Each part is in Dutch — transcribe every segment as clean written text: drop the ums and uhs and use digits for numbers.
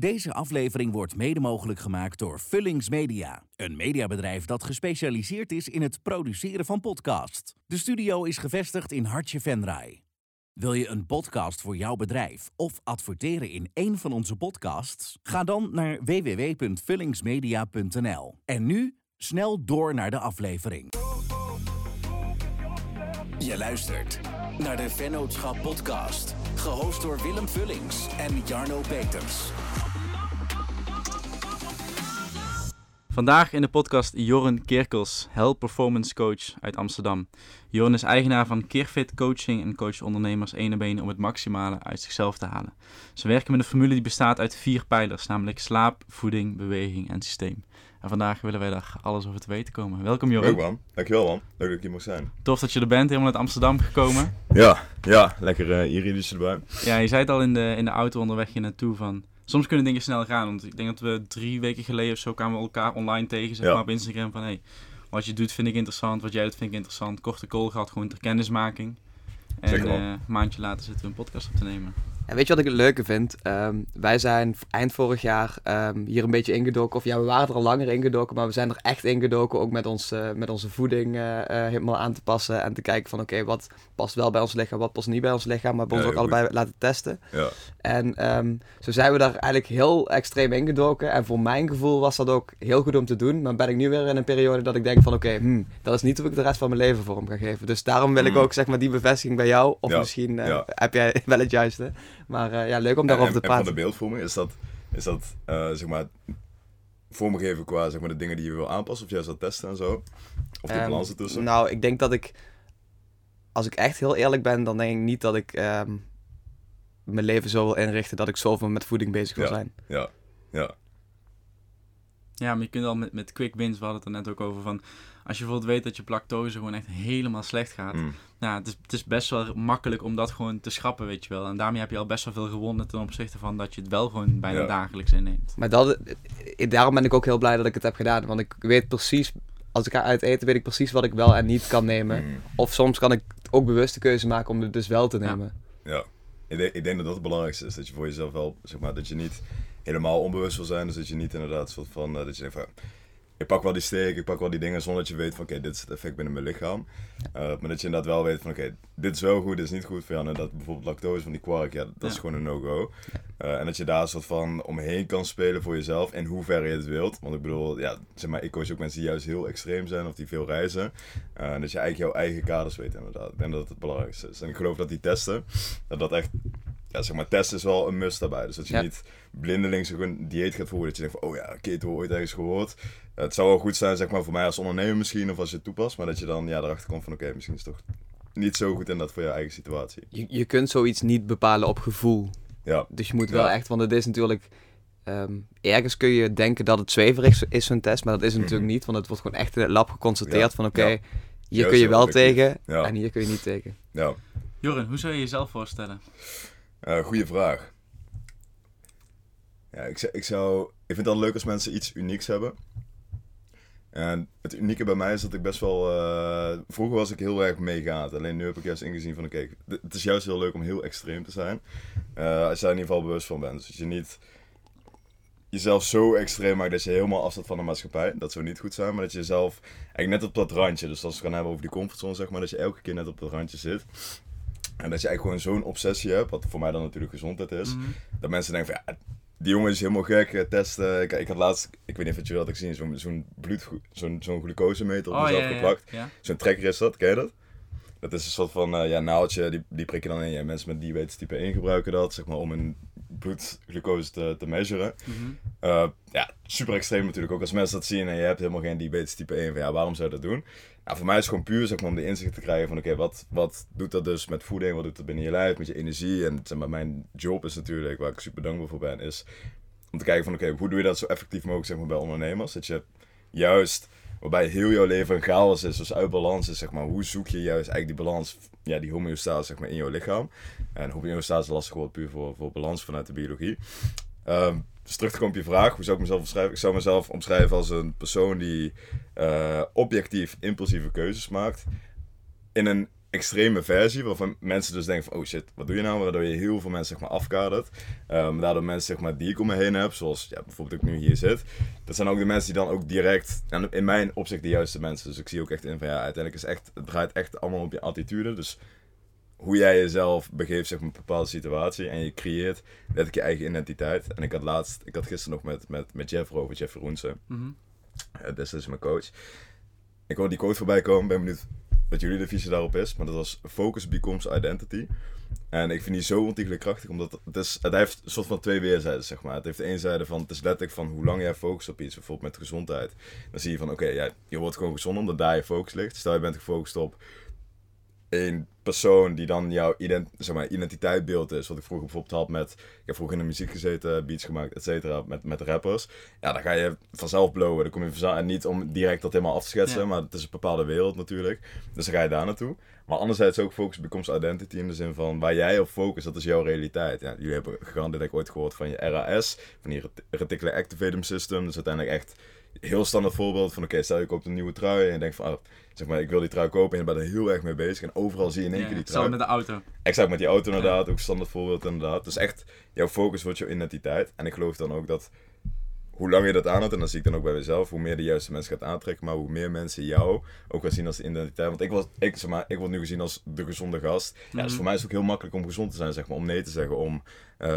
Deze aflevering wordt mede mogelijk gemaakt door Vullings Media. Een mediabedrijf dat gespecialiseerd is in het produceren van podcasts. De studio is gevestigd in Hartje Venray. Wil je een podcast voor jouw bedrijf of adverteren in één van onze podcasts? Ga dan naar www.vullingsmedia.nl. En nu snel door naar de aflevering. Je luistert naar de Vennootschap podcast. Gehost door Willem Vullings en Jarno Peters. Vandaag in de podcast Jorn Kirkels, health performance coach uit Amsterdam. Jorn is eigenaar van KirFit Coaching en coacht ondernemers één op één om het maximale uit zichzelf te halen. Ze werken met een formule die bestaat uit 4 pijlers, namelijk slaap, voeding, beweging en systeem. En vandaag willen wij daar alles over te weten komen. Welkom Jorn. Leuk man, dankjewel man. Leuk dat ik hier mag zijn. Tof dat je er bent, helemaal uit Amsterdam gekomen. Ja, lekker Iridische erbij. Ja, je zei het al in de auto onderweg hier naartoe van... Soms kunnen dingen snel gaan, want ik denk dat we 3 weken geleden of zo kwamen we elkaar online tegen, zeg maar op Instagram van hey, wat je doet vind ik interessant, wat jij doet vind ik interessant. Korte call gehad, gewoon ter kennismaking. En een maandje later zitten we een podcast op te nemen. En weet je wat ik het leuke vind? Wij zijn eind vorig jaar hier een beetje ingedoken. Of ja, we waren er al langer ingedoken, maar we zijn er echt ingedoken. Ook met onze voeding helemaal aan te passen. En te kijken van oké, wat past wel bij ons lichaam, wat past niet bij ons lichaam. Maar we hebben ons ook allebei laten testen. Ja. En zo zijn we daar eigenlijk heel extreem ingedoken. En voor mijn gevoel was dat ook heel goed om te doen. Maar ben ik nu weer in een periode dat ik denk van oké, dat is niet hoe ik de rest van mijn leven vorm ga geven. Dus daarom wil ik ook zeg maar die bevestiging bij jou. Of misschien heb jij wel het juiste. Maar leuk om daarover te praten. En van de beeldvorming, is dat zeg maar, vormgeven qua zeg maar, de dingen die je wil aanpassen? Of juist dat testen en zo? Of de balans ertussen? Nou, ik denk dat ik, als ik echt heel eerlijk ben, dan denk ik niet dat ik mijn leven zo wil inrichten dat ik zoveel met voeding bezig wil zijn. Ja. Ja, maar je kunt al met quick wins, we hadden het er net ook over, van als je bijvoorbeeld weet dat je lactose gewoon echt helemaal slecht gaat. Nou, het is best wel makkelijk om dat gewoon te schrappen, weet je wel. En daarmee heb je al best wel veel gewonnen ten opzichte van dat je het wel gewoon bijna dagelijks inneemt. Maar daarom ben ik ook heel blij dat ik het heb gedaan, want ik weet precies, als ik ga uit eten, weet ik precies wat ik wel en niet kan nemen. Of soms kan ik ook bewust de keuze maken om het dus wel te nemen. Ja. Ik denk dat dat het belangrijkste is, dat je voor jezelf wel, zeg maar, dat je niet helemaal onbewust wil zijn, dus dat je niet inderdaad soort van, dat je denkt van, ik pak wel die steak, ik pak wel die dingen, zonder dat je weet van oké, dit is het effect binnen mijn lichaam. Maar dat je inderdaad wel weet van oké, dit is wel goed, dit is niet goed voor jou. En dat bijvoorbeeld lactose van die kwark, dat is gewoon een no-go. En dat je daar soort van omheen kan spelen voor jezelf in hoeverre je het wilt. Want ik bedoel, zeg maar, ik coach ook mensen die juist heel extreem zijn of die veel reizen. En dat je eigenlijk jouw eigen kaders weet inderdaad. Ik denk dat het belangrijkste is. En ik geloof dat die testen, dat echt... Ja, zeg maar, testen is wel een must daarbij. Dus dat je niet blindelings een dieet gaat voeren. Dat je denkt van, keto ooit ergens gehoord. Het zou wel goed zijn, zeg maar, voor mij als ondernemer misschien, of als je het toepast. Maar dat je dan erachter komt van, oké, misschien is het toch niet zo goed inderdaad voor je eigen situatie. Je kunt zoiets niet bepalen op gevoel. Ja. Dus je moet wel echt, want het is natuurlijk... ergens kun je denken dat het zweverig is, zo'n test. Maar dat is het natuurlijk niet, want het wordt gewoon echt in het lab geconstateerd van, oké, hier kun je wel tegen en hier kun je niet tegen. Ja. Jorn, hoe zou je jezelf voorstellen? Goeie vraag. Ja, ik vind het leuk als mensen iets unieks hebben. En het unieke bij mij is dat ik best wel... vroeger was ik heel erg meegaand. Alleen nu heb ik juist ingezien van... Oké, het is juist heel leuk om heel extreem te zijn. Als je daar in ieder geval bewust van bent. Dus dat je niet jezelf zo extreem maakt dat je helemaal afstaat van de maatschappij. Dat zou niet goed zijn. Maar dat je jezelf eigenlijk net op dat randje... Dus als we het gaan hebben over die comfortzone, zeg maar. Dat je elke keer net op dat randje zit. En dat je eigenlijk gewoon zo'n obsessie hebt, wat voor mij dan natuurlijk gezondheid is, dat mensen denken van die jongen is helemaal gek, testen. Ik had laatst, ik weet niet of je dat had gezien, zo'n glucosemeter op mezelf geplakt. Ja. Zo'n tracker is dat, ken je dat? Dat is een soort van naaltje, die prik je dan in. Ja, mensen met diabetes type 1 gebruiken dat, zeg maar, om hun bloedglucose te measuren. Super extreem natuurlijk ook. Als mensen dat zien en je hebt helemaal geen diabetes type 1, van, waarom zou je dat doen? Nou, voor mij is het gewoon puur, zeg maar, om de inzicht te krijgen van wat doet dat dus met voeding, wat doet dat binnen je lijf, met je energie. En zeg maar, mijn job is natuurlijk, waar ik super dankbaar voor ben, is om te kijken van hoe doe je dat zo effectief mogelijk, zeg maar, bij ondernemers. Dat je juist... Waarbij heel jouw leven een chaos is, dus uit balans is, zeg maar. Hoe zoek je juist eigenlijk die balans, die homeostase, zeg maar, in jouw lichaam? En homeostase is lastig geworden puur voor balans vanuit de biologie. Dus terug te komen op je vraag, hoe zou ik mezelf omschrijven? Ik zou mezelf omschrijven als een persoon die objectief impulsieve keuzes maakt. In een extreme versie, waarvan mensen dus denken van, oh shit, wat doe je nou? Waardoor je heel veel mensen zeg maar afkadert. Daardoor mensen zeg maar, die ik om me heen heb, zoals ja, bijvoorbeeld ik nu hier zit. Dat zijn ook de mensen die dan ook direct, en in mijn opzicht de juiste mensen. Dus ik zie ook echt in van ja, uiteindelijk is echt, het draait echt allemaal op je attitude. Dus hoe jij jezelf begeeft zeg maar, op een bepaalde situatie en je creëert letterlijk je eigen identiteit. En ik had gisteren nog met Jeff Roensen, destijds mijn coach. Ik hoorde die quote voorbij komen, ben benieuwd wat jullie de visie daarop is, maar dat was focus becomes identity. En ik vind die zo ontiegelijk krachtig, omdat het heeft een soort van twee weerzijden, zeg maar. Het heeft één zijde van, het is letterlijk van hoe lang jij focust op iets, bijvoorbeeld met gezondheid. Dan zie je van, oké, je wordt gewoon gezond omdat daar je focus ligt. Stel je bent gefocust op één persoon die dan jouw identiteitsbeeld is. Wat ik vroeger bijvoorbeeld had met, ik heb vroeger in de muziek gezeten, beats gemaakt, et cetera, met rappers. Ja, dan ga je vanzelf blowen. Dan kom je vanzelf, en niet om direct dat helemaal af te schetsen, maar het is een bepaalde wereld natuurlijk. Dus dan ga je daar naartoe. Maar anderzijds ook focus becomes identity in de zin van, waar jij op focust, dat is jouw realiteit. Ja, jullie hebben gegarandeerd ooit gehoord van je RAS, van je Reticular Activating System. Dus uiteindelijk echt heel standaard voorbeeld van, oké, stel je koopt een nieuwe trui en je denkt van, zeg maar, ik wil die trui kopen en je bent er heel erg mee bezig. En overal zie je in één keer die trui. Zo met de auto. Exact, met die auto inderdaad, ook standaard voorbeeld inderdaad. Dus echt, jouw focus wordt jouw identiteit. En ik geloof dan ook dat, hoe langer je dat aanhoudt, en dat zie ik dan ook bij mezelf, hoe meer de juiste mensen gaat aantrekken, maar hoe meer mensen jou ook gaan zien als de identiteit. Want ik word nu gezien als de gezonde gast. Ja, dus voor mij is het ook heel makkelijk om gezond te zijn, zeg maar, om nee te zeggen, om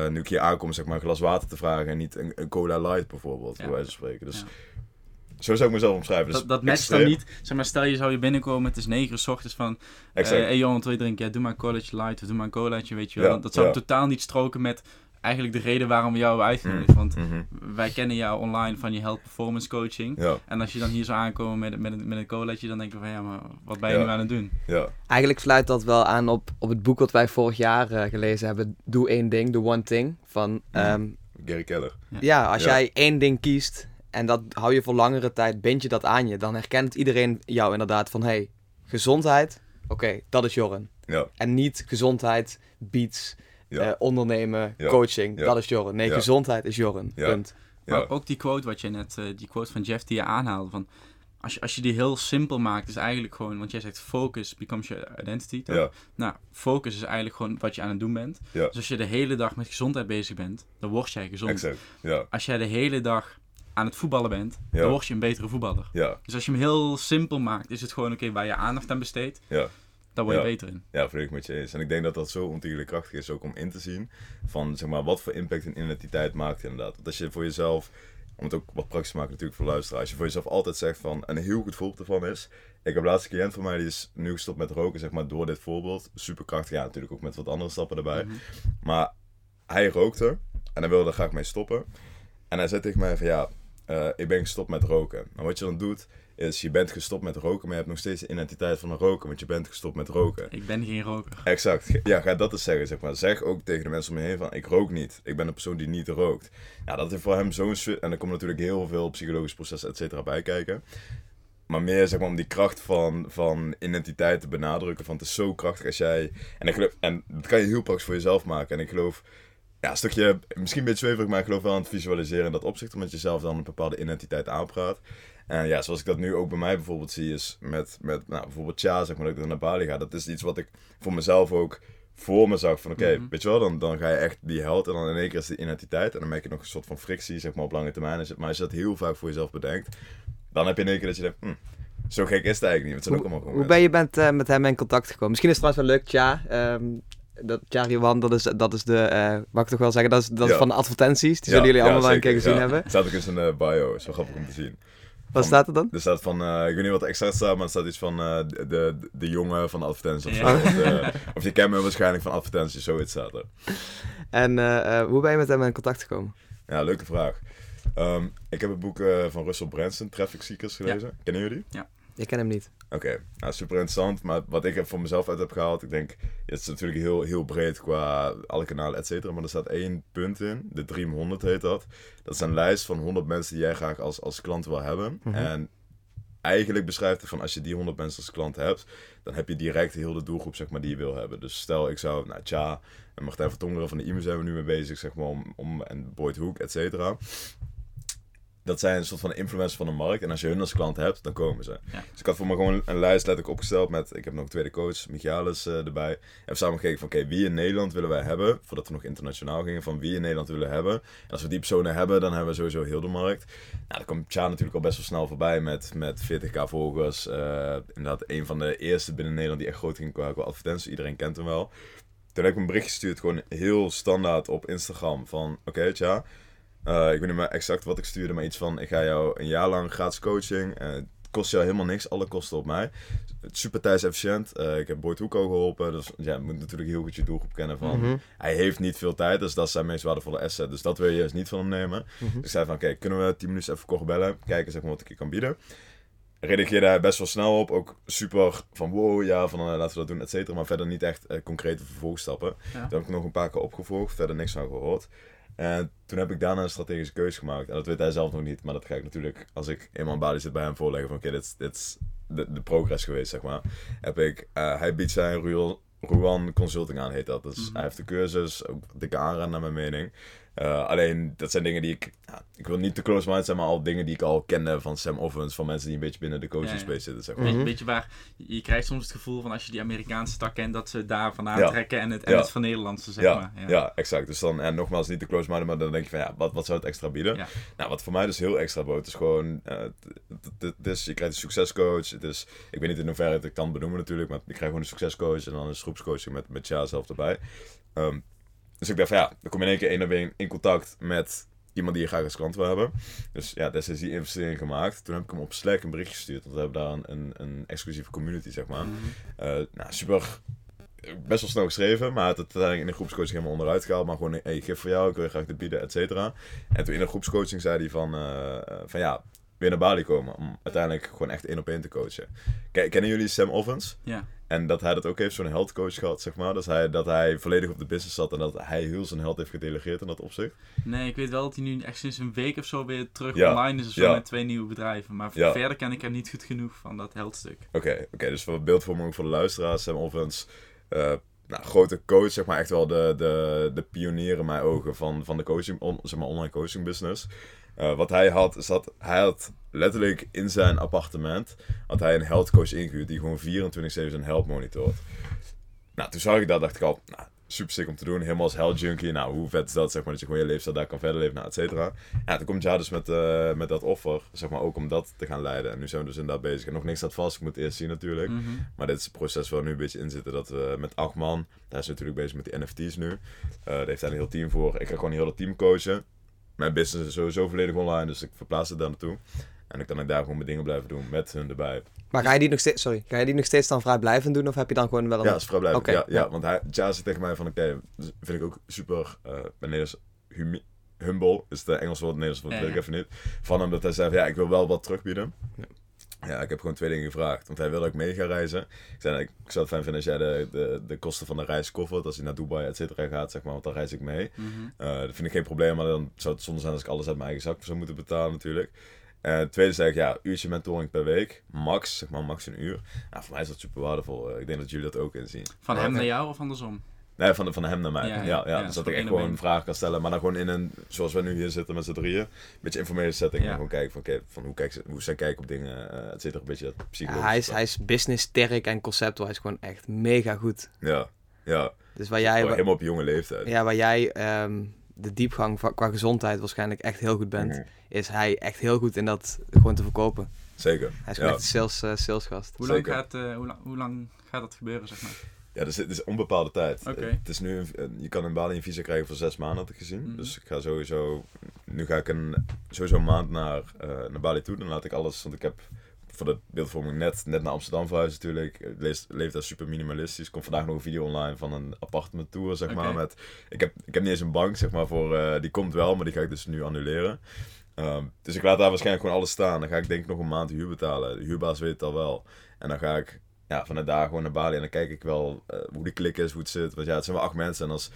nu ik hier aankom, zeg maar, een glas water te vragen en niet een cola light bijvoorbeeld, bij wijze van spreken. Dus, zo zou ik mezelf omschrijven. Dus dat matcht dan niet. Zeg maar, stel je zou je binnenkomen, het is 9:00 's ochtends van... hey Jorn, wat wil je drinken? Ja, doe maar een college light of doe maar een colaatje, weet je wel. Ja, dat zou totaal niet stroken met eigenlijk de reden waarom we jou uitgenodigd. Want wij kennen jou online van je health performance coaching. Ja. En als je dan hier zou aankomen met een colaatje, dan denk je van ja, maar wat ben je nu aan het doen? Ja. Eigenlijk sluit dat wel aan op het boek wat wij vorig jaar gelezen hebben. Doe één ding, do one thing. Van Gary Keller. Ja, als jij één ding kiest en dat hou je voor langere tijd, bind je dat aan je. Dan herkent iedereen jou inderdaad van, hey, gezondheid, oké, dat is Jorn. Ja. En niet gezondheid, beats, ondernemen, coaching, dat is Jorn. Nee, gezondheid is Jorn, punt. Ja. Maar ook die quote wat je net, die quote van Jeff die je aanhaalde, van als je die heel simpel maakt, is eigenlijk gewoon, want jij zegt focus becomes your identity. Ja. Nou, focus is eigenlijk gewoon wat je aan het doen bent. Ja. Dus als je de hele dag met gezondheid bezig bent, dan word jij gezond. Exact. Ja. Als jij de hele dag aan het voetballen bent, dan word je een betere voetballer. Ja. Dus als je hem heel simpel maakt, is het gewoon oké, waar je aandacht aan besteedt, daar word je beter in. Ja, volledig met je eens. En ik denk dat dat zo ontiegelijk krachtig is ook om in te zien van, zeg maar, wat voor impact een identiteit maakt inderdaad. Want als je voor jezelf, om het ook wat praktisch te maken natuurlijk voor luisteraars, als je voor jezelf altijd zegt van, een heel goed voorbeeld ervan is, ik heb laatste cliënt van mij, die is nu gestopt met roken, zeg maar, door dit voorbeeld. Super krachtig, ja, natuurlijk ook met wat andere stappen erbij. Maar hij rookte en hij wilde er graag mee stoppen. En hij zei tegen mij van, ja, ik ben gestopt met roken. En wat je dan doet, is je bent gestopt met roken, maar je hebt nog steeds de identiteit van een roker, want je bent gestopt met roken. Ik ben geen roker. Exact. Ja, ga dat eens zeggen, zeg maar. Zeg ook tegen de mensen om je heen van, ik rook niet. Ik ben een persoon die niet rookt. Ja, dat heeft voor hem zo'n... En er komt natuurlijk heel veel psychologische processen, et cetera, bij kijken. Maar meer, zeg maar, om die kracht van identiteit te benadrukken, van het is zo krachtig als jij... En dat kan je heel praktisch voor jezelf maken. En ik geloof... Ja, een stukje, misschien een beetje zweverig, maar ik geloof wel aan het visualiseren in dat opzicht, omdat je zelf dan een bepaalde identiteit aanpraat. En ja, zoals ik dat nu ook bij mij bijvoorbeeld zie, is met nou, bijvoorbeeld Tja, zeg maar, dat ik dan naar Bali ga. Dat is iets wat ik voor mezelf ook voor me zag, van oké, weet je wel, dan ga je echt die held en dan in één keer is die identiteit en dan merk je nog een soort van frictie, zeg maar, op lange termijn. Maar als je dat heel vaak voor jezelf bedenkt, dan heb je in één keer dat je denkt, zo gek is het eigenlijk niet. Het zijn ook allemaal gewoon mensen. Hoe ben je met hem in contact gekomen? Misschien is het trouwens wel leuk, Tja... Dat is de, mag ik toch wel zeggen, dat is van de advertenties. Die zullen jullie allemaal wel een keer gezien hebben. Dat staat ook in zijn bio, is wel grappig om te zien. Wat staat er dan? Er staat van, ik weet niet wat er exact staat, maar er staat iets van de jongen van de advertenties. Ja. Of je kent me waarschijnlijk van advertenties, zoiets staat er. En hoe ben je met hem in contact gekomen? Ja, leuke vraag. Ik heb het boek van Russell Brunson, Traffic Secrets, gelezen. Ja. Kennen jullie? Ja. Ik ken hem niet. Oké, nou, super interessant. Maar wat ik er voor mezelf uit heb gehaald, ik denk, het is natuurlijk heel, heel breed qua alle kanalen, et cetera. Maar er staat één punt in, de Dream 100 heet dat. Dat is een lijst van 100 mensen die jij graag als klant wil hebben. En eigenlijk beschrijft het van, als je die 100 mensen als klant hebt, dan heb je direct heel de doelgroep, zeg maar, die je wil hebben. Dus stel, ik zou, nou, Tja en Martijn van Tongeren van de IMU zijn we nu mee bezig, zeg maar, en Boyd Hoek, et cetera. dat zijn een soort van influencers van de markt. En als je hun als klant hebt, dan komen ze. Ja. Dus ik had voor me gewoon een lijst letterlijk opgesteld met... Ik heb nog een tweede coach, Michialis, erbij. En we hebben samen gekeken van oké, wie in Nederland willen wij hebben? Voordat we nog internationaal gingen, van wie in Nederland willen we hebben. En als we die personen hebben, dan hebben we sowieso heel de markt. Nou, dan kwam Tja natuurlijk al best wel snel voorbij met 40.000 volgers. Inderdaad, een van de eerste binnen Nederland die echt groot ging qua advertenties. Iedereen kent hem wel. Toen heb ik een bericht gestuurd, gewoon heel standaard op Instagram. Van oké, Tja... ik weet niet meer exact wat ik stuurde, maar iets van... Ik ga jou een jaar lang gratis coaching. Het kost jou helemaal niks. Alle kosten op mij. Super tijdsefficiënt. Ik heb Boyd Hoek al geholpen. Dus ja, moet natuurlijk heel goed je doelgroep kennen van... Mm-hmm. Hij heeft niet veel tijd, dus dat is zijn meest waardevolle asset. Dus dat wil je juist niet van hem nemen. Mm-hmm. Dus ik zei van, oké, kunnen we 10 minuten even kort bellen? Kijken zeg maar wat ik je kan bieden. Reageerde hij best wel snel op. Ook super van wow, ja, van laten we dat doen, et cetera. Maar verder niet echt concrete vervolgstappen. Ja. Toen heb ik nog een paar keer opgevolgd. Verder niks van gehoord. En toen heb ik daarna een strategische keuze gemaakt. En dat weet hij zelf nog niet, maar dat ga ik natuurlijk... Als ik eenmaal in Bali zit bij hem voorleggen van... Oké, dit is de progress geweest, zeg maar. Heb ik... hij biedt zijn Ruan Consulting aan, heet dat. Dus hij heeft de cursus. Ook dikke aanraad naar mijn mening. Alleen, dat zijn dingen die ik... Nou, ik wil niet te close-minded zijn, maar al dingen die ik al kende van Sam Ovens. Van mensen die een beetje binnen de coaching space zitten, zeg maar. Een beetje waar... Je krijgt soms het gevoel van als je die Amerikaanse tak kent, dat ze daar vandaan trekken en het van Nederlandse, zeg maar. Ja. Ja, exact. Dus dan, en nogmaals, niet te close-minded, maar dan denk je van ja, wat zou het extra bieden? Ja. Nou, wat voor mij dus heel extra bood, is gewoon... je krijgt een succescoach. Ik weet niet in hoeverre ik kan benoemen natuurlijk, maar je krijgt gewoon een succescoach en dan een groepscoaching met Tja zelf erbij. Dus ik dacht van ja, dan kom je in één keer één op één in contact met iemand die je graag als klant wil hebben. Dus ja, daar is die investering gemaakt. Toen heb ik hem op Slack een berichtje gestuurd, want we hebben daar een exclusieve community, zeg maar. Super, best wel snel geschreven, maar het had uiteindelijk in de groepscoaching helemaal onderuit gehaald. Maar gewoon, hey, gift voor jou, ik wil je graag dit bieden, et cetera. En toen in de groepscoaching zei hij van ja, weer naar Bali komen, om uiteindelijk gewoon echt één op één te coachen. Kennen jullie Sam Ovens? Ja. En dat hij dat ook heeft, zo'n heldcoach gehad, zeg maar. Dus dat hij volledig op de business zat en dat hij heel zijn held heeft gedelegeerd in dat opzicht. Nee, ik weet wel dat hij nu echt sinds een week of zo weer terug online is of zo met 2 nieuwe bedrijven. Maar verder ken ik hem niet goed genoeg van dat heldstuk. Oké, dus voor beeldvorming voor de luisteraars, Sam Ovens... grote coach, zeg maar, echt wel de pionier in mijn ogen van de coaching, zeg maar, online coaching business. Wat hij had, is dat hij had letterlijk in zijn appartement, had hij een health coach ingehuurd die gewoon 24/7 zijn health monitort. Nou, toen zag ik dat, dacht ik al, nou, super sick om te doen, helemaal als health junkie. Nou, hoe vet is dat, zeg maar, dat je gewoon je leefstijl daar kan verder leven, nou, et cetera. Ja, toen komt Tja dus met dat offer, zeg maar, ook om dat te gaan leiden. En nu zijn we dus inderdaad bezig. En nog niks staat vast, ik moet het eerst zien natuurlijk. Mm-hmm. Maar dit is het proces waar we nu een beetje in zitten, dat we met 8 man, daar is natuurlijk bezig met die NFT's nu. Daar heeft hij een heel team voor. Ik ga gewoon heel dat team coachen. Mijn business is sowieso volledig online, dus ik verplaats het daar naartoe. En dan kan ik daar gewoon mijn dingen blijven doen met hun erbij. Maar ga je die nog steeds dan vrijblijvend doen? Of heb je dan gewoon wel een... Ja, dat is vrijblijvend. Okay. Ja, want hij zei tegen mij van... Oké, vind ik ook super... Nederlands humble is het Engelse woord, Nederlands woord, weet ik even niet. Van hem dat hij zei van... Ja, ik wil wel wat terugbieden. Ja, ik heb gewoon 2 dingen gevraagd. Want hij wilde ook mee gaan reizen. Ik zei, ik zou het fijn vinden als jij de kosten van de reis koffert. Als hij naar Dubai, et cetera, gaat, zeg maar. Want dan reis ik mee. Mm-hmm. Dat vind ik geen probleem. Maar dan zou het zonde zijn als ik alles uit mijn eigen zak zou moeten betalen natuurlijk. Tweede zei ik, ja, uurtje mentoring per week. Max een uur. Nou, voor mij is dat super waardevol. Ik denk dat jullie dat ook inzien. Van hem naar jou of andersom? Nee, van hem naar mij. Ja, dus dat ik echt gewoon een vraag kan stellen. Maar dan gewoon in een, zoals we nu hier zitten met z'n drieën, een beetje informele setting. En gewoon kijken van, hoe zij kijken op dingen, et cetera. Een beetje dat psychologische. Hij is business sterk en conceptueel. Hij is gewoon echt mega goed. Ja. Dus waar jij... Helemaal op jonge leeftijd. Ja, waar jij... de diepgang qua gezondheid waarschijnlijk echt heel goed bent, is hij echt heel goed in dat gewoon te verkopen. Zeker. Hij is echt een salesgast. Hoe lang gaat dat gebeuren, zeg maar? Ja, dus het is onbepaalde tijd. Okay. Het is nu, je kan in Bali een visa krijgen voor 6 maanden, had ik gezien. Mm-hmm. Dus ik ga sowieso een maand naar Bali toe. Dan laat ik alles, want ik heb voor de beeldvorming net naar Amsterdam verhuisd natuurlijk. Ik leef daar super minimalistisch. Komt vandaag nog een video online van een apartment tour, zeg maar. Met, ik heb niet eens een bank, zeg maar, voor... die komt wel, maar die ga ik dus nu annuleren. Dus ik laat daar waarschijnlijk gewoon alles staan. Dan ga ik denk ik nog een maand huur betalen. De huurbaas weet het al wel. En dan ga ik vanuit daar gewoon naar Bali. En dan kijk ik wel hoe die klik is, hoe het zit. Want het zijn wel 8 mensen. En als...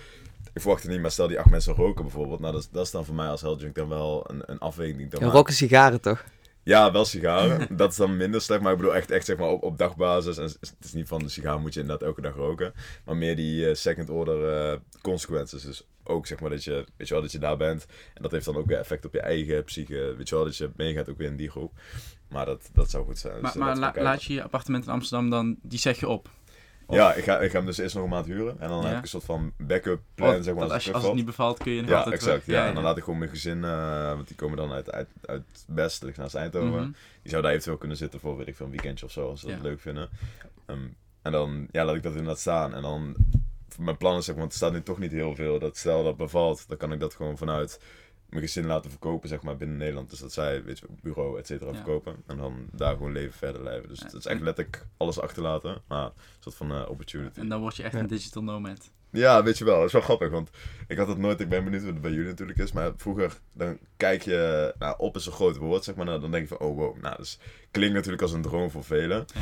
Ik verwacht het niet, maar stel die 8 mensen roken bijvoorbeeld. Nou, dat is dan voor mij als health junk dan wel een afweging. Die ik dan roken sigaren, toch? Ja, wel sigaren. Dat is dan minder slecht, maar ik bedoel echt zeg maar op dagbasis. En het is niet van de sigaar moet je inderdaad elke dag roken. Maar meer die second order consequences. Dus ook zeg maar dat je, weet je wel, dat je daar bent. En dat heeft dan ook weer effect op je eigen psyche. Weet je wel, dat je meegaat ook weer in die groep. Maar dat zou goed zijn. Maar laat je appartement in Amsterdam dan, die zeg je op? Of... Ja, ik ga hem dus eerst nog een maand huren. En dan heb ik een soort van backup plan. Zeg maar, als het niet bevalt kun je nog altijd terug. Ja, en dan laat ik gewoon mijn gezin, want die komen dan uit West, naast Eindhoven. Mm-hmm. Die zou daar eventueel kunnen zitten voor, weet ik veel, een weekendje of zo, als ze dat leuk vinden. En dan laat ik dat inderdaad staan. En dan, mijn plan is zeg maar, want er staat nu toch niet heel veel. Dat stel dat bevalt, dan kan ik dat gewoon vanuit mijn gezin laten verkopen, zeg maar, binnen Nederland. Dus dat zij, weet je, bureau, et cetera, verkopen. En dan daar gewoon leven verder leven. Dus dat is echt letterlijk alles achterlaten. Maar een soort van opportunity. En dan word je echt een digital nomad. Ja, weet je wel. Dat is wel grappig, want ik had dat nooit... Ik ben benieuwd wat het bij jullie natuurlijk is. Maar vroeger, dan kijk je... Nou, op is een groot woord, zeg maar. Nou, dan denk je van, oh wow. Nou, dus klinkt natuurlijk als een droom voor velen. Ja.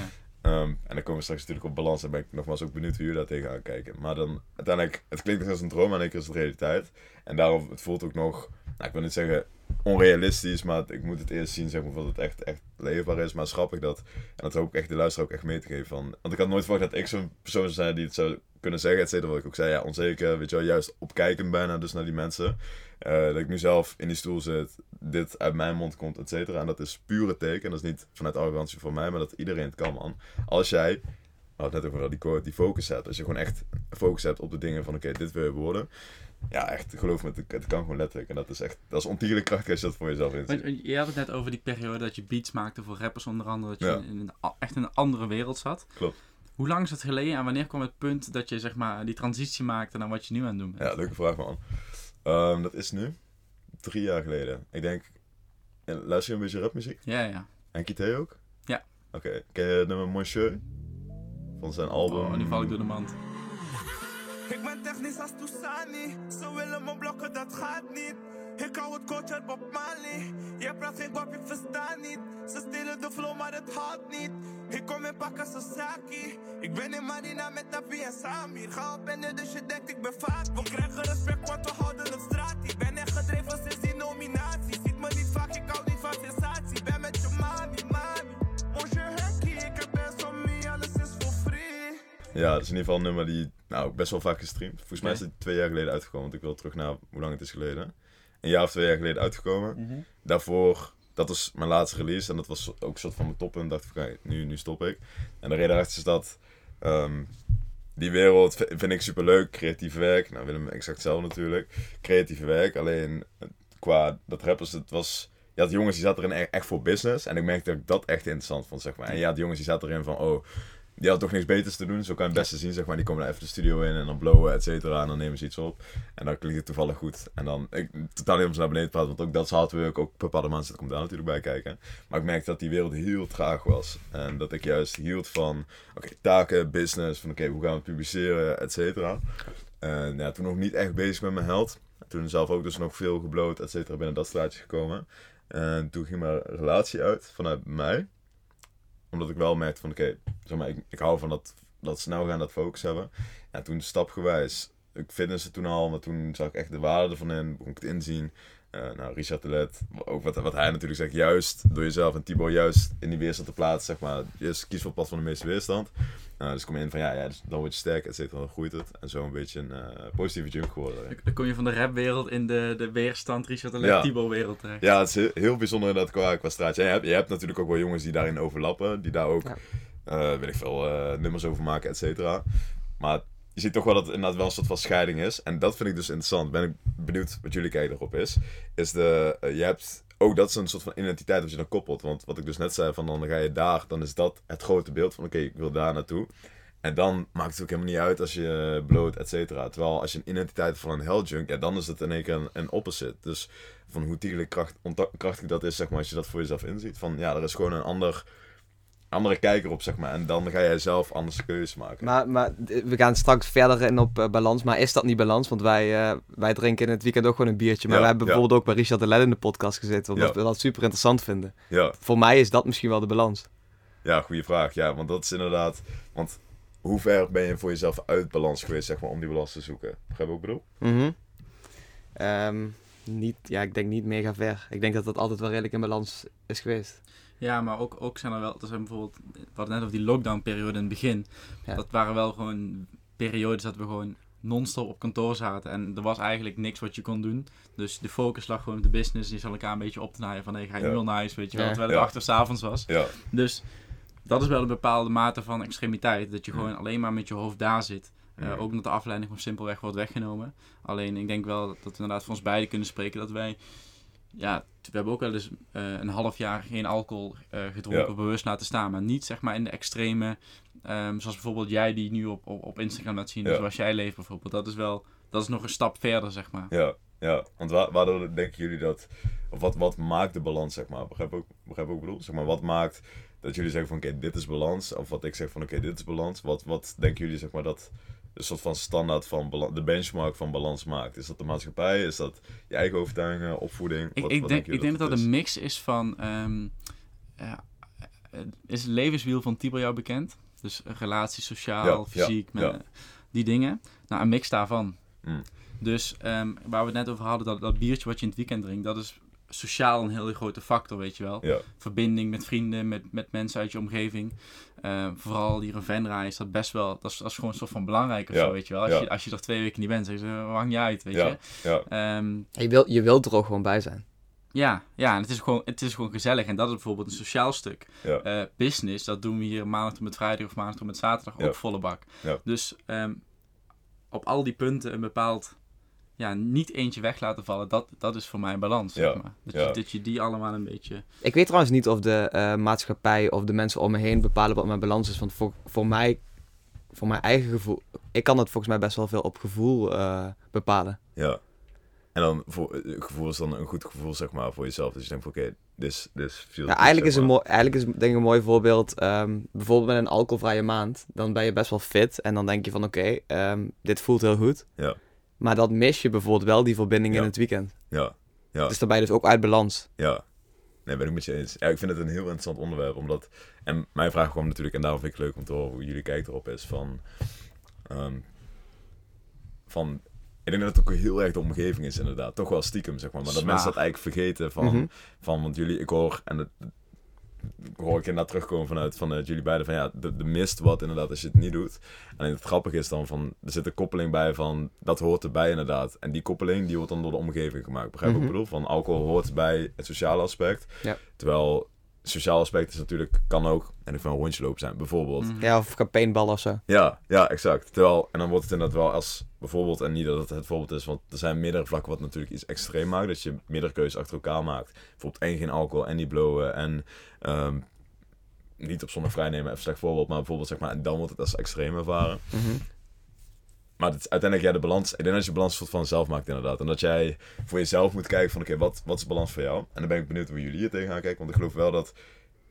En dan komen we straks natuurlijk op balans. En ben ik nogmaals ook benieuwd hoe jullie daar tegenaan kijken. Maar dan uiteindelijk, het klinkt als een droom, maar is het realiteit. En daarom, het voelt ook nog... Nou, ik wil niet zeggen onrealistisch, maar ik moet het eerst zien, zeg maar, of het echt leefbaar is. Maar schrap ik dat. En dat hoop ik echt de luisteraar ook echt mee te geven. Want ik had nooit verwacht dat ik zo'n persoon zou zijn die het zou kunnen zeggen. Et cetera, wat ik ook zei, ja, onzeker, weet je wel, juist opkijkend bijna dus naar die mensen. Dat ik nu zelf in die stoel zit, dit uit mijn mond komt, et cetera. En dat is pure teken. Dat is niet vanuit arrogantie van mij, maar dat iedereen het kan, man. Als jij... Nou, net over die focus hebt. Als je gewoon echt focus hebt op de dingen van oké, dit wil je worden. Ja, echt, geloof me, het kan gewoon letterlijk. En dat is echt, dat is ontierlijk krachtig als je dat voor jezelf inziet. Je had het net over die periode dat je beats maakte voor rappers onder andere. Dat je echt in een andere wereld zat. Klopt. Hoe lang is dat geleden en wanneer kwam het punt dat je zeg maar die transitie maakte naar wat je nu aan het doen bent? Ja, leuke vraag, man. Dat is nu 3 jaar geleden. Ik denk, luister je een beetje rapmuziek? Ja. En Kité ook? Ja. Oké, ken je het nummer Monsieur? Van zijn album. Oh, nu val ik door de mand. Ik ben technisch als Toussani. Ze willen me blokken, dat gaat niet. Ik hou het coach uit Bob Marley. Je praat geen kwap, ik versta niet. Ze stelen de flow, maar het haalt niet. Ik kom in pakken Sasaki. Ik ben in Marina met Tapi en Samir. Ga op en dus je denkt ik ben vaak. We krijgen respect, want we houden op straat. Ik ben echt gedreven sinds die nominatie. Ziet me niet vaak, ik hou niet van sensatie. Ben met je mami. Monsieur Hekkie, ik heb best van me, alles is voor free. Ja, dat is in ieder geval een nummer die... Nou, best wel vaak gestreamd. Volgens mij is het 2 jaar geleden uitgekomen, want ik wil terug naar hoe lang het is geleden. 1 jaar of 2 jaar geleden uitgekomen. Mm-hmm. Daarvoor, dat was mijn laatste release en dat was ook een soort van mijn toppunt. Dacht ik, nu stop ik. En de reden daarachter is dat die wereld vind ik superleuk, creatief werk. Nou, Willem exact hetzelfde natuurlijk. Creatief werk, alleen qua dat rappers, het was... Je had jongens die zaten erin echt voor business en ik merkte dat ik dat echt interessant vond, zeg maar. En je had jongens die zaten erin van, oh... Die hadden toch niks beters te doen, zo kan je het beste zien, zeg maar. Die komen daar even de studio in en dan blowen, et cetera. En dan nemen ze iets op. En dan klinkt het toevallig goed. En dan, ik totaal niet om ze naar beneden te praten, want ook dat is hardwerk. Ook bepaalde mensen komt daar natuurlijk bij kijken. Maar ik merkte dat die wereld heel traag was. En dat ik juist hield van, oké, taken, business, van oké, hoe gaan we het publiceren, et cetera. En ja, toen nog niet echt bezig met mijn held. Toen zelf ook dus nog veel gebloot, et cetera, binnen dat straatje gekomen. En toen ging mijn relatie uit vanuit mij. Omdat ik wel merkte van oké, zeg maar, ik hou van dat snel gaan, dat focus hebben. En toen stapgewijs, ik fitness toen al, maar toen zag ik echt de waarde ervan in, begon ik het inzien. Nou, Richard de Let, ook wat hij natuurlijk zegt, juist door jezelf en Thibaut juist in die weerstand te plaatsen, zeg maar. Juist kies voor het pad van de meeste weerstand. Dus kom je in van dus dan word je sterk, et cetera, dan groeit het. En zo een beetje een positieve jump geworden. Dan kom je van de rapwereld in de weerstand Richard de Let, Thibaut wereld terecht. Ja, het is heel bijzonder inderdaad qua straatje. Je hebt natuurlijk ook wel jongens die daarin overlappen, die daar ook, weet ik veel, nummers over maken, et cetera. Maar... Je ziet toch wel dat het inderdaad wel een soort van scheiding is. En dat vind ik dus interessant. Ben ik benieuwd wat jullie kijken erop is. Je hebt ook dat is een soort van identiteit wat je dan koppelt. Want wat ik dus net zei, van dan ga je daar. Dan is dat het grote beeld van oké, ik wil daar naartoe. En dan maakt het ook helemaal niet uit als je bloot, et cetera. Terwijl als je een identiteit van een helljunk, dan is het in één keer een opposite. Dus van hoe dierlijk krachtig dat is, zeg maar, als je dat voor jezelf inziet. Van er is gewoon een andere kijker op, zeg maar. En dan ga jij zelf anders keuzes maken. Maar we gaan straks verder in op balans. Maar is dat niet balans? Want wij drinken in het weekend ook gewoon een biertje. Maar wij hebben bijvoorbeeld ook bij Richard de Let in de podcast gezeten. Omdat we dat super interessant vinden. Ja. Voor mij is dat misschien wel de balans. Ja, goede vraag. Ja, want dat is inderdaad... Want hoe ver ben je voor jezelf uit balans geweest, zeg maar, om die balans te zoeken? Begrijp je wat ik bedoel? niet, ja, ik denk niet mega ver. Ik denk dat dat altijd wel redelijk in balans is geweest. Ja, maar ook zijn er wel, er zijn bijvoorbeeld, we hadden net over die lockdownperiode in het begin. Ja. Dat waren wel gewoon periodes dat we gewoon non-stop op kantoor zaten. En er was eigenlijk niks wat je kon doen. Dus de focus lag gewoon op de business. Die zal elkaar een beetje op te naaien van, hey, ga je nu al naar huis, weet je wel. Ja. Terwijl het 8 uur 's avonds was. Ja. Dus dat is wel een bepaalde mate van extremiteit. Dat je gewoon alleen maar met je hoofd daar zit. Ook omdat de afleiding gewoon simpelweg wordt weggenomen. Alleen ik denk wel dat we inderdaad voor ons beiden kunnen spreken dat wij... Ja, we hebben ook wel eens een half jaar geen alcohol gedronken of bewust laten staan. Maar niet zeg maar in de extreme, zoals bijvoorbeeld jij die nu op Instagram laat zien. Ja. Zoals jij leeft bijvoorbeeld. Dat is nog een stap verder, zeg maar. Ja. Want waardoor denken jullie dat... Of wat maakt de balans, zeg maar? Begrijp ook bedoel? Zeg maar, wat maakt dat jullie zeggen van oké, dit is balans. Of wat ik zeg van oké, dit is balans. Wat denken jullie, zeg maar, dat... een soort van standaard van de benchmark van balans maakt. Is dat de maatschappij? Is dat je eigen overtuigingen, opvoeding? Ik denk dat een mix is van... is het levenswiel van Tibor jou bekend? Dus relaties, sociaal, fysiek, die dingen. Nou, een mix daarvan. Dus waar we het net over hadden, dat biertje wat je in het weekend drinkt, dat is sociaal een hele grote factor, weet je wel. Ja. Verbinding met vrienden, met mensen uit je omgeving. Vooral hier in Venra is dat best wel... Dat is gewoon een soort van belangrijk of zo, weet je wel. Als je er 2 weken niet bent, zeg je, hang je uit, weet je. Ja. Je wilt er ook gewoon bij zijn. Ja, en het is gewoon gezellig. En dat is bijvoorbeeld een sociaal stuk. Ja. Business, dat doen we hier maandag tot met vrijdag of maandag tot met zaterdag ook volle bak. Ja. Dus op al die punten een bepaald... Ja, niet eentje weg laten vallen, dat is voor mij balans, zeg maar. Dat je die allemaal een beetje... Ik weet trouwens niet of de maatschappij of de mensen om me heen bepalen wat mijn balans is. Want voor mijn eigen gevoel... Ik kan dat volgens mij best wel veel op gevoel bepalen. Ja. En dan, gevoel is dan een goed gevoel, zeg maar, voor jezelf. Dus je denkt van, oké, dit is veel... Ja, eigenlijk is denk ik een mooi voorbeeld. Bijvoorbeeld met een alcoholvrije maand. Dan ben je best wel fit. En dan denk je van, oké, dit voelt heel goed. Ja. Maar dat mis je bijvoorbeeld wel, die verbinding in het weekend. Ja. Dus daarbij dus ook uit balans. Ja. Nee, ben ik met je eens. Ja, ik vind het een heel interessant onderwerp, omdat... En mijn vraag kwam natuurlijk, en daarom vind ik het leuk om te horen hoe jullie kijk erop is, van... Ik denk dat het ook heel erg de omgeving is, inderdaad. Toch wel stiekem, zeg maar. Maar dat mensen dat eigenlijk vergeten van... Mm-hmm. van want jullie, ik hoor... En dat hoor ik inderdaad terugkomen vanuit van jullie beiden van ja, de mist wat inderdaad als je het niet doet. En het grappige is dan van, er zit een koppeling bij van, dat hoort erbij inderdaad. En die koppeling, die wordt dan door de omgeving gemaakt. Begrijp je wat ik bedoel? Van alcohol hoort bij het sociale aspect. Ja. Terwijl, sociaal aspect is natuurlijk, kan ook, en ik vind een rondje lopen zijn, bijvoorbeeld. Ja, of campaignballen of zo. Ja, exact. Terwijl, en dan wordt het inderdaad wel als bijvoorbeeld, en niet dat het voorbeeld is, want er zijn meerdere vlakken wat natuurlijk iets extreem maakt, dat je meerdere keuzes achter elkaar maakt. Bijvoorbeeld en geen alcohol, en niet blowen, en niet op zondag vrijnemen, even slecht voorbeeld, maar bijvoorbeeld zeg maar, en dan wordt het als extreem ervaren. Mm-hmm. Maar het is uiteindelijk, de balans, ik denk dat je balans soort van zelf maakt inderdaad. En dat jij voor jezelf moet kijken van oké, wat is balans voor jou? En dan ben ik benieuwd hoe jullie hier tegenaan kijken, want ik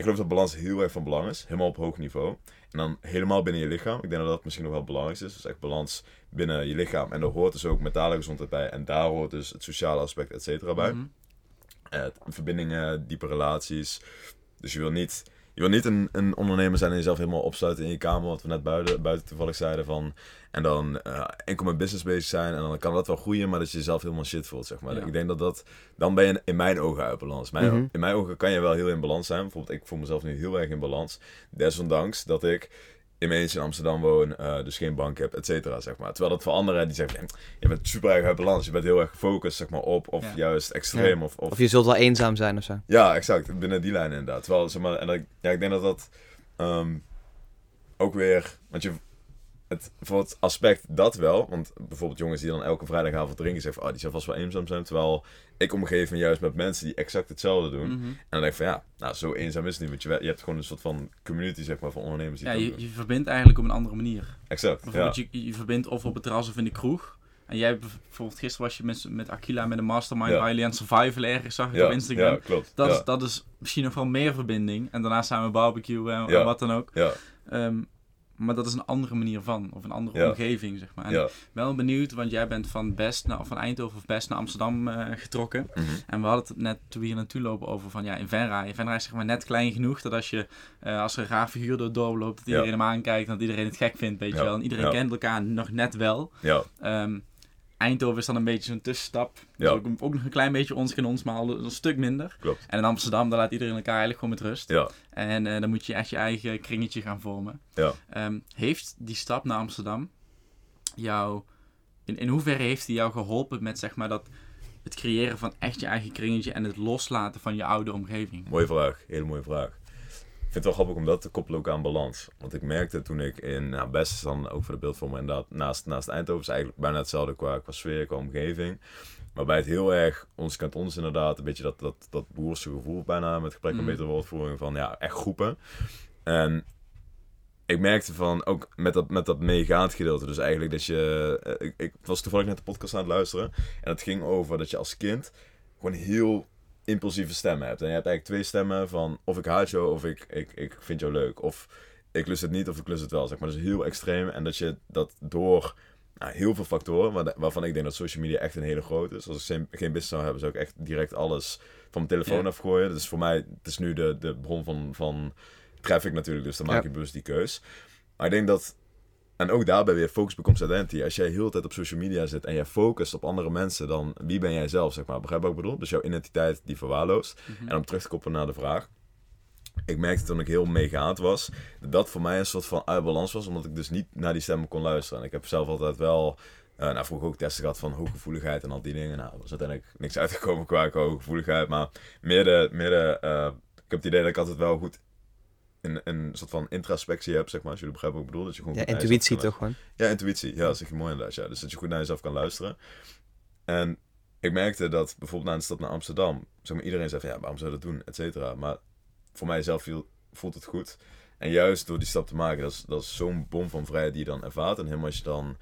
geloof dat balans heel erg van belang is, helemaal op hoog niveau. En dan helemaal binnen je lichaam. Ik denk dat dat misschien nog wel belangrijk is. Dus echt balans binnen je lichaam. En daar hoort dus ook mentale gezondheid bij. En daar hoort dus het sociale aspect, et cetera, bij. Mm-hmm. Verbindingen, diepe relaties. Dus je wil niet een ondernemer zijn en jezelf helemaal opsluiten in je kamer, wat we net buiten toevallig zeiden van. En dan enkel met business bezig zijn en dan kan dat wel groeien, maar dat je jezelf helemaal shit voelt, zeg maar. Ja. Ik denk dat, dan ben je in mijn ogen uit balans. In mijn ogen kan je wel heel in balans zijn. Bijvoorbeeld, ik voel mezelf nu heel erg in balans. Desondanks dat ik in mijn eentje in Amsterdam woon, dus geen bank heb, et cetera, zeg maar. Terwijl dat voor anderen, die zeggen, je bent super erg uit balans, je bent heel erg gefocust, zeg maar, op, of juist extreem. Ja. Of je zult wel eenzaam zijn of zo. Ja, exact, binnen die lijn inderdaad. Terwijl, zeg maar, ik denk dat ook weer, want je, voor het aspect dat wel, want bijvoorbeeld jongens die dan elke vrijdagavond drinken, zeggen van, die zou vast wel eenzaam zijn, terwijl ik omgeef me juist met mensen die exact hetzelfde doen. Mm-hmm. En dan denk ik van zo eenzaam is het niet, want je hebt gewoon een soort van community, zeg maar, van ondernemers die dat doen. Je verbindt eigenlijk op een andere manier. Exact, bijvoorbeeld je verbindt of op het terras of in de kroeg. En jij bijvoorbeeld, gisteren was je met Akyla met een mastermind Highly and Survival ergens, zag ik op Instagram. Ja, klopt. Dat is misschien nog wel meer verbinding. En daarna samen barbecue en wat dan ook. Ja. Maar dat is een andere manier van, of een andere omgeving, zeg maar. En wel benieuwd, want jij bent van Eindhoven of Best naar Amsterdam getrokken. Mm-hmm. En we hadden het net toen we hier naartoe lopen over van, in Venra. In Venra is zeg maar net klein genoeg dat als je, als er een raar figuur door het dorp loopt, dat iedereen hem aankijkt en dat iedereen het gek vindt, weet je wel. En iedereen kent elkaar nog net wel. Eindhoven is dan een beetje zo'n tussenstap. Ja. Dus ook nog een klein beetje ons in ons, maar al een stuk minder. Klopt. En in Amsterdam, daar laat iedereen elkaar eigenlijk gewoon met rust. Ja. En dan moet je echt je eigen kringetje gaan vormen. Ja. Heeft die stap naar Amsterdam jou... In hoeverre heeft die jou geholpen met zeg maar dat... Het creëren van echt je eigen kringetje en het loslaten van je oude omgeving? Mooie vraag, hele mooie vraag. Ik vind het wel grappig om dat te koppelen ook aan balans. Want ik merkte toen ik in best dan ook voor de beeldvorming inderdaad naast Eindhoven is eigenlijk bijna hetzelfde qua sfeer, qua omgeving. Maar bij het heel erg, ons kent ons inderdaad, een beetje dat boerse gevoel bijna met gebrek aan betere woordvoering van ja, echt groepen. En ik merkte van, ook met dat meegaand gedeelte, dus eigenlijk dat je... Ik was toevallig net de podcast aan het luisteren en het ging over dat je als kind gewoon heel impulsieve stemmen hebt. En je hebt eigenlijk twee stemmen van of ik haat jou of ik vind jou leuk. Of ik lust het niet of ik lust het wel, zeg maar. Dus heel extreem en dat je dat door heel veel factoren, waarvan ik denk dat social media echt een hele grote is. Als ik geen business zou hebben, zou ik echt direct alles van mijn telefoon afgooien. Dus voor mij, het is nu de bron van traffic natuurlijk, dus dan maak je bewust die keus. Maar ik denk dat, en ook daarbij weer, focus becomes identity. Als jij heel de tijd op social media zit en jij focust op andere mensen, dan wie ben jij zelf, zeg maar. Begrijp wat ik bedoel? Dus jouw identiteit die verwaarloost. Mm-hmm. En om terug te koppelen naar de vraag. Ik merkte toen ik heel meegaand was, dat voor mij een soort van uit balans was, omdat ik dus niet naar die stemmen kon luisteren. En ik heb zelf altijd wel... vroeger ook testen gehad van hooggevoeligheid en al die dingen. Nou, er was uiteindelijk niks uitgekomen qua hooggevoeligheid, maar ik heb het idee dat ik altijd wel goed een soort van introspectie hebt, zeg maar, als jullie begrijpen wat ik bedoel. Dat je gewoon intuïtie toch gewoon? Ja, intuïtie. Ja, dat zeg je mooi inderdaad. Ja. Dus dat je goed naar jezelf kan luisteren. En ik merkte dat bijvoorbeeld na de stad naar Amsterdam, zeg maar, iedereen zei van ja, waarom zou je dat doen, et cetera. Maar voor mijzelf voelt het goed. En juist door die stap te maken, dat is zo'n bom van vrijheid die je dan ervaart. En helemaal als je dan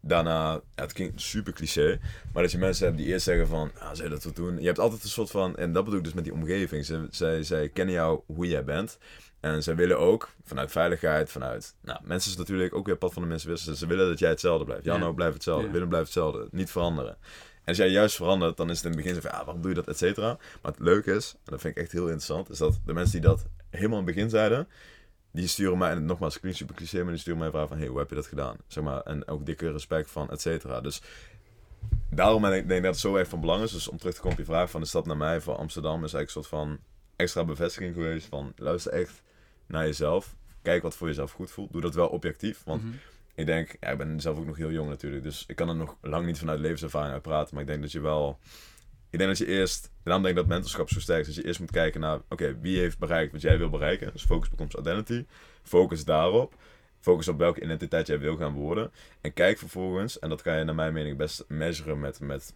daarna, het klinkt super cliché, maar dat je mensen hebt die eerst zeggen van, zou je dat wel doen? Je hebt altijd een soort van, en dat bedoel ik dus met die omgeving. Zij kennen jou hoe jij bent. En zij willen ook, vanuit veiligheid, vanuit... Nou, mensen is natuurlijk ook weer pad van de mensenwisselen. Ze willen dat jij hetzelfde blijft. Jarno blijft hetzelfde. Ja. Willem blijft hetzelfde. Niet veranderen. En als jij juist verandert, dan is het in het begin zo van... waarom doe je dat, et cetera? Maar het leuke is, en dat vind ik echt heel interessant... is dat de mensen die dat helemaal in het begin zeiden... die sturen mij, en nogmaals, klinkt super cliché... maar die sturen mij een vraag van... hey, hoe heb je dat gedaan? Zeg maar, en ook dikke respect van, et cetera. Dus daarom denk ik dat het zo erg van belang is. Dus om terug te komen op je vraag van de stad naar mij... van Amsterdam is eigenlijk een soort van extra bevestiging geweest... van luister echt... naar jezelf. Kijk wat voor jezelf goed voelt. Doe dat wel objectief. Want ik denk... Ja, ik ben zelf ook nog heel jong natuurlijk. Dus ik kan er nog lang niet vanuit levenservaring uit praten. Maar ik denk dat je wel... Ik denk dat je eerst... Daarom denk ik dat mentorschap zo sterk is. Dat je eerst moet kijken naar... Oké, wie heeft bereikt wat jij wil bereiken? Dus focus becomes identity. Focus daarop. Focus op welke identiteit jij wil gaan worden. En kijk vervolgens... En dat kan je naar mijn mening best measuren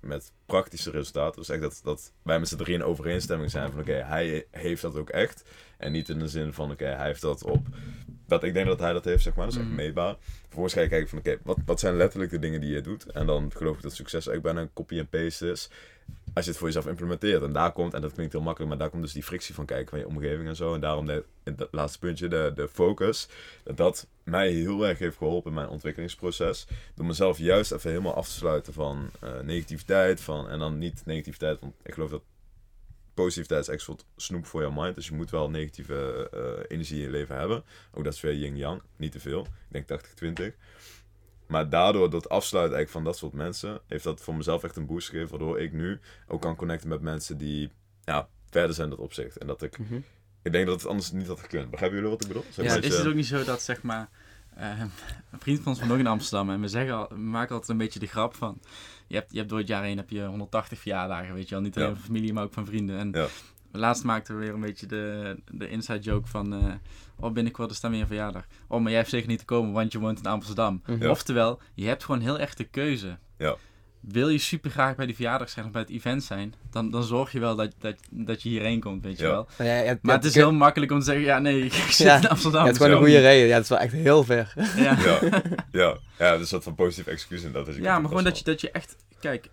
met praktische resultaten. Dus echt dat wij met z'n drie in overeenstemming zijn van... Oké, hij heeft dat ook echt. En niet in de zin van... Oké, hij heeft dat op... Dat ik denk dat hij dat heeft, zeg maar. Dat is echt meetbaar. Vervolgens ga je kijken van... Oké, wat zijn letterlijk de dingen die je doet? En dan geloof ik dat succes eigenlijk bijna een copy en paste is... Als je het voor jezelf implementeert. En daar komt... En dat klinkt heel makkelijk... Maar daar komt dus die frictie van kijken van je omgeving en zo. En daarom dat laatste puntje... De focus. Dat mij heel erg heeft geholpen in mijn ontwikkelingsproces. Door mezelf juist even helemaal af te sluiten van negativiteit. En dan niet negativiteit. Want ik geloof dat positiviteit is echt een soort snoep voor jouw mind. Dus je moet wel negatieve energie in je leven hebben. Ook dat is weer yin-yang. Niet te veel. Ik denk 80-20. Maar daardoor, dat afsluiten eigenlijk van dat soort mensen... heeft dat voor mezelf echt een boost gegeven... waardoor ik nu ook kan connecten met mensen die... ja, verder zijn in dat opzicht. En dat ik... Ik denk dat het anders niet had gekund. Begrijpen jullie wat ik bedoel? Zeg maar, is het ook niet zo dat, zeg maar... een vriend van ons was nog in Amsterdam... en we maken altijd een beetje de grap van... je hebt door het jaar heen heb je 180 verjaardagen, weet je wel. Niet alleen van familie, maar ook van vrienden. En laatst maakten we weer een beetje de inside joke van... binnenkort is dan weer een verjaardag. Maar jij hebt zeker niet te komen, want je woont in Amsterdam. Ja. Oftewel, je hebt gewoon heel echt de keuze. Ja. Wil je super graag bij die verjaardag zijn of bij het event zijn... dan zorg je wel dat je hierheen komt, weet je wel. Maar het is heel makkelijk om te zeggen... ja, nee, ik zit in Amsterdam. Het is gewoon een goede reden. Ja, het is wel echt heel ver. Ja, dus dat van positief excuus en dat is... Ja, maar gewoon dat je echt... Kijk,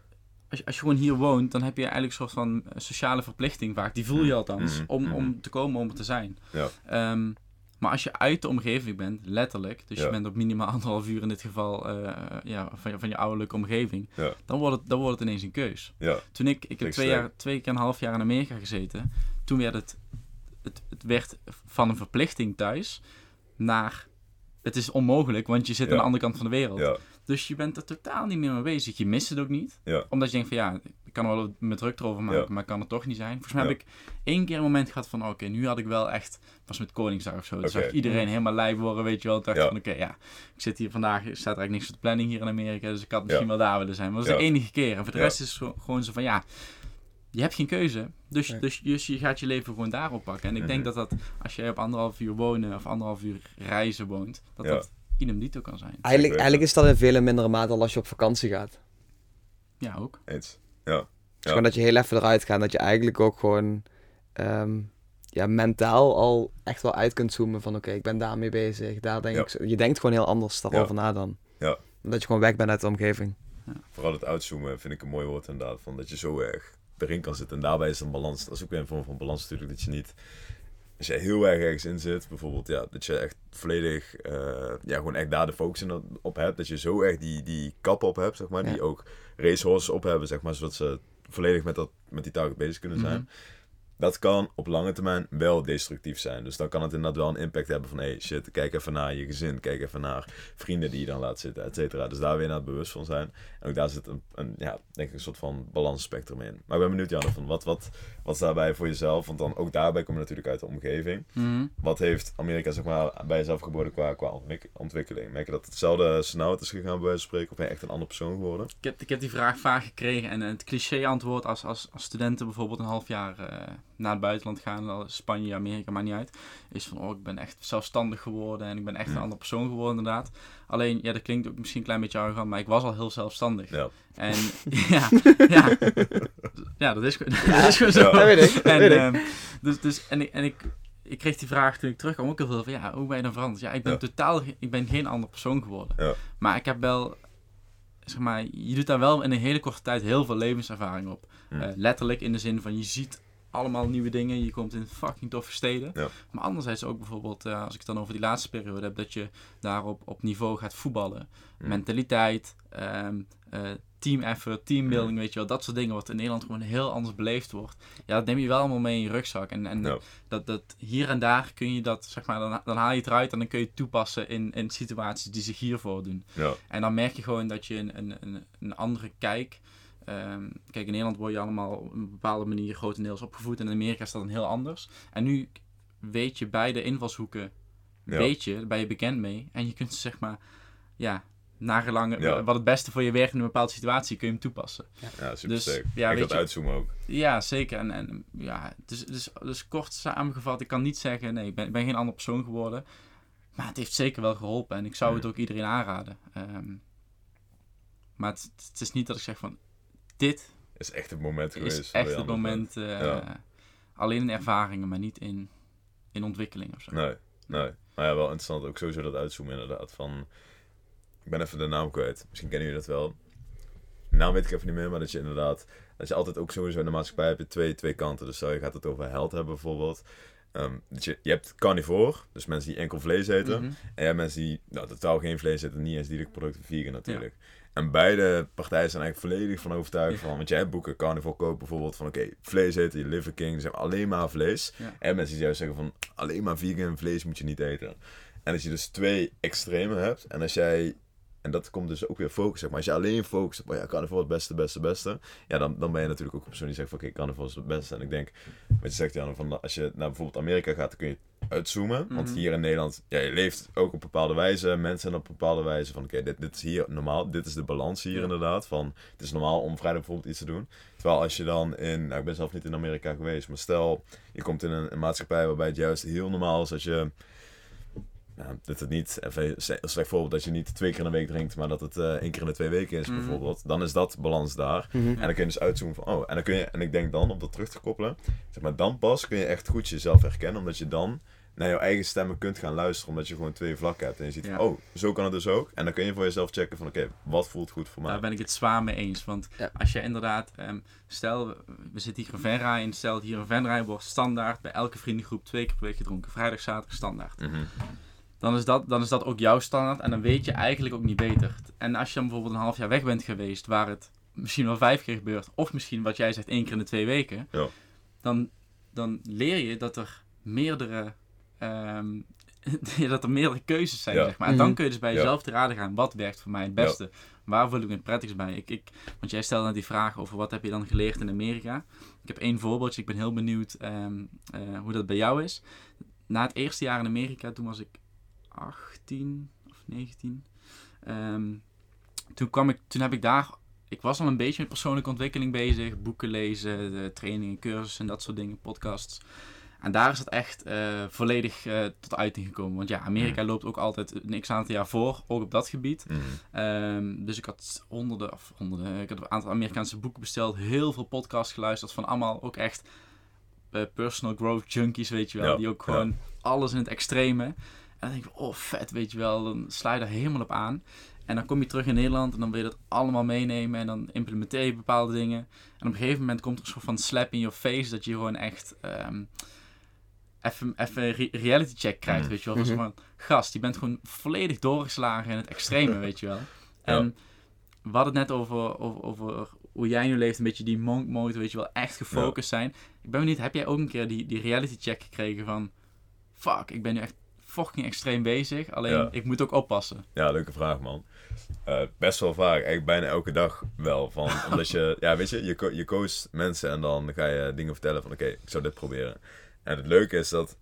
als je gewoon hier woont... dan heb je eigenlijk een soort van sociale verplichting vaak. Die voel je althans, om te komen, om te zijn. Ja. Maar als je uit de omgeving bent, letterlijk... dus je bent op minimaal 1,5 uur in dit geval... van je ouderlijke omgeving... Ja. Dan wordt het ineens een keus. Ja. Toen ik heb 2,5 jaar in Amerika gezeten... toen werd het werd van een verplichting thuis... naar... het is onmogelijk, want je zit aan de andere kant van de wereld. Ja. Dus je bent er totaal niet meer mee bezig. Je mist het ook niet. Ja. Omdat je denkt van ja, ik kan er wel me druk erover maken, maar kan het toch niet zijn. Volgens mij heb ik 1 keer een moment gehad van oké, nu had ik wel echt, was met Koningsdag of zo. Dus zag iedereen helemaal lijp worden, weet je wel. Ik dacht van oké, ik zit hier vandaag, staat er eigenlijk niks op de planning hier in Amerika. Dus ik had misschien wel daar willen zijn. Maar dat is de enige keer. En voor de rest is het gewoon zo van ja, je hebt geen keuze. Dus je gaat je leven gewoon daarop pakken. En ik denk dat als jij op 1,5 uur wonen of 1,5 uur reizen woont, dat idem dito kan zijn. Eigenlijk is dat in veel mindere mate al als je op vakantie gaat. Ja, ook. Eens. Ja. Dus gewoon dat je heel even eruit gaat. Dat je eigenlijk ook gewoon mentaal al echt wel uit kunt zoomen van oké, ik ben daarmee bezig. Daar denk ik, je denkt gewoon heel anders daarover na dan. Ja. Omdat je gewoon weg bent uit de omgeving. Ja. Vooral het uitzoomen vind ik een mooi woord inderdaad. Van dat je zo erg erin kan zitten. En daarbij is dan balans. Dat is ook weer een vorm van balans natuurlijk. Dat je niet... Als jij heel erg ergens in zit, bijvoorbeeld, dat je echt volledig, gewoon echt daar de focus op hebt. Dat je zo echt die kap op hebt, zeg maar, die ook racehorses op hebben, zeg maar, zodat ze volledig met die target bezig kunnen zijn. Mm-hmm. Dat kan op lange termijn wel destructief zijn. Dus dan kan het inderdaad wel een impact hebben van, shit, kijk even naar je gezin, kijk even naar vrienden die je dan laat zitten, et cetera. Dus daar weer naar het bewust van zijn. En ook daar zit een soort van balansspectrum in. Maar ik ben benieuwd, Janne, van wat is daarbij voor jezelf? Want dan ook daarbij kom je natuurlijk uit de omgeving. Mm-hmm. Wat heeft Amerika, zeg maar, bij jezelf geboden qua ontwikkeling? Merk je dat hetzelfde snelheid is gegaan, bij wijze van spreken? Of ben je echt een andere persoon geworden? Ik heb die vraag vaak gekregen. En het cliché antwoord als studenten bijvoorbeeld een half jaar... naar het buitenland gaan, Spanje, Amerika, maakt niet uit, is van, ik ben echt zelfstandig geworden en ik ben echt een andere persoon geworden inderdaad. Alleen, dat klinkt ook misschien een klein beetje arrogant, maar ik was al heel zelfstandig. Ja. En, dat is gewoon zo. Dat weet ik. Ik kreeg die vraag toen ik terugkwam ook heel veel van, hoe ben je dan veranderd? Ja, ik ben totaal geen andere persoon geworden. Ja. Maar ik heb wel, zeg maar, je doet daar wel in een hele korte tijd heel veel levenservaring op. Ja. Letterlijk in de zin van, je ziet allemaal nieuwe dingen. Je komt in fucking toffe steden. Ja. Maar anderzijds ook bijvoorbeeld, als ik het dan over die laatste periode heb, dat je daarop op niveau gaat voetballen. Mm. Mentaliteit, team effort, teambuilding, weet je wel. Dat soort dingen wat in Nederland gewoon heel anders beleefd wordt. Ja, dat neem je wel allemaal mee in je rugzak. En dat hier en daar kun je dat, zeg maar, dan haal je het eruit en dan kun je het toepassen in situaties die zich hier voordoen. Ja. En dan merk je gewoon dat je een andere kijk... kijk, in Nederland word je allemaal op een bepaalde manier grotendeels opgevoed. En in Amerika is dat dan heel anders. En nu weet je beide invalshoeken, daar ben je bekend mee. En je kunt, zeg maar, nagelang wat het beste voor je werkt in een bepaalde situatie, kun je hem toepassen. Ja, super sterk. Dus, ik dat uitzoomen ook. Ja, zeker. Dus kort samengevat, ik kan niet zeggen, nee, ik ben geen andere persoon geworden. Maar het heeft zeker wel geholpen. En ik zou het ook iedereen aanraden. Maar het is niet dat ik zeg van, dit is echt het moment geweest. Is echt het moment. Alleen in ervaringen, maar niet in ontwikkeling of zo. Nee. Maar wel interessant. Ook sowieso dat uitzoomen inderdaad. Van, ik ben even de naam kwijt. Misschien kennen jullie dat wel. De naam weet ik even niet meer. Maar dat je inderdaad... Dat je altijd ook sowieso in de maatschappij heb je twee kanten. Dus je gaat het over held hebben bijvoorbeeld. Je hebt carnivore, dus mensen die enkel vlees eten. Mm-hmm. En je hebt mensen die totaal geen vlees eten. Niet eens dierlijke producten, vegan natuurlijk. Ja. En beide partijen zijn eigenlijk volledig van overtuigd van... Want jij hebt boeken, Carnival Koop bijvoorbeeld, van vlees eten, je Liver King, ze hebben alleen maar vlees. Ja. En mensen die juist zeggen van, alleen maar vegan vlees moet je niet eten. En dat je dus twee extremen hebt. En als jij... En dat komt dus ook weer focus, zeg maar. Als je alleen focust op, carnivore het beste... Dan ben je natuurlijk ook een persoon die zegt van, carnivore is het beste. En ik denk, wat je zegt, Jan, van als je naar bijvoorbeeld Amerika gaat, dan kun je uitzoomen. Mm-hmm. Want hier in Nederland, je leeft ook op bepaalde wijze. Mensen zijn op bepaalde wijze van, dit is hier normaal. Dit is de balans hier inderdaad. Van, het is normaal om vrijdag bijvoorbeeld iets te doen. Terwijl als je dan ik ben zelf niet in Amerika geweest. Maar stel, je komt in een maatschappij waarbij het juist heel normaal is als je... dat het niet, even slecht voorbeeld, dat je niet 2 keer in de week drinkt, maar dat het 1 keer in de 2 weken is bijvoorbeeld, dan is dat balans daar. Mm-hmm. En dan kun je dus uitzoomen van, en dan kun je, en ik denk dan, om dat terug te koppelen, zeg maar, dan pas kun je echt goed jezelf herkennen, omdat je dan naar jouw eigen stemmen kunt gaan luisteren, omdat je gewoon 2 vlakken hebt en je ziet, zo kan het dus ook. En dan kun je voor jezelf checken van, wat voelt goed voor mij? Daar ben ik het zwaar mee eens, want als je inderdaad, stel, we zitten hier in Venray en stel hier in Venray wordt standaard bij elke vriendengroep 2 keer per week gedronken, vrijdag, zaterdag, standaard. Mm-hmm. Dan is dat ook jouw standaard en dan weet je eigenlijk ook niet beter. En als je dan bijvoorbeeld een half jaar weg bent geweest, waar het misschien wel 5 keer gebeurt, of misschien wat jij zegt 1 keer in de 2 weken, dan leer je dat er meerdere dat er meerdere keuzes zijn, zeg maar. En dan kun je dus bij jezelf te raden gaan, wat werkt voor mij het beste? Ja. Waar voel ik me het prettigst bij? Want jij stelde net die vraag over wat heb je dan geleerd in Amerika. Ik heb 1 voorbeeldje, ik ben heel benieuwd hoe dat bij jou is. Na het eerste jaar in Amerika, toen was ik 18 of 19. Toen heb ik daar... Ik was al een beetje met persoonlijke ontwikkeling bezig. Boeken lezen, trainingen, cursussen, dat soort dingen, podcasts. En daar is dat echt volledig tot uiting gekomen. Want ja, Amerika loopt ook altijd een x-aantal jaar voor, ook op dat gebied. Dus ik had ik had een aantal Amerikaanse boeken besteld. Heel veel podcasts geluisterd van allemaal ook echt personal growth junkies, weet je wel. Ja, die ook gewoon alles in het extreme. En dan denk ik, oh vet, weet je wel. Dan sla je daar helemaal op aan. En dan kom je terug in Nederland en dan wil je dat allemaal meenemen en dan implementeer je bepaalde dingen. En op een gegeven moment komt er een soort van slap in your face dat je gewoon echt even reality check krijgt, weet je wel. Van zo'n gast, je bent gewoon volledig doorgeslagen in het extreme, weet je wel. En we hadden het net over hoe jij nu leeft, een beetje die monk mode, weet je wel, echt gefocust zijn. Ik ben benieuwd, heb jij ook een keer die reality check gekregen van, fuck, ik ben nu echt fucking extreem bezig, alleen ik moet ook oppassen. Ja, leuke vraag, man. Best wel vaak, eigenlijk bijna elke dag wel. Omdat je, weet je coacht mensen en dan ga je dingen vertellen van oké, ik zou dit proberen. En het leuke is dat,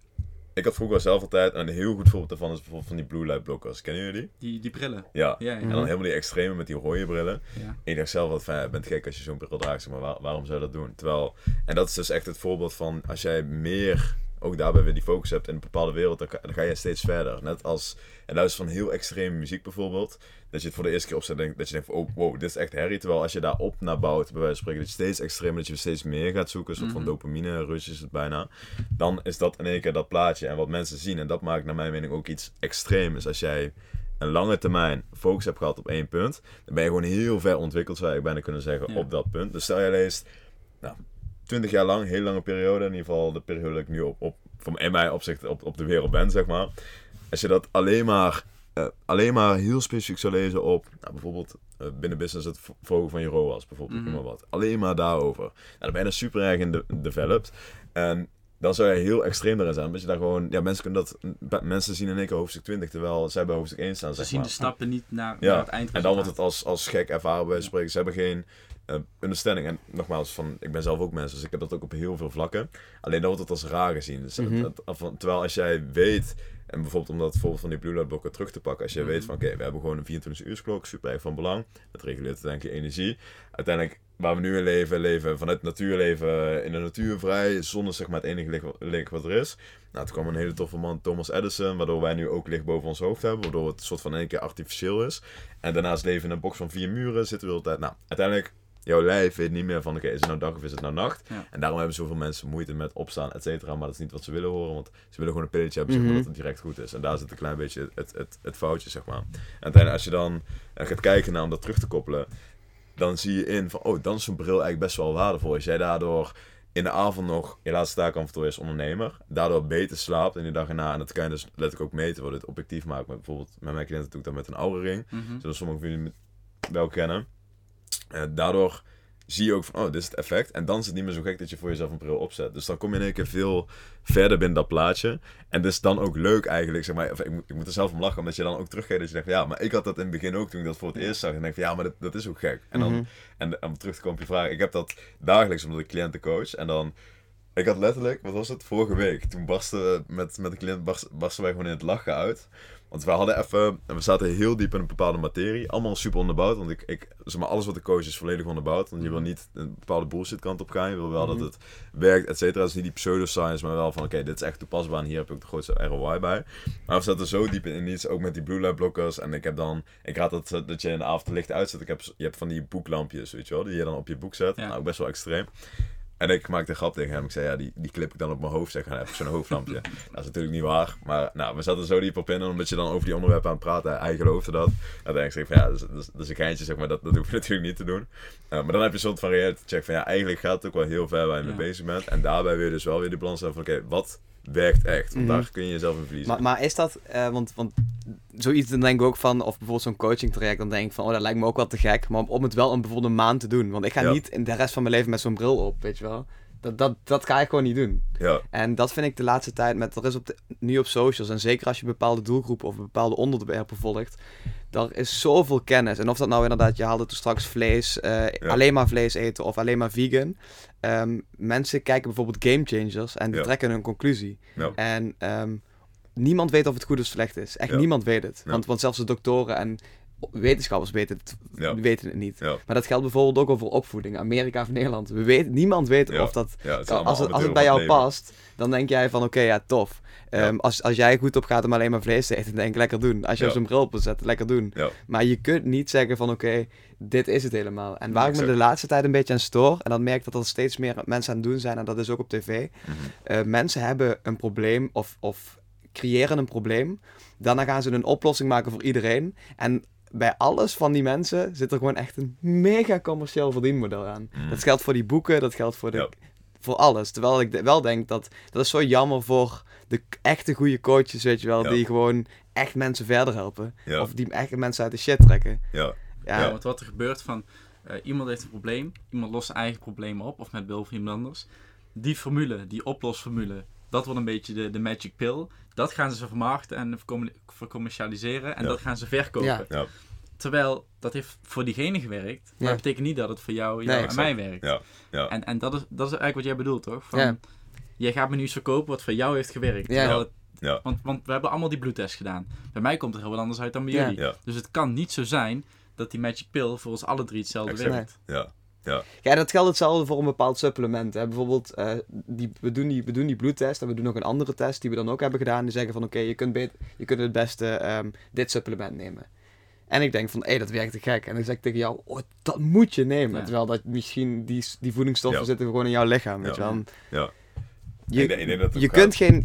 ik had vroeger zelf altijd, en een heel goed voorbeeld daarvan is bijvoorbeeld van die blue light blokkers. Kennen jullie die? Die brillen. Ja. En dan helemaal die extreme met die rode brillen. Ja. En ik dacht zelf wel van, je bent gek als je zo'n bril draagt, maar waarom zou je dat doen? Terwijl, en dat is dus echt het voorbeeld van, als jij meer... ook daarbij weer die focus hebt in een bepaalde wereld, dan ga je steeds verder. Net als en luisteren van heel extreme muziek bijvoorbeeld, dat je het voor de eerste keer opzet en dat je denkt van, oh wow, dit is echt herrie. Terwijl als je daarop naar bouwt, bij wijze van spreken, dat je steeds extremer, dat je steeds meer gaat zoeken, een soort van dopamine rush is het bijna. Dan is dat in één keer dat plaatje en wat mensen zien. En dat maakt naar mijn mening ook iets extreems. Als jij een lange termijn focus hebt gehad op 1 punt, dan ben je gewoon heel ver ontwikkeld, zou je bijna kunnen zeggen, op dat punt. Dus stel jij leest, 20 jaar lang, hele lange periode, in ieder geval de periode dat ik nu in mijn opzicht op de wereld ben, zeg maar. Als je dat alleen maar heel specifiek zou lezen op, bijvoorbeeld binnen business het verhogen van je ROAS, bijvoorbeeld, noem maar wat. Alleen maar daarover. Dan ben je super erg in developed. En dan zou je heel extreem erin zijn. Omdat je daar gewoon, mensen zien in één keer hoofdstuk 20, terwijl zij bij hoofdstuk 1 staan, Ze zien de stappen niet naar het eindresultaat. En dan wordt het als gek ervaren bij spreken. Ze hebben geen understanding. En nogmaals, ik ben zelf ook mens, dus ik heb dat ook op heel veel vlakken. Alleen dan wordt het als raar gezien. Dus terwijl als jij weet, en bijvoorbeeld om dat voorbeeld van die blue light blokken terug te pakken, als jij weet van oké, we hebben gewoon een 24-uursklok, super erg van belang. Dat reguleert uiteindelijk je energie. Uiteindelijk, waar we nu in leven vanuit natuurleven in de natuur vrij, zonder zeg maar het enige licht wat er is. Toen kwam een hele toffe man, Thomas Edison, waardoor wij nu ook licht boven ons hoofd hebben, waardoor het een soort van in één keer artificieel is. En daarnaast leven in een box van 4 muren, zitten we altijd. Uiteindelijk, jouw lijf weet niet meer van oké, is het nou dag of is het nou nacht? Ja. En daarom hebben zoveel mensen moeite met opstaan, et cetera. Maar dat is niet wat ze willen horen, want ze willen gewoon een pilletje hebben, zeg maar, dat het direct goed is. En daar zit een klein beetje het foutje, zeg maar. En uiteindelijk, als je dan gaat kijken naar om dat terug te koppelen, dan zie je in van, dan is zo'n bril eigenlijk best wel waardevol. Als jij daardoor in de avond nog je laatste taak aan voltooien als ondernemer, daardoor beter slaapt in de dag erna. En dat kan je dus letterlijk ook meten, wat het objectief maakt. Maar bijvoorbeeld met mijn cliënten doe ik dat met een aura ring, zoals sommigen van jullie wel kennen. Daardoor zie je ook van, dit is het effect. En dan is het niet meer zo gek dat je voor jezelf een bril opzet. Dus dan kom je in één keer veel verder binnen dat plaatje. En dat is dan ook leuk eigenlijk, zeg maar. Ik moet er zelf om lachen, omdat je dan ook teruggeeft dat je denkt van, maar ik had dat in het begin ook toen ik dat voor het eerst zag. En denk van, maar dat is ook gek. En dan, en om terug te komen op je vraag, ik heb dat dagelijks omdat ik cliënten coach. En dan, ik had letterlijk, wat was het, vorige week. Toen barsten met de cliënt, barsten wij gewoon in het lachen uit. Want we hadden we zaten heel diep in een bepaalde materie. Allemaal super onderbouwd, want ik zeg maar, alles wat ik coach is volledig onderbouwd. Want je wil niet een bepaalde bullshit kant op gaan. Je wil wel dat het werkt, et cetera. Het is niet die pseudoscience, maar wel van oké, dit is echt toepasbaar. En hier heb ik ook de grootste ROI bij. Maar we zaten zo diep in niets, ook met die blue light blokkers. En ik heb dan, ik raad dat je in de avond het licht uitzet. Je hebt van die boeklampjes, weet je wel, die je dan op je boek zet. Ja. Best wel extreem. En ik maakte een grap tegen hem. Ik zei, die clip ik dan op mijn hoofd, zeg maar, even zo'n hoofdlampje. Dat is natuurlijk niet waar. Maar we zaten zo diep op in. Omdat je dan over die onderwerpen aan het praten, hij geloofde dat. En dan zeg ik van, dat is een geintje, zeg maar. Dat hoef je natuurlijk niet te doen. Maar dan heb je een soort van reality check van, eigenlijk gaat het ook wel heel ver waar je mee bezig bent. En daarbij weer dus wel weer die balans hebben van, wat werkt echt? Want daar kun je jezelf in verliezen. Maar is dat, want zoiets dan denk ik ook van, of bijvoorbeeld zo'n coaching traject, dan denk ik van, dat lijkt me ook wel te gek, maar om het wel een bijvoorbeeld een maand te doen, want ik ga niet in de rest van mijn leven met zo'n bril op, weet je wel. Dat ga ik gewoon niet doen. Ja. En dat vind ik de laatste tijd, nu op socials, en zeker als je bepaalde doelgroepen of bepaalde onderwerpen volgt, daar is zoveel kennis. En of dat nou inderdaad, je haalde toen straks vlees, alleen maar vlees eten of alleen maar vegan. Mensen kijken bijvoorbeeld Game Changers en trekken hun conclusie. Ja. En niemand weet of het goed of slecht is. Echt niemand weet het. Ja. Want zelfs de doktoren en wetenschappers weten het niet. Ja. Maar dat geldt bijvoorbeeld ook over opvoeding. Amerika of Nederland. Niemand weet of dat... Ja, als het bij jou past, dan denk jij van oké, ja, tof. Als jij goed op gaat om alleen maar vlees te eten, denk ik lekker doen. Als je op zo'n bril op zet, lekker doen. Ja. Maar je kunt niet zeggen van oké, dit is het helemaal. En waar ik me de laatste tijd een beetje aan stoor, en dan merk ik dat er steeds meer mensen aan het doen zijn, en dat is ook op tv. Mensen hebben een probleem of creëren een probleem. Daarna gaan ze een oplossing maken voor iedereen. En bij alles van die mensen zit er gewoon echt een mega commercieel verdienmodel aan. Dat geldt voor die boeken, dat geldt voor alles. Terwijl ik wel denk dat is zo jammer voor de echte goede coaches, weet je wel, die gewoon echt mensen verder helpen. Ja. Of die echt mensen uit de shit trekken. Ja. Want wat er gebeurt van, iemand heeft een probleem, iemand lost zijn eigen probleem op, of met behulp van iemand anders. Die formule, die oplosformule, dat wordt een beetje de magic pill. Dat gaan ze vermarkten en vercommercialiseren. En dat gaan ze verkopen. Ja. Ja. Terwijl, dat heeft voor diegene gewerkt. Maar dat betekent niet dat het voor jou en mij werkt. Ja. Ja. En dat is eigenlijk wat jij bedoelt, toch? Van, jij gaat me nu iets verkopen wat voor jou heeft gewerkt. Ja. Want we hebben allemaal die bloedtest gedaan. Bij mij komt het heel wat anders uit dan bij jullie. Ja. Dus het kan niet zo zijn dat die magic pill voor ons alle drie hetzelfde werkt. Ja, dat geldt hetzelfde voor een bepaald supplement. Hè. Bijvoorbeeld, we doen die bloedtest en we doen nog een andere test die we dan ook hebben gedaan. Die zeggen van oké, je kunt het beste dit supplement nemen. En ik denk van, dat werkt te gek. En dan zeg ik tegen jou, dat moet je nemen. Ja. Terwijl dat misschien die voedingsstoffen zitten gewoon in jouw lichaam. Weet je wel. Ja.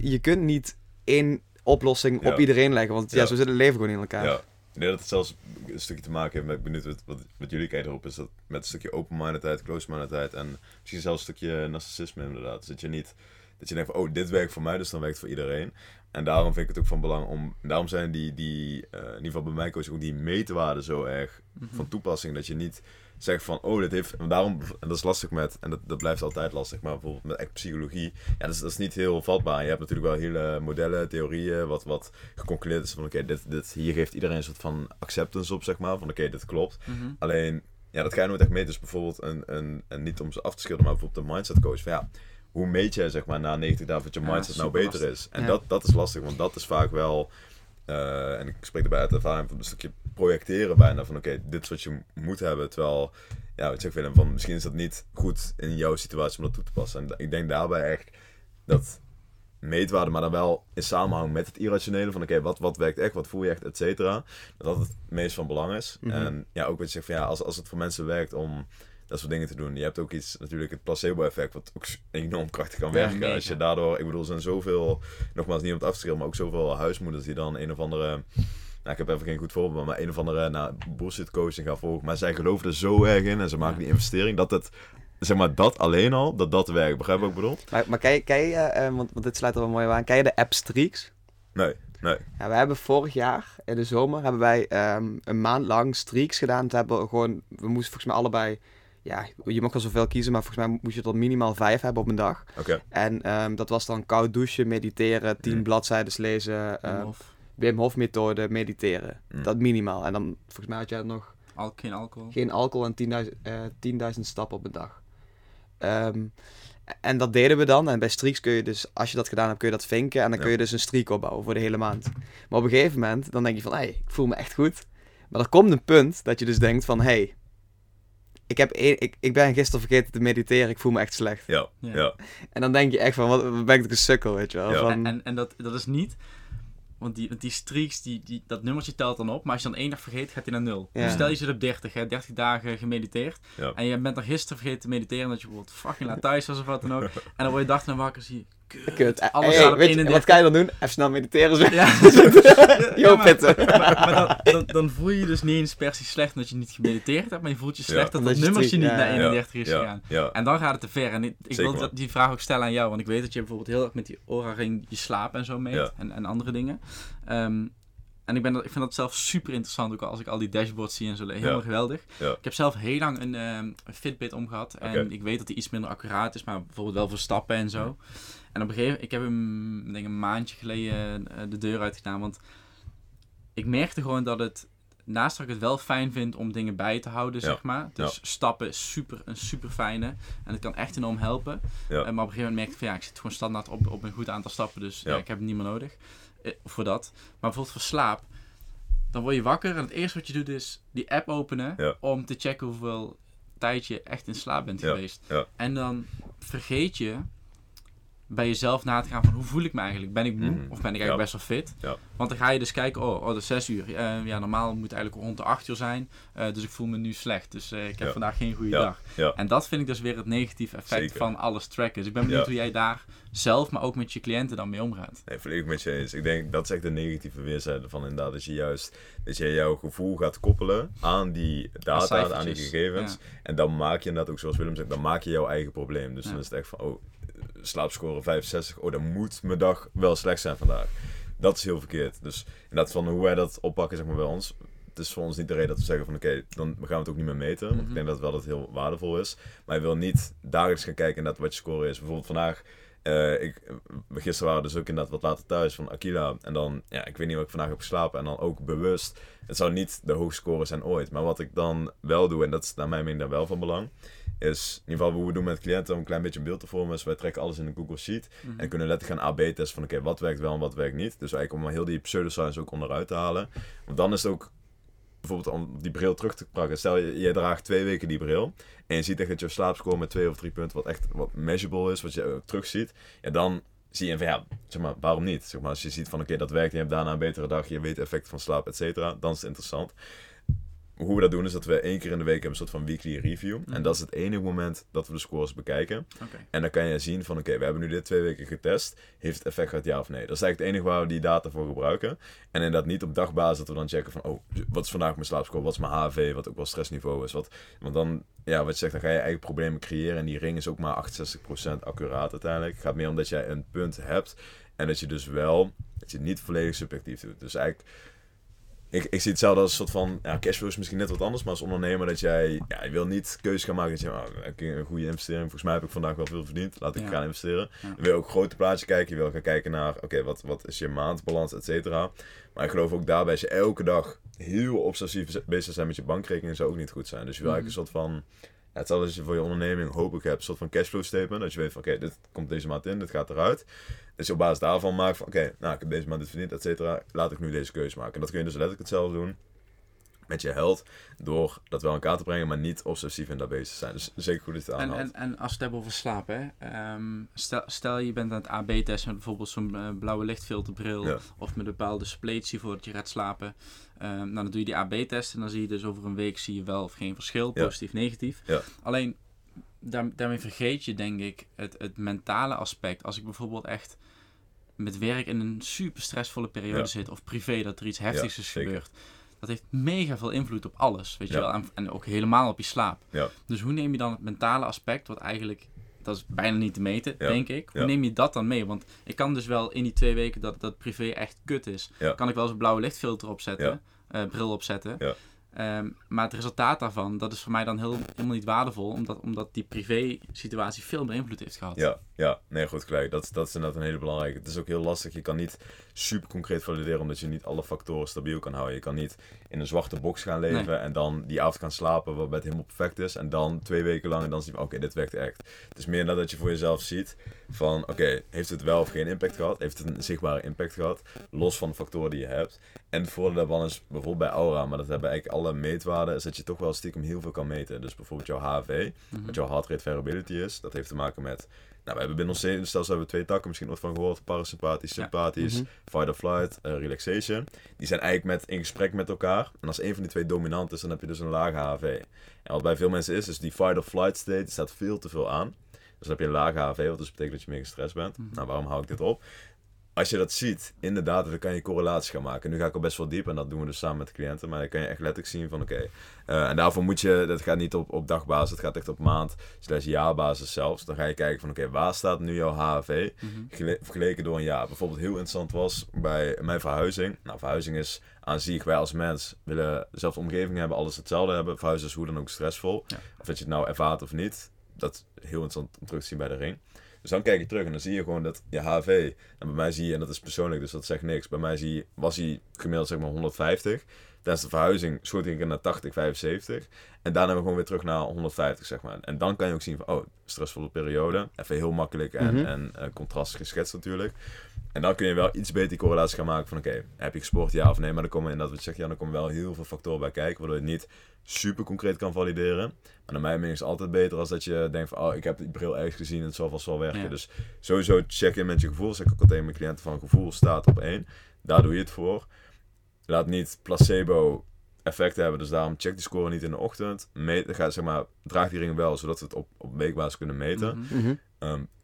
Je kunt niet één oplossing op iedereen leggen, want zo zit het leven gewoon in elkaar. Ja. Ik denk dat het zelfs een stukje te maken heeft, maar ik ben benieuwd wat jullie kijken erop is, dat met een stukje open-mindedheid, close-mindedheid en misschien zelfs een stukje narcissisme inderdaad. Dus dat je denkt van, dit werkt voor mij, dus dan werkt het voor iedereen. En daarom vind ik het ook van belang daarom zijn die in ieder geval bij mij coach ook die meetwaarden zo erg van toepassing, dat je niet zegt van, dit heeft, en daarom, en dat is lastig dat blijft altijd lastig, maar bijvoorbeeld met echt psychologie, dat is niet heel vatbaar. Je hebt natuurlijk wel hele modellen, theorieën, wat geconcludeerd is van, dit, hier geeft iedereen een soort van acceptance op, zeg maar, van dit klopt. Alleen, dat ga je nooit echt mee, dus bijvoorbeeld en niet om ze af te schilderen, maar bijvoorbeeld een mindset coach, van hoe meet jij, zeg maar, na 90 dagen wat je mindset nou beter is? En dat is lastig, want dat is vaak wel... en ik spreek erbij uit ervaring van een stukje projecteren bijna van dit is wat je moet hebben, terwijl wat zeg Willem, van misschien is dat niet goed in jouw situatie om dat toe te passen. En ik denk daarbij echt dat meetwaarde, maar dan wel in samenhang met het irrationele van wat werkt echt, wat voel je echt, et cetera, dat het meest van belang is. En ook wat je zegt van als het voor mensen werkt om dat soort dingen te doen. Je hebt ook iets, natuurlijk het placebo-effect, wat ook enorm krachtig kan werken. Nee, als je daardoor, er zijn zoveel, nogmaals niet om het af te schreeuwen, maar ook zoveel huismoeders die dan een of andere, ik heb even geen goed voorbeeld, maar een of andere bullshit coaching gaan volgen. Maar zij geloven er zo erg in en ze maken die investering dat het, zeg maar, dat alleen al, dat werkt. Begrijp je wat ik bedoel? Maar want dit sluit er wel mooi aan, ken je de appstreaks? Nee. Ja, we hebben vorig jaar, in de zomer, hebben wij een maand lang streaks gedaan. We moesten volgens mij allebei... Ja, je mag wel zoveel kiezen, maar volgens mij moest je tot minimaal 5 hebben op een dag. Okay. En dat was dan koud douchen, mediteren, 10 bladzijden lezen, Wim Hof methode, mediteren. Dat minimaal. En dan volgens mij had jij nog... geen alcohol. Geen alcohol en 10.000 stappen op een dag. En dat deden we dan. En bij streaks kun je dus, als je dat gedaan hebt, kun je dat vinken. En dan kun je dus een streak opbouwen voor de hele maand. Maar op een gegeven moment, dan denk je van, ik voel me echt goed. Maar er komt een punt dat je dus denkt van, Ik ben gisteren vergeten te mediteren, ik voel me echt slecht. Ja. En dan denk je echt van, wat ben ik een sukkel, weet je wel. Ja. En dat is niet... Want die streaks, dat nummertje telt dan op. Maar als je dan 1 dag vergeet, gaat hij naar 0. Ja. Dus stel je zit op 30, hè, 30 dagen gemediteerd. Ja. En je bent dan gisteren vergeten te mediteren, dat je bijvoorbeeld fucking laat thuis was of wat dan ook. En dan word je dag naar wakker, zie je... Kut. Alles staat op 31. Wat kan je dan doen? Even snel mediteren. Zo. Ja. Maar dan voel je dus niet eens per se slecht omdat je niet gemediteerd hebt. Maar je voelt je slecht dat het nummertje niet naar 31 is gegaan. Ja. En dan gaat het te ver. En ik wil die vraag ook stellen aan jou. Want ik weet dat je bijvoorbeeld heel erg met die aura-ring je slaap en zo meet. En andere dingen. En ik vind dat zelf super interessant, ook als ik al die dashboards zie en zo. Helemaal geweldig. Ja. Ik heb zelf heel lang een Fitbit omgehad. En ik weet dat die iets minder accuraat is, maar bijvoorbeeld wel voor stappen en zo. Ja. En op een gegeven moment, ik heb hem een maandje geleden de deur uitgedaan. Want ik merkte gewoon dat het, naast dat ik het wel fijn vind om dingen bij te houden, zeg maar. Dus stappen is een super fijne. En het kan echt enorm helpen. Ja. Maar op een gegeven moment merk ik van ik zit gewoon standaard op een goed aantal stappen. Dus ik heb het niet meer nodig. Voor dat. Maar bijvoorbeeld voor slaap. Dan word je wakker en het eerste wat je doet is die app openen. Ja. Om te checken hoeveel tijd je echt in slaap bent geweest. Ja. En dan vergeet je bij jezelf na te gaan van hoe voel ik me eigenlijk? Ben ik moe? Of ben ik eigenlijk best wel fit? Ja. Want dan ga je dus kijken, dat is 6 uur. Normaal moet het eigenlijk rond de 8 uur zijn. Dus ik voel me nu slecht. Dus ik heb vandaag geen goede dag. Ja. En dat vind ik dus weer het negatieve effect van alles tracken. Dus ik ben benieuwd hoe jij daar zelf, maar ook met je cliënten dan mee omgaat. Nee, volledig met je eens. Ik denk, dat is echt de negatieve weerzijde van inderdaad. Dat je juist, dat je jouw gevoel gaat koppelen aan die data, aan die gegevens. Ja. En dan maak je inderdaad ook, zoals Willem zegt, dan maak je jouw eigen probleem. Dus dan is het echt van, slaapscore 65, dan moet mijn dag wel slecht zijn vandaag. Dat is heel verkeerd. Dus inderdaad van hoe wij dat oppakken, zeg maar, bij ons. Het is voor ons niet de reden dat we zeggen van dan gaan we het ook niet meer meten. Want ik denk dat wel dat heel waardevol is. Maar je wil niet dagelijks gaan kijken naar wat je score is. Bijvoorbeeld vandaag, gisteren waren we dus ook inderdaad wat later thuis van Akyla. En dan, ik weet niet wat ik vandaag heb geslapen. En dan ook bewust, het zou niet de hoogste zijn ooit. Maar wat ik dan wel doe, en dat is naar mijn mening dan wel van belang, is in ieder geval hoe we doen met cliënten om een klein beetje een beeld te vormen. Dus wij trekken alles in een Google Sheet en kunnen letterlijk gaan AB-testen van wat werkt wel en wat werkt niet. Dus eigenlijk om heel die pseudoscience ook onderuit te halen. Want dan is het ook, bijvoorbeeld om die bril terug te pakken. Stel, jij draagt 2 weken die bril en je ziet echt dat je slaapscore met 2 of 3 punten, wat echt wat measurable is, wat je terug ziet. En dan zie je van zeg maar, waarom niet? Zeg maar, als je ziet van dat werkt, je hebt daarna een betere dag, je weet effecten van slaap, et cetera, dan is het interessant. Hoe we dat doen is dat we 1 keer in de week hebben een soort van weekly review. En dat is het enige moment dat we de scores bekijken. Okay. En dan kan je zien van we hebben nu dit 2 weken getest. Heeft het effect gehad, ja of nee? Dat is eigenlijk het enige waar we die data voor gebruiken. En inderdaad niet op dagbasis dat we dan checken van wat is vandaag mijn slaapscore? Wat is mijn HV? Wat ook wel stressniveau is? Want dan, wat je zegt, dan ga je eigen problemen creëren. En die ring is ook maar 68% accuraat uiteindelijk. Het gaat meer om dat jij een punt hebt. En dat je dus wel, dat je het niet volledig subjectief doet. Dus eigenlijk, Ik zie hetzelfde als een soort van, cashflow is misschien net wat anders, maar als ondernemer dat jij, je wil niet keuzes gaan maken dat je, een goede investering, volgens mij heb ik vandaag wel veel verdiend, laat ik gaan investeren. Ja. Je wil ook grote plaatjes kijken, je wil gaan kijken naar, wat is je maandbalans, et cetera. Maar ik geloof ook daarbij, als je elke dag heel obsessief bezig zijn met je bankrekening, zou ook niet goed zijn. Dus je wil eigenlijk een soort van, hetzelfde als je voor je onderneming, hoop ik heb, een soort van cashflow statement, dat je weet van, dit komt deze maand in, dit gaat eruit. Dus je op basis daarvan maakt van, ik heb deze maand dit verdiend, et cetera, laat ik nu deze keuze maken. En dat kun je dus letterlijk hetzelfde doen met je health, door dat wel in kaart te brengen, maar niet obsessief in dat bezig te zijn. Dus zeker goed dat je het aanhaalt. En als we het hebben over slaap, hè? Stel je bent aan het AB-testen met bijvoorbeeld zo'n blauwe lichtfilterbril, of met een bepaalde spleetsie voordat je gaat slapen. Dan doe je die AB-test en dan zie je dus over een week zie je wel of geen verschil, positief, negatief. Ja. Alleen, daarmee vergeet je denk ik het mentale aspect. Als ik bijvoorbeeld echt met werk in een super stressvolle periode zit, of privé, dat er iets heftigs is gebeurd. Dat heeft mega veel invloed op alles, weet je wel. En ook helemaal op je slaap. Ja. Dus hoe neem je dan het mentale aspect, wat eigenlijk, dat is bijna niet te meten, denk ik. Hoe neem je dat dan mee? Want ik kan dus wel in die 2 weken dat privé echt kut is, kan ik wel eens een blauwe lichtfilter opzetten, bril opzetten. Ja. Maar het resultaat daarvan, dat is voor mij dan helemaal niet waardevol, omdat die privé-situatie veel meer invloed heeft gehad. Ja, nee, goed gelijk. Dat is inderdaad een hele belangrijke. Het is ook heel lastig. Je kan niet super concreet valideren, omdat je niet alle factoren stabiel kan houden. Je kan niet in een zwarte box gaan leven en dan die avond gaan slapen waarbij het helemaal perfect is. En dan 2 weken lang en dan zie je, dit werkt echt. Het is meer dat je voor jezelf ziet van, heeft het wel of geen impact gehad? Heeft het een zichtbare impact gehad? Los van de factoren die je hebt. En het voordeel daarvan is bijvoorbeeld bij Aura, maar dat hebben eigenlijk alle meetwaarden, is dat je toch wel stiekem heel veel kan meten. Dus bijvoorbeeld jouw HV, wat jouw heart rate variability is, dat heeft te maken met, we hebben binnen ons zenuwstelsel hebben 2 takken, misschien nog van gehoord, parasympathisch, sympathisch, fight or flight, relaxation. Die zijn eigenlijk in gesprek met elkaar. En als een van die 2 dominant is, dan heb je dus een lage HV. En wat bij veel mensen is die fight or flight state, die staat veel te veel aan. Dus dan heb je een lage HV, wat dus betekent dat je meer gestrest bent. Nou, waarom hou ik dit op? als je dat ziet, inderdaad, dan kan je correlaties gaan maken. Nu ga ik al best wel diep en dat doen we dus samen met de cliënten. Maar dan kan je echt letterlijk zien van oké. En daarvoor moet je, dat gaat niet op dagbasis, dat gaat echt op maand, slash jaarbasis zelfs. Dan ga je kijken van oké, waar staat nu jouw HRV vergeleken door een jaar. Bijvoorbeeld heel interessant was bij mijn verhuizing. Nou, verhuizing is aan zich, wij als mens willen dezelfde omgeving hebben, alles hetzelfde hebben. Verhuizen is hoe dan ook stressvol. Ja. Of dat je het nou ervaart of niet. Dat is heel interessant om terug te zien bij de ring. Dus dan kijk je terug en dan zie je gewoon dat je HV, en bij mij zie je, en dat is persoonlijk, dus dat zegt niks. Bij mij was hij gemiddeld zeg maar 150. Tijdens de verhuizing schoot ik naar 80, 75. En daarna we gewoon weer terug naar 150, zeg maar. En dan kan je ook zien van, oh, stressvolle periode. Even heel makkelijk en contrast geschetst natuurlijk. En dan kun je wel iets beter die correlatie gaan maken van, oké, heb je gesport, ja of nee? Maar dan komen inderdaad, wat je zegt, ja, dan komen wel heel veel factoren bij kijken, waardoor je het niet super concreet kan valideren. Maar naar mijn mening is het altijd beter als dat je denkt van, oh, ik heb die bril ergens gezien en het zal vast wel werken. Ja. Dus sowieso check in met je gevoel. Zeg ik ook tegen mijn cliënten van, gevoel staat op 1. Daar doe je het voor. Laat niet placebo-effecten hebben, dus daarom check die score niet in de ochtend. Draag die ring wel, zodat we het op weekbasis kunnen meten. Mm-hmm.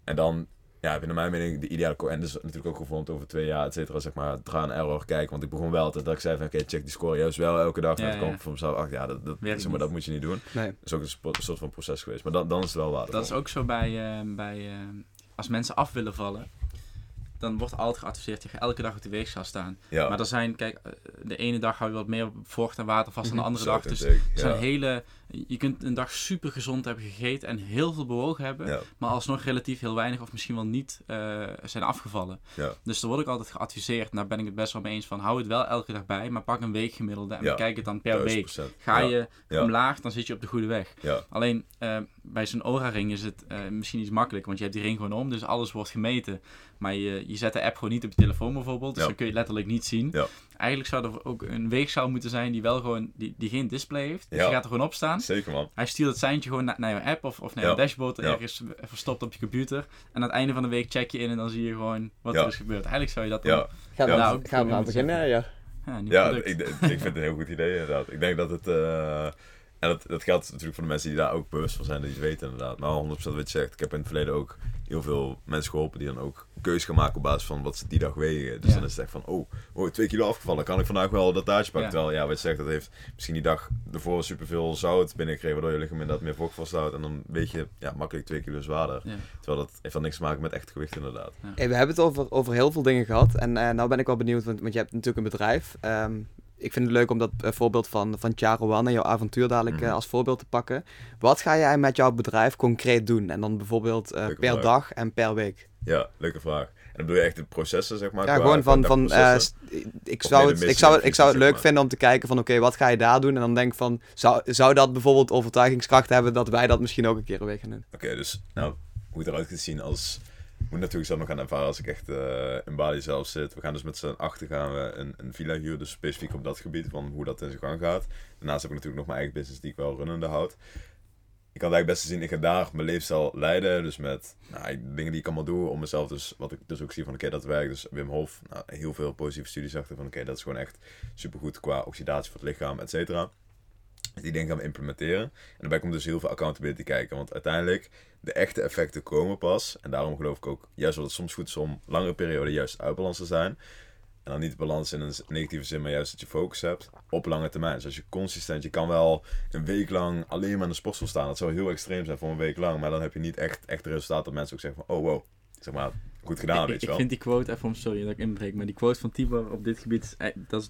En dan, ja, naar mijn mening, de ideale score. En dat is natuurlijk ook gevormd over 2 jaar, et cetera, zeg maar, draai en error kijken. Want ik begon wel altijd dat ik zei van, oké, check die score juist wel elke dag. En dan kwam voor mezelf achter, dat moet je niet doen. Nee. Dat is ook een soort van proces geweest. Maar dan is het wel waardevol. Dat is ook zo bij als mensen af willen vallen. Dan wordt altijd geadviseerd, je gaat elke dag op de weegschaal staan. Ja. Maar er zijn, kijk, de ene dag hou je wat meer vocht en water vast dan de andere dag. Dus zijn hele, je kunt een dag super gezond hebben gegeten en heel veel bewogen hebben. Ja. Maar alsnog relatief heel weinig of misschien wel niet zijn afgevallen. Ja. Dus dan word ik altijd geadviseerd, nou ben ik het best wel mee eens van, hou het wel elke dag bij, maar pak een weekgemiddelde en bekijk het dan per 1000%. Week. Ga je omlaag, dan zit je op de goede weg. Ja. Alleen, bij zo'n ORA-ring is het misschien iets makkelijker, want je hebt die ring gewoon om, dus alles wordt gemeten. Maar je zet de app gewoon niet op je telefoon bijvoorbeeld, dus dan kun je letterlijk niet zien. Ja. Eigenlijk zou er ook een weegschaal moeten zijn die wel gewoon die geen display heeft. Dus je gaat er gewoon op staan. Zeker, man. Hij stuurt het seintje gewoon naar je app of naar je dashboard ergens verstopt op je computer. En aan het einde van de week check je in en dan zie je gewoon wat er is gebeurd. Eigenlijk zou je dat dan... Gaan we aan beginnen, ik vind het een heel goed idee inderdaad. Ik denk dat het... En dat geldt natuurlijk voor de mensen die daar ook bewust van zijn, dat die het weten inderdaad. Maar 100% wat je zegt, ik heb in het verleden ook heel veel mensen geholpen die dan ook keus gaan maken op basis van wat ze die dag wegen. Dus dan is het echt van, oh, 2 kilo afgevallen, kan ik vandaag wel dat taartje pakken? Ja. Terwijl, ja, wat je zegt, dat heeft misschien die dag ervoor superveel zout binnengekregen, waardoor je lichaam inderdaad meer vocht vasthoudt. En dan weet je, ja, makkelijk 2 kilo zwaarder. Ja. Terwijl dat heeft dan niks te maken met echt gewicht inderdaad. Ja. Hey, we hebben het over heel veel dingen gehad. En nou ben ik wel benieuwd, want je hebt natuurlijk een bedrijf. Ik vind het leuk om dat voorbeeld van Tja, Ruan en jouw avontuur dadelijk als voorbeeld te pakken. Wat ga jij met jouw bedrijf concreet doen? En dan bijvoorbeeld per dag en per week. Ja, leuke vraag. En dan bedoel je echt de processen, zeg maar? Ja, gewoon ik zou het leuk vinden om te kijken van oké, wat ga je daar doen? En dan denk ik van, zou dat bijvoorbeeld overtuigingskracht hebben dat wij dat misschien ook een keer een week gaan doen? Oké, dus nou, hoe het eruit gaat zien als... Ik moet natuurlijk zelf nog gaan ervaren als ik echt in Bali zelf zit. We gaan dus met z'n achter gaan we een villa huren, dus specifiek op dat gebied van hoe dat in zijn gang gaat. Daarnaast heb ik natuurlijk nog mijn eigen business die ik wel runnende houd. Ik kan het eigenlijk best zien, ik ga daar mijn leefstijl leiden, dus met dingen die ik allemaal doe om mezelf, dus wat ik dus ook zie van oké, dat werkt. Dus Wim Hof, heel veel positieve studies achter van oké, dat is gewoon echt supergoed qua oxidatie voor het lichaam, et cetera. Die dingen gaan we implementeren. En daarbij komt dus heel veel accountability kijken. Want uiteindelijk, de echte effecten komen pas. En daarom geloof ik ook, juist dat het soms goed is om langere perioden juist uitbalans te zijn. En dan niet de balans in een negatieve zin, maar juist dat je focus hebt op lange termijn. Dus als je consistent, je kan wel een week lang alleen maar in de sportschool staan. Dat zou heel extreem zijn voor een week lang. Maar dan heb je niet echt het resultaat dat mensen ook zeggen van, oh wow, zeg maar... Goed gedaan, weet je wel. Ik vind die quote, even om sorry dat ik inbreek, maar die quote van Tibor op dit gebied,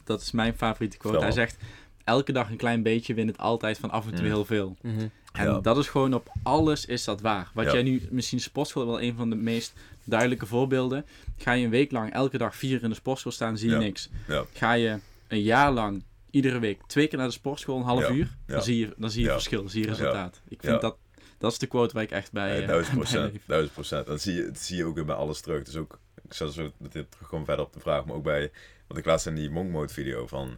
dat is mijn favoriete quote. Hij zegt, elke dag een klein beetje wint het altijd van af en toe heel veel. Mm-hmm. En dat is gewoon op alles is dat waar. Wat jij nu, misschien sportschool wel een van de meest duidelijke voorbeelden. Ga je een week lang elke dag 4 uur in de sportschool staan, zie je niks. Ja. Ga je een jaar lang iedere week 2 keer naar de sportschool, een half uur, dan zie je verschil, dan zie je resultaat. Ik vind dat is de quote waar ik echt bij... 1000%. Dat zie je ook weer bij alles terug. Dus ook, ik zal zo meteen terugkomen verder op de vraag, maar ook bij, want ik laatst in die Monk Mode video van...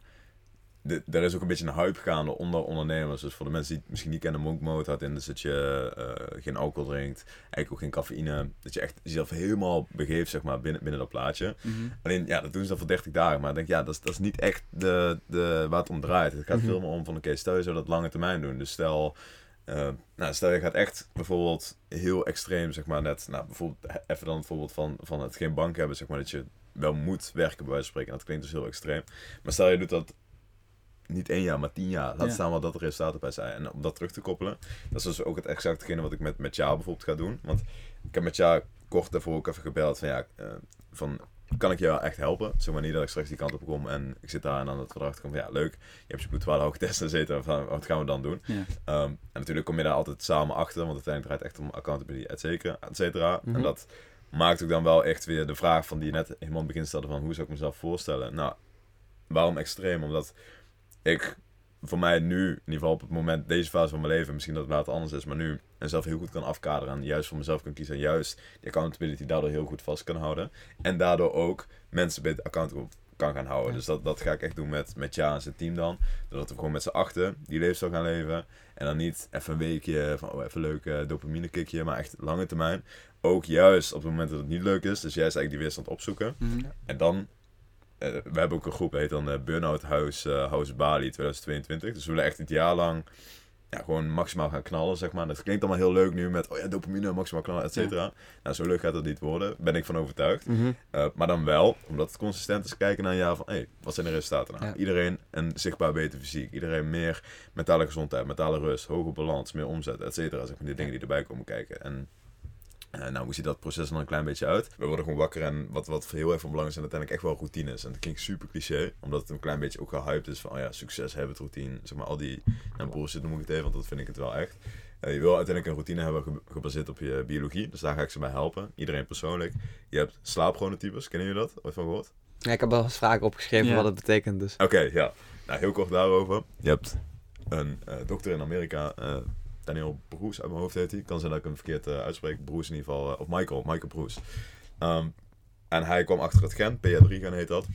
Er is ook een beetje een hype gaande onder ondernemers. Dus voor de mensen die het misschien niet kennen, Monk Mode houdt in dus dat je geen alcohol drinkt, eigenlijk ook geen cafeïne. Dat je echt jezelf helemaal begeeft, zeg maar, binnen dat plaatje. Mm-hmm. Alleen, ja, dat doen ze dan voor 30 dagen. Maar ik denk, ja, dat is niet echt waar het om draait. Het gaat veel meer om van, oké, stel je zou dat lange termijn doen. Dus stel je gaat echt bijvoorbeeld heel extreem, zeg maar, net, bijvoorbeeld even dan het voorbeeld van het geen bank hebben, zeg maar, dat je wel moet werken bij wijze van spreken. Dat klinkt dus heel extreem. Maar stel je doet dat niet 1 jaar, maar 10 jaar. Laat staan wat dat resultaat erbij zijn. En om dat terug te koppelen, dat is dus ook het exactgene wat ik met Tja bijvoorbeeld ga doen. Want ik heb met Tja kort daarvoor ook even gebeld van ja, van... Kan ik jou echt helpen? Zeg maar niet dat ik straks die kant op kom en ik zit daar en dan dat we erachter komen van ja, leuk. Je hebt je goed 12 hoog testen zitten van wat gaan we dan doen? Ja. En natuurlijk kom je daar altijd samen achter, want uiteindelijk draait het echt om accountability, et cetera. Mm-hmm. En dat maakt ook dan wel echt weer de vraag van die je net helemaal in het begin stelde van hoe zou ik mezelf voorstellen? Nou, waarom extreem? Omdat ik voor mij nu, in ieder geval op het moment, deze fase van mijn leven, misschien dat het later anders is, maar nu en zelf heel goed kan afkaderen en juist voor mezelf kan kiezen en juist die accountability daardoor heel goed vast kan houden. En daardoor ook mensen beter accountable kan gaan houden. Ja. Dus dat ga ik echt doen met Tja en zijn team dan. Doordat we gewoon met z'n achten die leefstijl gaan leven. En dan niet even een weekje van even een leuk dopamine kickje, maar echt lange termijn. Ook juist op het moment dat het niet leuk is, dus juist eigenlijk die weerstand opzoeken. Ja. En dan... we hebben ook een groep, heet dan Burnout House, House Bali 2022. Dus we willen echt het jaar lang ja, gewoon maximaal gaan knallen, zeg maar. Dat klinkt allemaal heel leuk nu met, oh ja, dopamine, maximaal knallen, et cetera. Ja. Nou, zo leuk gaat dat niet worden, ben ik van overtuigd. Mm-hmm. Maar dan wel, omdat het consistent is, kijken naar een jaar van, hé, wat zijn de resultaten nou? Ja. Iedereen een zichtbaar beter fysiek, iedereen meer mentale gezondheid, mentale rust, hoger balans, meer omzet, et cetera. Zeg maar, die dingen die erbij komen kijken. En... nou, hoe ziet dat proces dan een klein beetje uit? We worden gewoon wakker en wat heel erg van belang is en uiteindelijk echt wel routine is. En dat klinkt super cliché, omdat het een klein beetje ook gehyped is van oh ja, succes, habit, routine, zeg maar al die bullshit noem ik het even, want dat vind ik het wel echt. Je wil uiteindelijk een routine hebben gebaseerd op je biologie, dus daar ga ik ze bij helpen. Iedereen persoonlijk. Je hebt slaapchronotypes, kennen jullie dat? Ooit van gehoord? Ja, ik heb wel eens vragen opgeschreven wat het betekent dus. Oké, ja. Nou, heel kort daarover. Je hebt een dokter in Amerika... Daniel Breus uit mijn hoofd heet hij. Kan zijn dat ik hem verkeerd uitspreek. Breus in ieder geval. Of Michael Breus. En hij kwam achter het gen. PA3 gaan heet dat.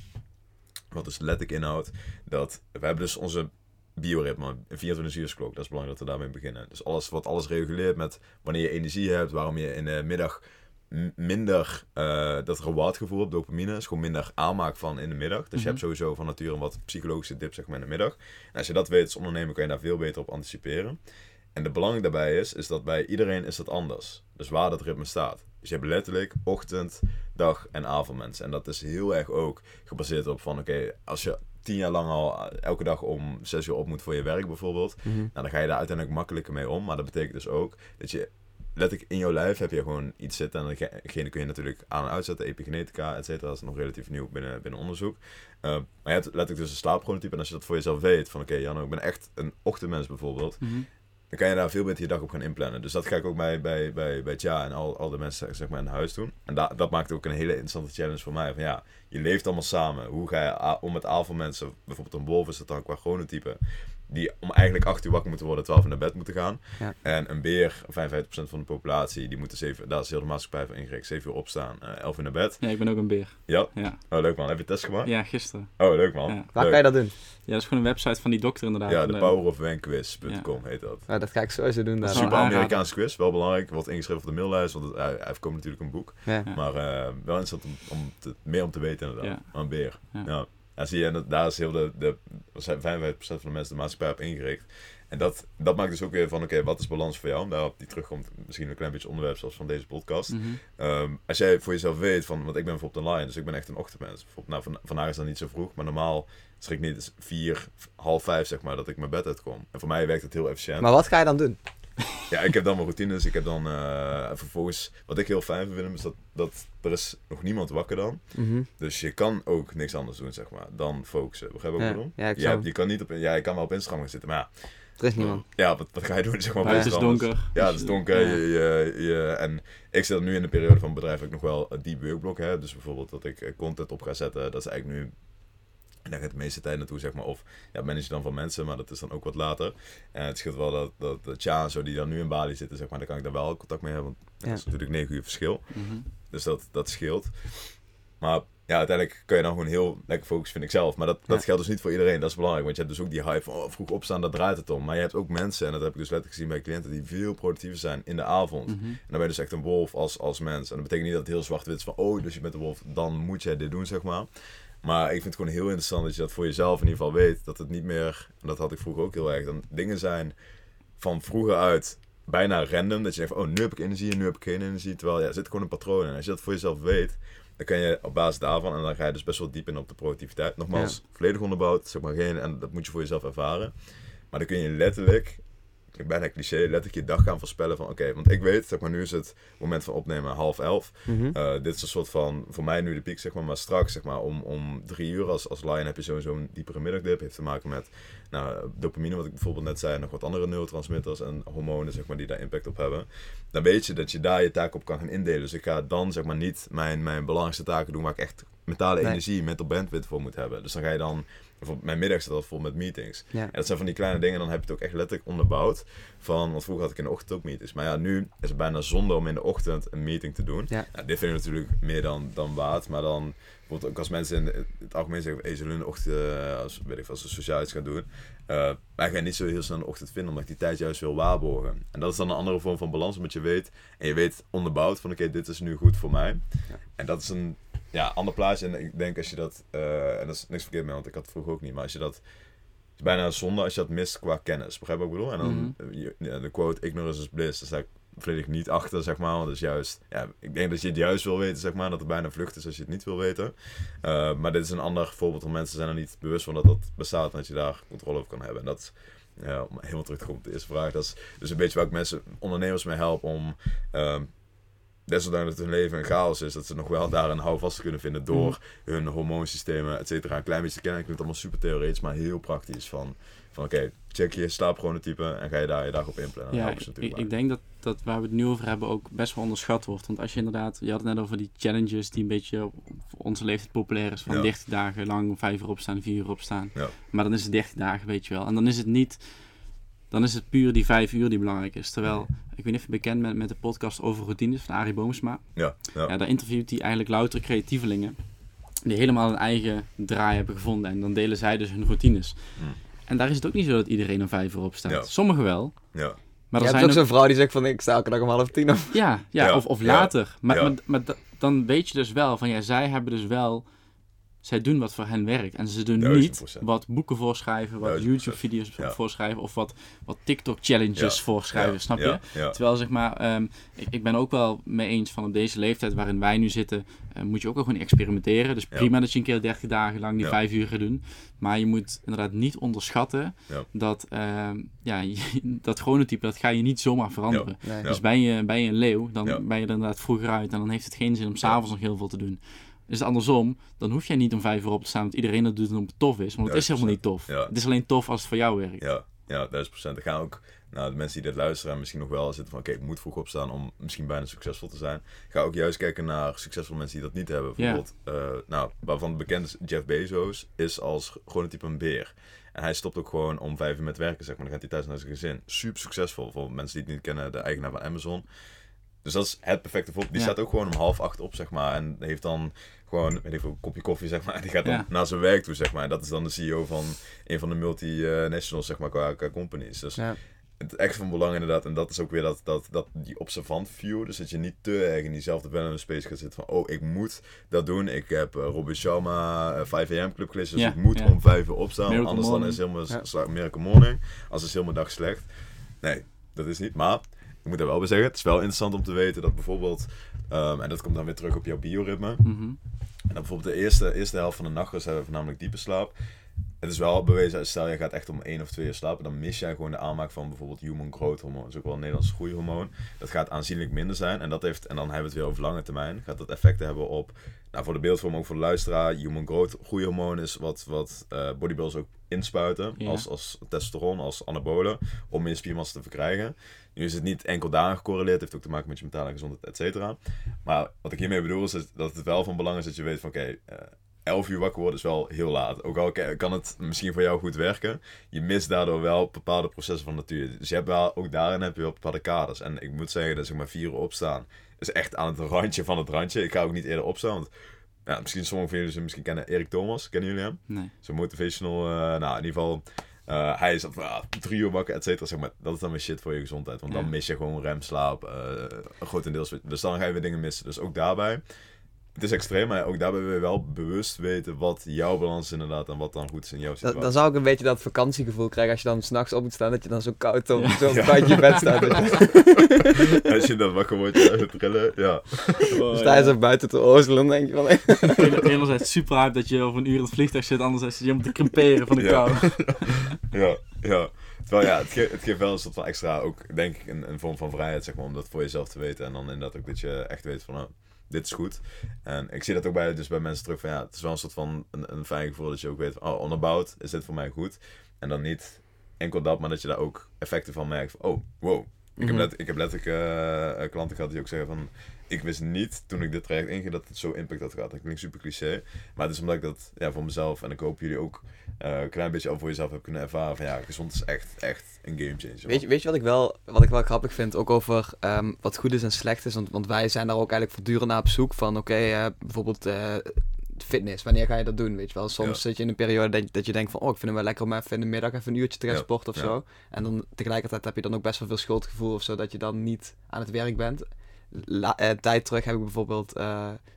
Wat dus letterlijk inhoudt dat... We hebben dus onze bioritme. Een 24-uursklok. Dat is belangrijk dat we daarmee beginnen. Dus alles reguleert met wanneer je energie hebt. Waarom je in de middag minder... dat rewardgevoel op dopamine is gewoon minder aanmaak van in de middag. Dus je hebt sowieso van nature een wat psychologische dip zeg maar in de middag. En als je dat weet als ondernemer kan je daar veel beter op anticiperen. En de belang daarbij is dat bij iedereen is dat anders. Dus waar dat ritme staat. Dus je hebt letterlijk ochtend, dag en avondmens. En dat is heel erg ook gebaseerd op van... Oké, als je 10 jaar lang al elke dag om 6 uur op moet voor je werk bijvoorbeeld... Nou, dan ga je daar uiteindelijk makkelijker mee om. Maar dat betekent dus ook dat je... Letterlijk in jouw lijf heb je gewoon iets zitten. En degene kun je natuurlijk aan en uitzetten. Epigenetica, et cetera. Dat is nog relatief nieuw binnen onderzoek. Maar je hebt letterlijk dus een slaapchronotype. En als je dat voor jezelf weet van... Oké, Janno, ik ben echt een ochtendmens bijvoorbeeld... Dan kan je daar veel beter je dag op gaan inplannen. Dus dat ga ik ook bij Tja en al de mensen zeg maar in huis doen. En dat maakt ook een hele interessante challenge voor mij. Van ja, je leeft allemaal samen. Hoe ga je om met avondmensen, bijvoorbeeld een wolf is dat dan qua chronotype... die om eigenlijk 8 uur wakker moeten worden, 12 uur naar bed moeten gaan. Ja. En een beer, 55% van de populatie, die moeten 7, daar is heel de maatschappij voor ingericht, 7 uur opstaan, 11 uur naar bed. Ja, ik ben ook een beer. Ja? Oh, leuk man. Heb je test gemaakt? Ja, gisteren. Oh, leuk man. Ja. Waar kan je dat doen? Ja, dat is gewoon een website van die dokter inderdaad. Ja, thepowerofwhenquiz.com heet dat. Ja, dat ga ik sowieso doen daar. Super Amerikaanse quiz, wel belangrijk. Wordt ingeschreven op de maillijst, want hij verkoopt natuurlijk een boek. Ja. Maar wel interessant meer om te weten inderdaad. Ja. Maar een beer. Ja. En zie je, daar is heel de 55% van de mensen de maatschappij op ingericht. En dat maakt dus ook weer van, oké, wat is balans voor jou? Daarop die terugkomt misschien een klein beetje onderwerp zoals van deze podcast. Als jij voor jezelf weet, van, want ik ben bijvoorbeeld online, dus ik ben echt een ochtendmens. Nou, vandaag is dat niet zo vroeg, maar normaal schrik niet, is 4, half 5 zeg maar, dat ik mijn bed uitkom. En voor mij werkt het heel efficiënt. Maar wat ga je dan doen? Ja, ik heb dan mijn routines. Ik heb dan vervolgens... Wat ik heel fijn vind, is dat er is nog niemand wakker dan. Dus je kan ook niks anders doen, zeg maar, dan focussen. Begrijp je wat ik bedoel? Ja, je kan wel op Instagram gaan zitten, maar ja... Er is niemand. Ja, wat ga je doen, zeg maar? Ja, het is donker. Ja, het is donker. Ja. En ik zit nu in de periode van bedrijf dat ik nog wel een deep workblok heb. Dus bijvoorbeeld dat ik content op ga zetten. Dat is eigenlijk nu... En daar gaat de meeste tijd naartoe, zeg maar. Of ja, manage je dan van mensen, maar dat is dan ook wat later. En het scheelt wel dat Tja en zo, die dan nu in Bali zitten, zeg maar, daar kan ik dan wel contact mee hebben. Want dat is natuurlijk 9 uur verschil. Dus dat scheelt. Maar ja, uiteindelijk kan je dan gewoon heel lekker focussen, vind ik zelf. Maar dat geldt dus niet voor iedereen. Dat is belangrijk, want je hebt dus ook die hype van vroeg opstaan, daar draait het om. Maar je hebt ook mensen, en dat heb ik dus letterlijk gezien bij cliënten, die veel productiever zijn in de avond. En dan ben je dus echt een wolf als mens. En dat betekent niet dat het heel zwart-wit is van, oh, dus je bent een wolf, dan moet jij dit doen, zeg maar. Maar ik vind het gewoon heel interessant dat je dat voor jezelf in ieder geval weet. Dat het niet meer, en dat had ik vroeger ook heel erg, dan dingen zijn van vroeger uit bijna random. Dat je denkt van, oh, nu heb ik energie en nu heb ik geen energie. Terwijl, ja, er zit gewoon een patroon in. Als je dat voor jezelf weet, Dan kan je op basis daarvan, en dan ga je dus best wel diep in op de productiviteit. Nogmaals, volledig onderbouwd, zeg maar geen, en dat moet je voor jezelf ervaren. Maar dan kun je letterlijk, ik ben een cliché, letterlijk je dag gaan voorspellen van oké, want ik weet, zeg maar nu is het moment van opnemen 11:30. Mm-hmm. Dit is een soort van, voor mij nu de piek, zeg maar straks, zeg maar om 3:00 als lion heb je sowieso een diepere middagdip. Heeft te maken met dopamine, wat ik bijvoorbeeld net zei, en nog wat andere neurotransmitters en hormonen, zeg maar, die daar impact op hebben. Dan weet je dat je daar je taak op kan gaan indelen. Dus ik ga dan, zeg maar, niet mijn belangrijkste taken doen waar ik echt mentale energie, mental bandwidth voor moet hebben. Dus dan ga je dan, bijvoorbeeld mijn middag staat al vol met meetings. Ja. En dat zijn van die kleine dingen, dan heb je het ook echt letterlijk onderbouwd. Want vroeger had ik in de ochtend ook meetings. Maar ja, nu is het bijna zonde om in de ochtend een meeting te doen. Ja. Nou, dit vind ik natuurlijk meer dan waard. Maar dan, bijvoorbeeld ook als mensen in het algemeen zeggen, hey, zullen we in de ochtend, als ze sociaal iets gaan doen. Maar ik ga niet zo heel snel in de ochtend vinden, omdat ik die tijd juist wil waarborgen. En dat is dan een andere vorm van balans, omdat je weet, en je weet onderbouwd van oké, dit is nu goed voor mij. Ja. En dat is een ander plaatje. En ik denk als je dat, en dat is niks verkeerd mee, want ik had het vroeger ook niet, maar als je dat, het is bijna zonde als je dat mist qua kennis. Begrijp wat ik bedoel? En dan, de quote, ignorance is bliss, daar sta ik volledig niet achter, zeg maar. Want dat is juist, ik denk dat je het juist wil weten, zeg maar, dat het bijna vlucht is als je het niet wil weten. Maar dit is een ander voorbeeld, want mensen zijn er niet bewust van dat dat bestaat en dat je daar controle over kan hebben. En dat, om helemaal terug te komen op de eerste vraag, dat is dus een beetje waar ik mensen, ondernemers mee help om, desondanks dat hun leven een chaos is, dat ze nog wel daar een houvast kunnen vinden door hun hormoonsystemen, et cetera, een klein beetje te kennen. Ik vind het allemaal super theoretisch, maar heel praktisch. Van oké, check je slaapchronotype en ga je daar je dag op inplannen. Ja, ik denk dat waar we het nu over hebben ook best wel onderschat wordt. Want als je inderdaad, je had het net over die challenges die een beetje op onze leeftijd populair is, van 30 dagen lang, 5 uur opstaan, 4 uur opstaan. Ja. Maar dan is het 30 dagen, weet je wel. En dan is het niet, dan is het puur die 5 uur die belangrijk is. Terwijl, ik weet niet of je bekend bent met de podcast over routines van Arie Boomsma. Ja, daar interviewt hij eigenlijk louter creatievelingen die helemaal een eigen draai hebben gevonden. En dan delen zij dus hun routines. En daar is het ook niet zo dat iedereen om 5 uur op staat. Ja. Sommigen wel. Ja. Maar er zijn ook zo'n vrouw die zegt van ik sta elke dag om 9:30 op. Ja. Of later. Ja. Maar dan weet je dus wel van zij hebben dus wel, zij doen wat voor hen werkt. En ze doen 1000%. Niet wat boeken voorschrijven, wat 1000%. YouTube-video's voorschrijven of wat TikTok-challenges voorschrijven, snap je? Ja. Terwijl zeg maar, ik ben ook wel mee eens van op deze leeftijd waarin wij nu zitten, moet je ook wel gewoon experimenteren. Dus prima dat je een keer 30 dagen lang die 5 uur gaat doen. Maar je moet inderdaad niet onderschatten dat dat chronotype, dat ga je niet zomaar veranderen. Ja. Nee. Dus ben je een leeuw, dan ben je er inderdaad vroeger uit en dan heeft het geen zin om 's avonds nog heel veel te doen. Is het andersom, dan hoef jij niet om 5 uur op te staan, want iedereen dat doet en het tof is. Want het is helemaal niet tof. Ja. Het is alleen tof als het voor jou werkt. Ja, 1000%. Er gaan ook, de mensen die dit luisteren misschien nog wel zitten van oké, ik moet vroeg opstaan om misschien bijna succesvol te zijn. Ga ook juist kijken naar succesvolle mensen die dat niet hebben. Bijvoorbeeld, waarvan bekend is Jeff Bezos, is als chronotype een beer. En hij stopt ook gewoon om 5 uur met werken, zeg maar. Dan gaat hij thuis naar zijn gezin. Super succesvol. Voor mensen die het niet kennen, de eigenaar van Amazon. Dus dat is het perfecte voorbeeld. Die staat ook gewoon om 7:30 op, zeg maar. En heeft dan gewoon, weet ik veel, een kopje koffie, zeg maar. En die gaat dan naar zijn werk toe, zeg maar. En dat is dan de CEO van een van de multinationals, zeg maar, qua companies. Dus het is echt van belang inderdaad. En dat is ook weer dat die observant view. Dus dat je niet te erg in diezelfde bellen space gaat zitten van, ik moet dat doen. Ik heb Robin Sharma 5 a.m. club gelezen. Dus ik moet om 5 uur opstaan. Miracle anders morning. Dan is helemaal Miracle morning. Als is helemaal dag slecht. Nee, dat is niet. Maar ik moet daar wel bij zeggen, het is wel interessant om te weten dat bijvoorbeeld, en dat komt dan weer terug op jouw bioritme, en dat bijvoorbeeld de eerste helft van de nachtrust hebben we voornamelijk diepe slaap. Het is wel bewezen, stel je gaat echt om 1 of 2 uur slapen, dan mis jij gewoon de aanmaak van bijvoorbeeld human growth hormoon, dat is ook wel een Nederlands groeihormoon. Dat gaat aanzienlijk minder zijn en dat heeft, en dan hebben we het weer over lange termijn, gaat dat effecten hebben op, voor de beeldvorm, ook voor de luisteraar, human growth groeihormoon is wat bodybuilders ook inspuiten als testosteron, als anabolen, om meer spiermassa te verkrijgen. Nu is het niet enkel daaraan gecorreleerd, heeft ook te maken met je mentale gezondheid, et cetera. Maar wat ik hiermee bedoel is dat het wel van belang is dat je weet van oké, 11 uur wakker worden is wel heel laat. Ook al kan het misschien voor jou goed werken, je mist daardoor wel bepaalde processen van natuur. Dus je hebt wel, ook daarin heb je wel bepaalde kaders. En ik moet zeggen dat zeg maar 4 uur opstaan is echt aan het randje van het randje. Ik ga ook niet eerder opstaan, want misschien sommigen van jullie ze misschien kennen Erik Thomas. Kennen jullie hem? Nee. Zo'n motivational, in ieder geval. Hij is 3 uur wakker, et cetera, zeg maar. Dat is dan weer shit voor je gezondheid. Want dan mis je gewoon remslaap, grotendeels. Dus dan ga je weer dingen missen. Dus ook daarbij, Het is extreem, maar ook daarbij wil je wel bewust weten wat jouw balans is inderdaad en wat dan goed is in jouw situatie. Dan zou ik een beetje dat vakantiegevoel krijgen als je dan 's nachts op moet staan, dat je dan zo koud op zo'n tijdje bed staat. Als je dan wakker wordt, je trillen, ja. Dan sta je zo buiten te ozelen, denk je van... Enerzijds super hype dat je over een uur in het vliegtuig zit, anderzijds zit je om te krimperen van de kou. Ja. Terwijl ja, het geeft wel een soort van extra, ook denk ik, een vorm van vrijheid, zeg maar, om dat voor jezelf te weten en dan inderdaad ook dat je echt weet van... dit is goed. En ik zie dat ook bij mensen terug van ja, het is wel een soort van een fijn gevoel dat je ook weet van, onderbouwd is dit voor mij goed. En dan niet enkel dat, maar dat je daar ook effecten van merkt van, ik heb letterlijk klanten gehad die ook zeggen van, ik wist niet toen ik dit traject inging dat het zo impact had gehad. Dat klinkt super cliché, maar het is omdat ik dat voor mezelf en ik hoop jullie ook een klein beetje over jezelf heb kunnen ervaren van ja, gezond is echt een gamechanger. Weet je wat ik wel grappig vind, ook over wat goed is en slecht is, want wij zijn daar ook eigenlijk voortdurend naar op zoek van bijvoorbeeld fitness, wanneer ga je dat doen, weet je wel. Soms zit je in een periode dat je denkt van, ik vind het wel lekker om even in de middag even een uurtje te gaan sporten of zo. En dan tegelijkertijd heb je dan ook best wel veel schuldgevoel of zo, dat je dan niet aan het werk bent. Tijd terug heb ik bijvoorbeeld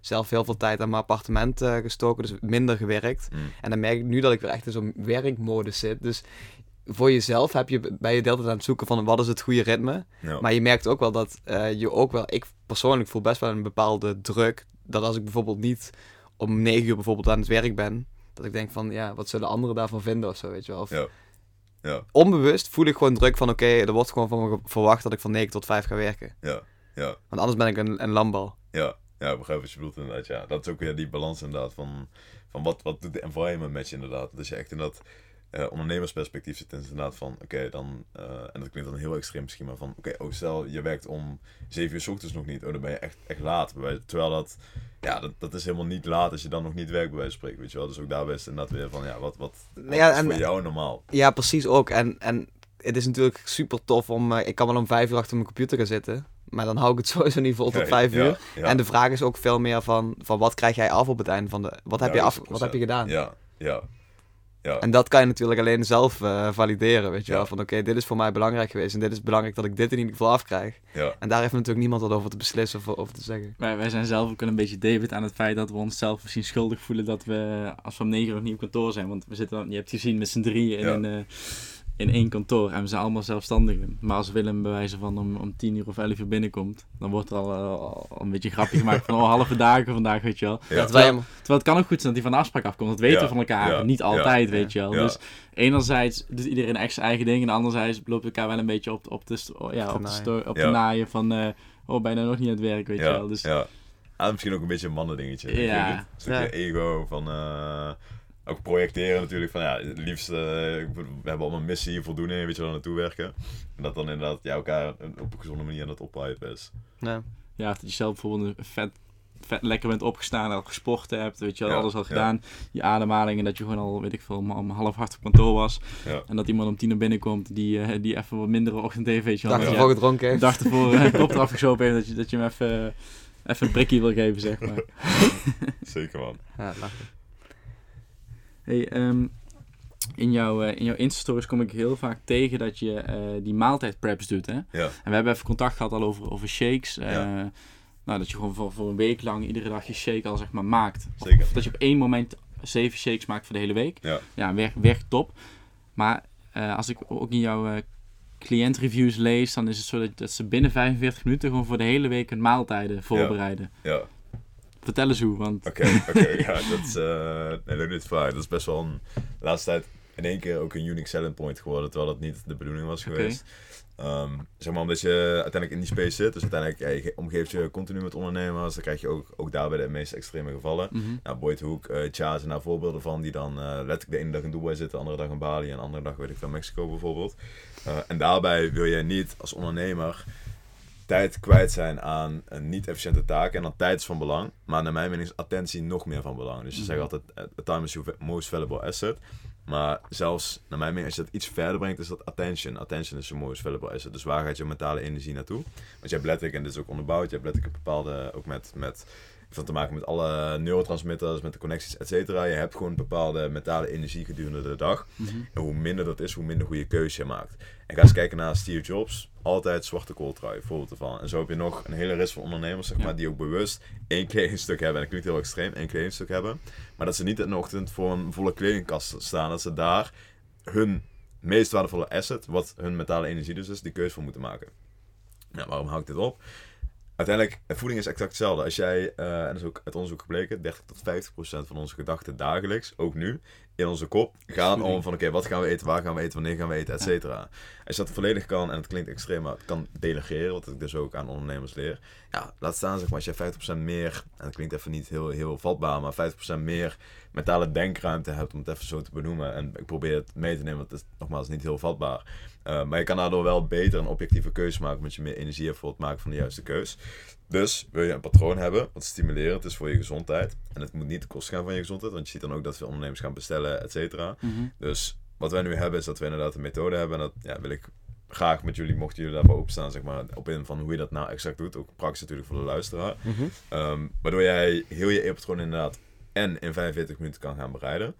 zelf heel veel tijd aan mijn appartement gestoken, dus minder gewerkt. En dan merk ik nu dat ik weer echt in zo'n werkmodus zit, dus voor jezelf ben je de hele tijd aan het zoeken van wat is het goede ritme. Maar je merkt ook wel dat ik persoonlijk voel best wel een bepaalde druk, dat als ik bijvoorbeeld niet om 9:00 bijvoorbeeld aan het werk ben, dat ik denk van, wat zullen anderen daarvan vinden of zo, weet je wel. Onbewust voel ik gewoon druk van, er wordt gewoon van me verwacht dat ik van 9 tot 5 ga werken. Want anders ben ik een lambal. Ja, ik begrijp wat je bedoelt inderdaad, Dat is ook weer die balans inderdaad van wat doet de environment met je inderdaad. Dus je echt inderdaad ondernemersperspectief zit inderdaad van, dan... en dat klinkt dan heel extreem misschien, maar van, stel je werkt om 7:00 's ochtends nog niet, dan ben je echt laat. Terwijl dat... Ja, dat is helemaal niet laat als je dan nog niet werkt bij wijze van spreken, weet je wel. Dus ook daarbij is inderdaad weer van, wat is voor jou normaal? Ja, precies ook. En het is natuurlijk super tof om... ik kan wel om 5:00 achter mijn computer gaan zitten, maar dan hou ik het sowieso niet vol tot 5:00. En de vraag is ook veel meer van wat krijg jij af op het einde van de... Wat heb je gedaan? Ja. En dat kan je natuurlijk alleen zelf valideren, weet je wel. Van dit is voor mij belangrijk geweest en dit is belangrijk dat ik dit in ieder geval afkrijg. En daar heeft natuurlijk niemand wat over te beslissen of over te zeggen. Maar wij zijn zelf ook een beetje David aan het feit dat we onszelf misschien schuldig voelen dat we, als we om 9:00 nog niet op kantoor zijn, want we zitten dan, je hebt het gezien, met z'n drieën in één kantoor en we zijn allemaal zelfstandigen. Maar als Willem bij wijze van om 10:00 of 11:00 binnenkomt, dan wordt er al een beetje grapje gemaakt van halve dagen vandaag, weet je wel. Terwijl het kan ook goed zijn dat hij van de afspraak afkomt, dat weten we van elkaar niet altijd, weet je wel. Dus enerzijds doet iedereen echt zijn eigen ding en anderzijds loopt elkaar wel een beetje op de naaien van bijna nog niet aan het werk, weet je wel. Dus, misschien ook een beetje een mannendingetje. Een stukje ego van... Ook projecteren natuurlijk van het liefst, we hebben allemaal een missie, voldoening, weet je wel, naartoe werken. En dat dan inderdaad elkaar op een gezonde manier aan het ophypen is. Ja, dat je zelf bijvoorbeeld vet lekker bent opgestaan, al gesport hebt, weet je wel, alles al gedaan. Je ademhaling en dat je gewoon al, weet ik veel, om 30:30 op kantoor was. En dat iemand om 10:00 binnenkomt die even wat mindere ochtend heeft, weet je wel. Dag ervoor gedronken heeft. Dag ervoor een kop eraf geschopen heeft, dat je hem even een prikkie wil geven, zeg maar. Zeker, man. Ja, lachen. Hey, in jouw Insta-stories kom ik heel vaak tegen dat je die maaltijdpreps doet, hè? En we hebben even contact gehad al over shakes. Nou, dat je gewoon voor een week lang iedere dag je shake al, zeg maar, maakt. Zeker. Of dat je op één moment 7 shakes maakt voor de hele week. Ja, werkt top. Maar als ik ook in jouw cliëntreviews lees, dan is het zo dat ze binnen 45 minuten gewoon voor de hele week een maaltijden voorbereiden. Vertel eens hoe, want... Oké, dat is... leuk dit vraag. Dat is best wel de laatste tijd in één keer ook een unique selling point geworden, terwijl dat niet de bedoeling was geweest. Zeg maar, omdat je uiteindelijk in die space zit, dus uiteindelijk je omgeeft je continu met ondernemers, dan krijg je ook daarbij de meest extreme gevallen. Nou, Boyd Hoek, Tja zijn daar voorbeelden van, die dan letterlijk de ene dag in Dubai zitten, de andere dag in Bali en de andere dag, weet ik, in Mexico bijvoorbeeld. En daarbij wil je niet als ondernemer tijd kwijt zijn aan een niet-efficiënte taak. En dan tijd is van belang. Maar naar mijn mening is attentie nog meer van belang. Dus je zegt altijd, time is your most valuable asset. Maar zelfs, naar mijn mening, als je dat iets verder brengt, is dat attention. Attention is your most valuable asset. Dus waar gaat je mentale energie naartoe? Want je hebt letterlijk, en dit is ook onderbouwd, je hebt letterlijk een bepaalde, ook met heeft dat te maken met alle neurotransmitters, met de connecties, et cetera. Je hebt gewoon bepaalde mentale energie gedurende de dag. Mm-hmm. En hoe minder dat is, hoe minder goede keuze je maakt. En ga eens kijken naar Steve Jobs. Altijd zwarte kooltrui, bijvoorbeeld ervan. En zo heb je nog een hele rits van ondernemers, zeg maar, ja, die ook bewust één kledingstuk hebben. En dat klinkt heel extreem, één kledingstuk hebben. Maar dat ze niet in de ochtend voor een volle kledingkast staan. Dat ze daar hun meest waardevolle asset, wat hun mentale energie dus is, die keuze voor moeten maken. Nou, waarom hou ik dit op? Uiteindelijk, voeding is exact hetzelfde. Als jij, en dat is ook uit onderzoek gebleken, 30-50% van onze gedachten dagelijks, ook nu, in onze kop, gaan om van oké, wat gaan we eten, waar gaan we eten, wanneer gaan we eten, et cetera. Als je dat volledig kan, en het klinkt extreem, maar het kan delegeren, wat ik dus ook aan ondernemers leer. Ja, laat staan, zeg maar, als jij 50% meer, en dat klinkt even niet heel vatbaar, maar 50% meer mentale denkruimte hebt, om het even zo te benoemen. En ik probeer het mee te nemen, want het is nogmaals niet heel vatbaar. Maar je kan daardoor wel beter een objectieve keuze maken, omdat je meer energie hebt voor het maken van de juiste keus. Dus wil je een patroon hebben wat stimulerend is voor je gezondheid. En het moet niet ten koste gaan van je gezondheid, want je ziet dan ook dat veel ondernemers gaan bestellen, et cetera. Mm-hmm. Dus wat wij nu hebben is dat we inderdaad een methode hebben. En dat wil ik graag met jullie, mochten jullie daarvoor openstaan, zeg maar, op in van hoe je dat nou exact doet. Ook praktisch natuurlijk voor de luisteraar. Mm-hmm. Waardoor jij heel je eetpatroon inderdaad en in 45 minuten kan gaan bereiden.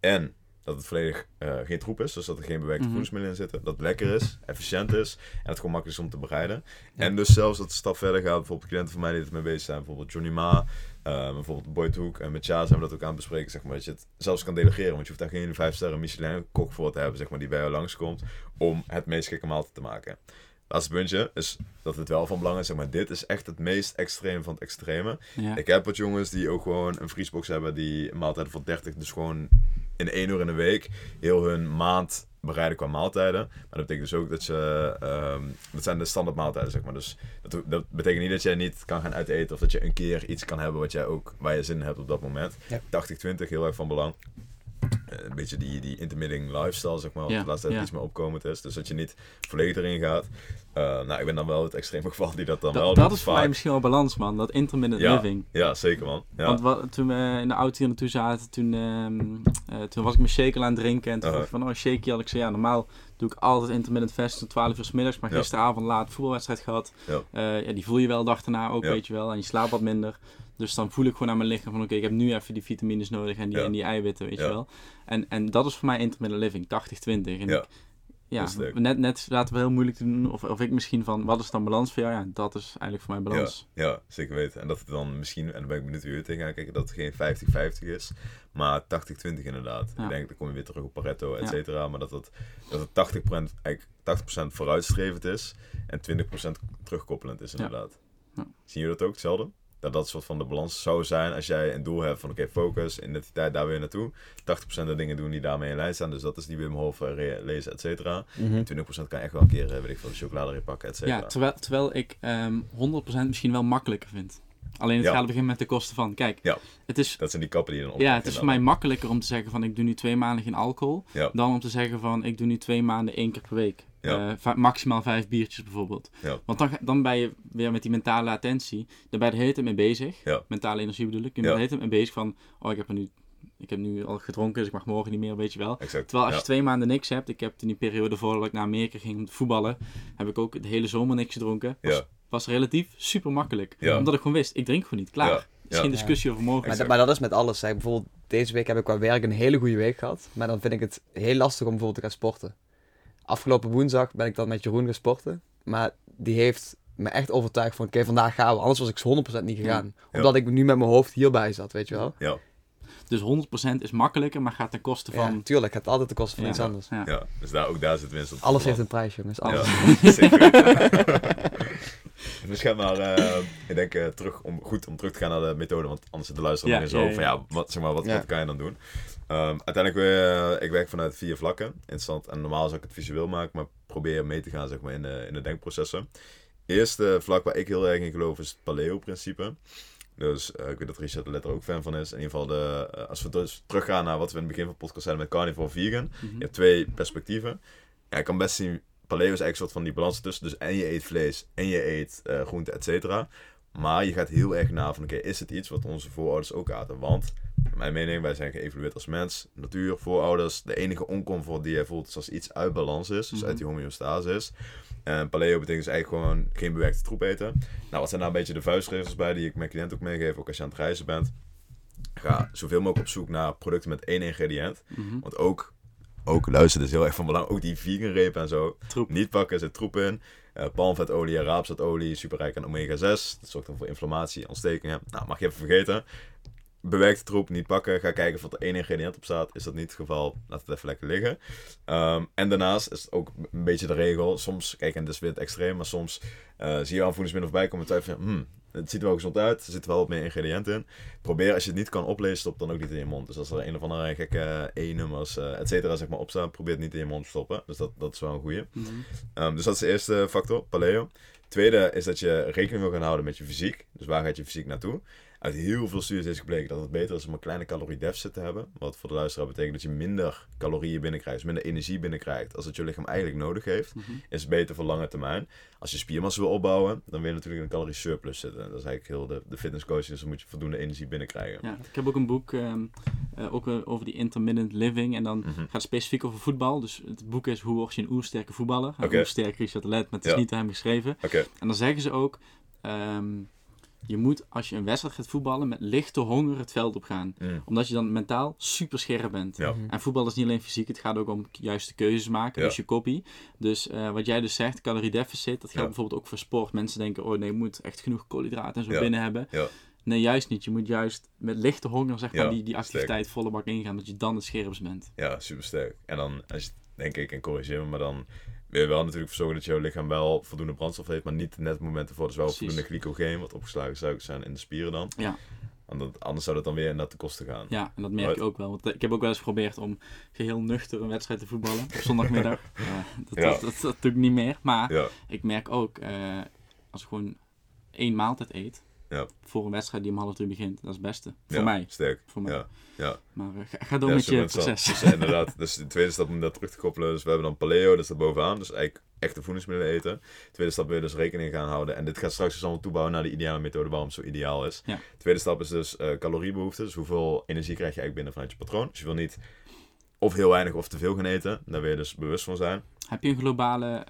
En dat het volledig geen troep is, dus dat er geen bewerkte voedingsmiddelen in zitten. Dat het lekker is, efficiënt is en het gewoon makkelijk is om te bereiden. Ja. En dus zelfs dat de stap verder gaat, bijvoorbeeld cliënten van mij die ermee bezig zijn, bijvoorbeeld Johnny Ma, bijvoorbeeld Boyd Hoek en met Tja zijn we dat ook aan het bespreken, zeg maar, dat je het zelfs kan delegeren, want je hoeft daar geen 5-sterren Michelin kok voor te hebben, zeg maar, die bij jou langskomt om het meest schikke maaltijd te maken. Laatste puntje is dat het wel van belang is, zeg maar, dit is echt het meest extreme van het extreme. Ja. Ik heb wat jongens die ook gewoon een vriesbox hebben, die maaltijden voor 30, dus gewoon in 1 uur in de week heel hun maand bereiden qua maaltijden. Maar dat betekent dus ook dat je... dat zijn de standaard maaltijden, zeg maar. Dus dat betekent niet dat jij niet kan gaan uiteten of dat je een keer iets kan hebben wat jij ook, waar je zin in hebt op dat moment. Ja. 80-20, heel erg van belang. Een beetje die intermittent lifestyle, zeg maar, wat de laatste tijd iets meer opkomend is. Dus dat je niet volledig erin gaat. Nou, ik ben dan wel het extreme geval die dat dan wel doet. Dat is voor mij misschien wel balans, man. Dat intermittent living. Ja, zeker, man. Ja. Want toen we in de auto hier naartoe zaten, toen was ik mijn shake aan het drinken. En toen dacht ik van, shake had ik zei, ja, normaal doe ik altijd intermittent fasting tot 12 uur 's middags. Maar gisteravond laat voetbalwedstrijd gehad. Ja. Die voel je wel de dag daarna ook, weet je wel. En je slaapt wat minder. Dus dan voel ik gewoon aan mijn lichaam van oké, ik heb nu even die vitamines nodig en die eiwitten, weet je wel. En dat is voor mij intermittent living, 80-20. En net laten we heel moeilijk te doen, of ik misschien van, wat is dan balans voor jou? Ja, dat is eigenlijk voor mij balans. Ja, zeker weten. En dat het dan misschien, en dan ben ik benieuwd hoe je tegenaan kijkt, dat het geen 50-50 is, maar 80-20 inderdaad. Ja. Ik denk, dan kom je weer terug op Pareto, et cetera, maar dat het 80% vooruitstrevend is en 20% terugkoppelend is inderdaad. Ja. Ja. Zien jullie dat ook, hetzelfde? Dat soort van de balans zou zijn als jij een doel hebt van oké, focus, identiteit, daar weer naartoe. 80% de dingen doen die daarmee in lijn staan. Dus dat is die Wim Hof lezen, et cetera. Mm-hmm. 20% kan je echt wel een keer, weet ik veel, de chocoladerie pakken, et cetera. Ja, terwijl ik 100% misschien wel makkelijker vind. Alleen het gaat beginnen met de kosten van, kijk. Ja, het is, dat zijn die kappen die je dan op. Ja, het is voor mij makkelijker om te zeggen van ik doe nu 2 maanden geen alcohol. Ja. Dan om te zeggen van ik doe nu 2 maanden 1 keer per week. Ja. Maximaal 5 biertjes bijvoorbeeld. Ja. Want dan ben je weer met die mentale attentie. Daar ben je de hele tijd mee bezig. Ja. Mentale energie bedoel ik. Je bent de hele tijd mee bezig van, ik heb nu al gedronken, dus ik mag morgen niet meer, weet je wel. Exact. Terwijl als je 2 maanden niks hebt. Ik heb in die periode voordat ik naar Amerika ging voetballen, heb ik ook de hele zomer niks gedronken. Was relatief super makkelijk. Ja. Omdat ik gewoon wist, ik drink gewoon niet. Klaar. Is geen discussie over morgen. Maar dat is met alles. Hè. Bijvoorbeeld deze week heb ik qua werk een hele goede week gehad. Maar dan vind ik het heel lastig om bijvoorbeeld te gaan sporten. Afgelopen woensdag ben ik dan met Jeroen gaan sporten. Maar die heeft me echt overtuigd van oké, vandaag gaan we. Anders was ik 100% niet gegaan. Ja. Omdat ik nu met mijn hoofd hierbij zat, weet je wel. Ja. Dus 100% is makkelijker, maar gaat ten koste van... Ja, tuurlijk, gaat altijd ten koste van iets anders. Ja. Ja, dus ook daar zit winst op. Alles heeft een prijs, jongens. Alles. Ja, zeker. Dus ga maar, ik denk, om terug te gaan naar de methode, want anders zit de luisteraar in zo van, wat kan je dan doen? Uiteindelijk, ik werk vanuit 4 vlakken, instant, en normaal zou ik het visueel maken, maar probeer mee te gaan, zeg maar, in de denkprocessen. Eerste vlak waar ik heel erg in geloof is het paleo-principe. Dus ik weet dat Richard de Letter ook fan van is. In ieder geval, als we dus teruggaan naar wat we in het begin van de podcast zeiden met carnivore vegan. Mm-hmm. Je hebt 2 perspectieven. Ja, ik kan best zien, paleo is eigenlijk een soort van die balans tussen. Dus en je eet vlees, en je eet groente, et cetera. Maar je gaat heel erg na van, oké, is het iets wat onze voorouders ook aten? Want mijn mening, wij zijn geëvolueerd als mens, natuur, voorouders. De enige oncomfort die jij voelt is als iets uit balans is, dus uit die homeostase is. En paleo betekent dus eigenlijk gewoon geen bewerkte troep eten. Nou, wat zijn daar een beetje de vuistregels bij die ik mijn cliënt ook meegeef, ook als je aan het reizen bent. Ga zoveel mogelijk op zoek naar producten met één ingrediënt. Mm-hmm. Want ook luister, dus heel erg van belang, ook die vegan reep en zo. Troep. Niet pakken, zit troep in. Palmvetolie en raapzetolie, superrijk aan omega-6. Dat zorgt dan voor inflammatie, ontstekingen. Nou, mag je even vergeten. Bewerkte troep, niet pakken. Ga kijken of er één ingrediënt op staat. Is dat niet het geval, laat het even lekker liggen. En daarnaast is het ook een beetje de regel. Soms, kijk, en dit is weer het extreem, maar soms zie je aanvoedingsmiddel voorbij komen en twijfel je, het ziet er wel gezond uit, er zitten wel wat meer ingrediënten in. Probeer, als je het niet kan oplezen, stop dan ook niet in je mond. Dus als er een of andere gekke E-nummers, et cetera, zeg maar, opstaan, probeer het niet in je mond te stoppen. Dus dat is wel een goeie. Mm-hmm. Dus dat is de eerste factor, paleo. Tweede is dat je rekening wil gaan houden met je fysiek. Dus waar gaat je fysiek naartoe? Uit heel veel studies is gebleken dat het beter is om een kleine calorie-deficit te hebben. Wat voor de luisteraar betekent dat je minder calorieën binnenkrijgt, dus minder energie binnenkrijgt als het je lichaam eigenlijk nodig heeft. Mm-hmm. Is beter voor lange termijn. Als je spiermassa wil opbouwen, dan wil je natuurlijk een calorie-surplus zitten. Dat is eigenlijk heel de fitnesscoach, dus dan moet je voldoende energie binnenkrijgen. Ja, ik heb ook een boek ook over die intermittent living en dan gaat het specifiek over voetbal. Dus het boek is Hoe word je een oersterke voetballer? Een oersterke Richard Let, maar het is niet door hem geschreven. Okay. En dan zeggen ze ook... je moet, als je een wedstrijd gaat voetballen, met lichte honger het veld op gaan. Mm. Omdat je dan mentaal super scherp bent. Ja. En voetbal is niet alleen fysiek, het gaat ook om juiste keuzes maken. Ja. Dus je kopie. Dus wat jij dus zegt, calorie deficit, dat geldt bijvoorbeeld ook voor sport. Mensen denken, oh nee, je moet echt genoeg koolhydraten en zo binnen hebben. Ja. Nee, juist niet. Je moet juist met lichte honger, zeg maar, die activiteit volle bak ingaan. Dat je dan het scherpst bent. Ja, super sterk. En dan, als je, denk ik, en corrigeer me, maar dan... wil je wel natuurlijk voor zorgen dat jouw lichaam wel voldoende brandstof heeft, maar niet net het moment ervoor. Dus wel voldoende glycogeen, wat opgeslagen suikers zijn in de spieren dan. Ja. Anders zou dat dan weer naar de kosten gaan. Ja, en dat merk je ook wel. Want ik heb ook wel eens geprobeerd om geheel nuchter een wedstrijd te voetballen op zondagmiddag. Dat natuurlijk niet meer. Maar ik merk ook, als ik gewoon één maaltijd eet, voor een wedstrijd die om 13:30 begint, dat is het beste. Voor mij. Sterk. Voor mij. Ja. Maar ga door met je proces. Dus inderdaad, dus de tweede stap om dat terug te koppelen. Dus we hebben dan paleo, dat is er bovenaan. Dus eigenlijk echte voedingsmiddelen eten. Tweede stap wil je dus rekening gaan houden. En dit gaat straks dus allemaal toebouwen naar de ideale methode, waarom het zo ideaal is. Ja. Tweede stap is dus caloriebehoefte. Dus hoeveel energie krijg je eigenlijk binnen vanuit je patroon. Dus je wil niet of heel weinig of te veel gaan eten. Daar wil je dus bewust van zijn. Heb je een globale...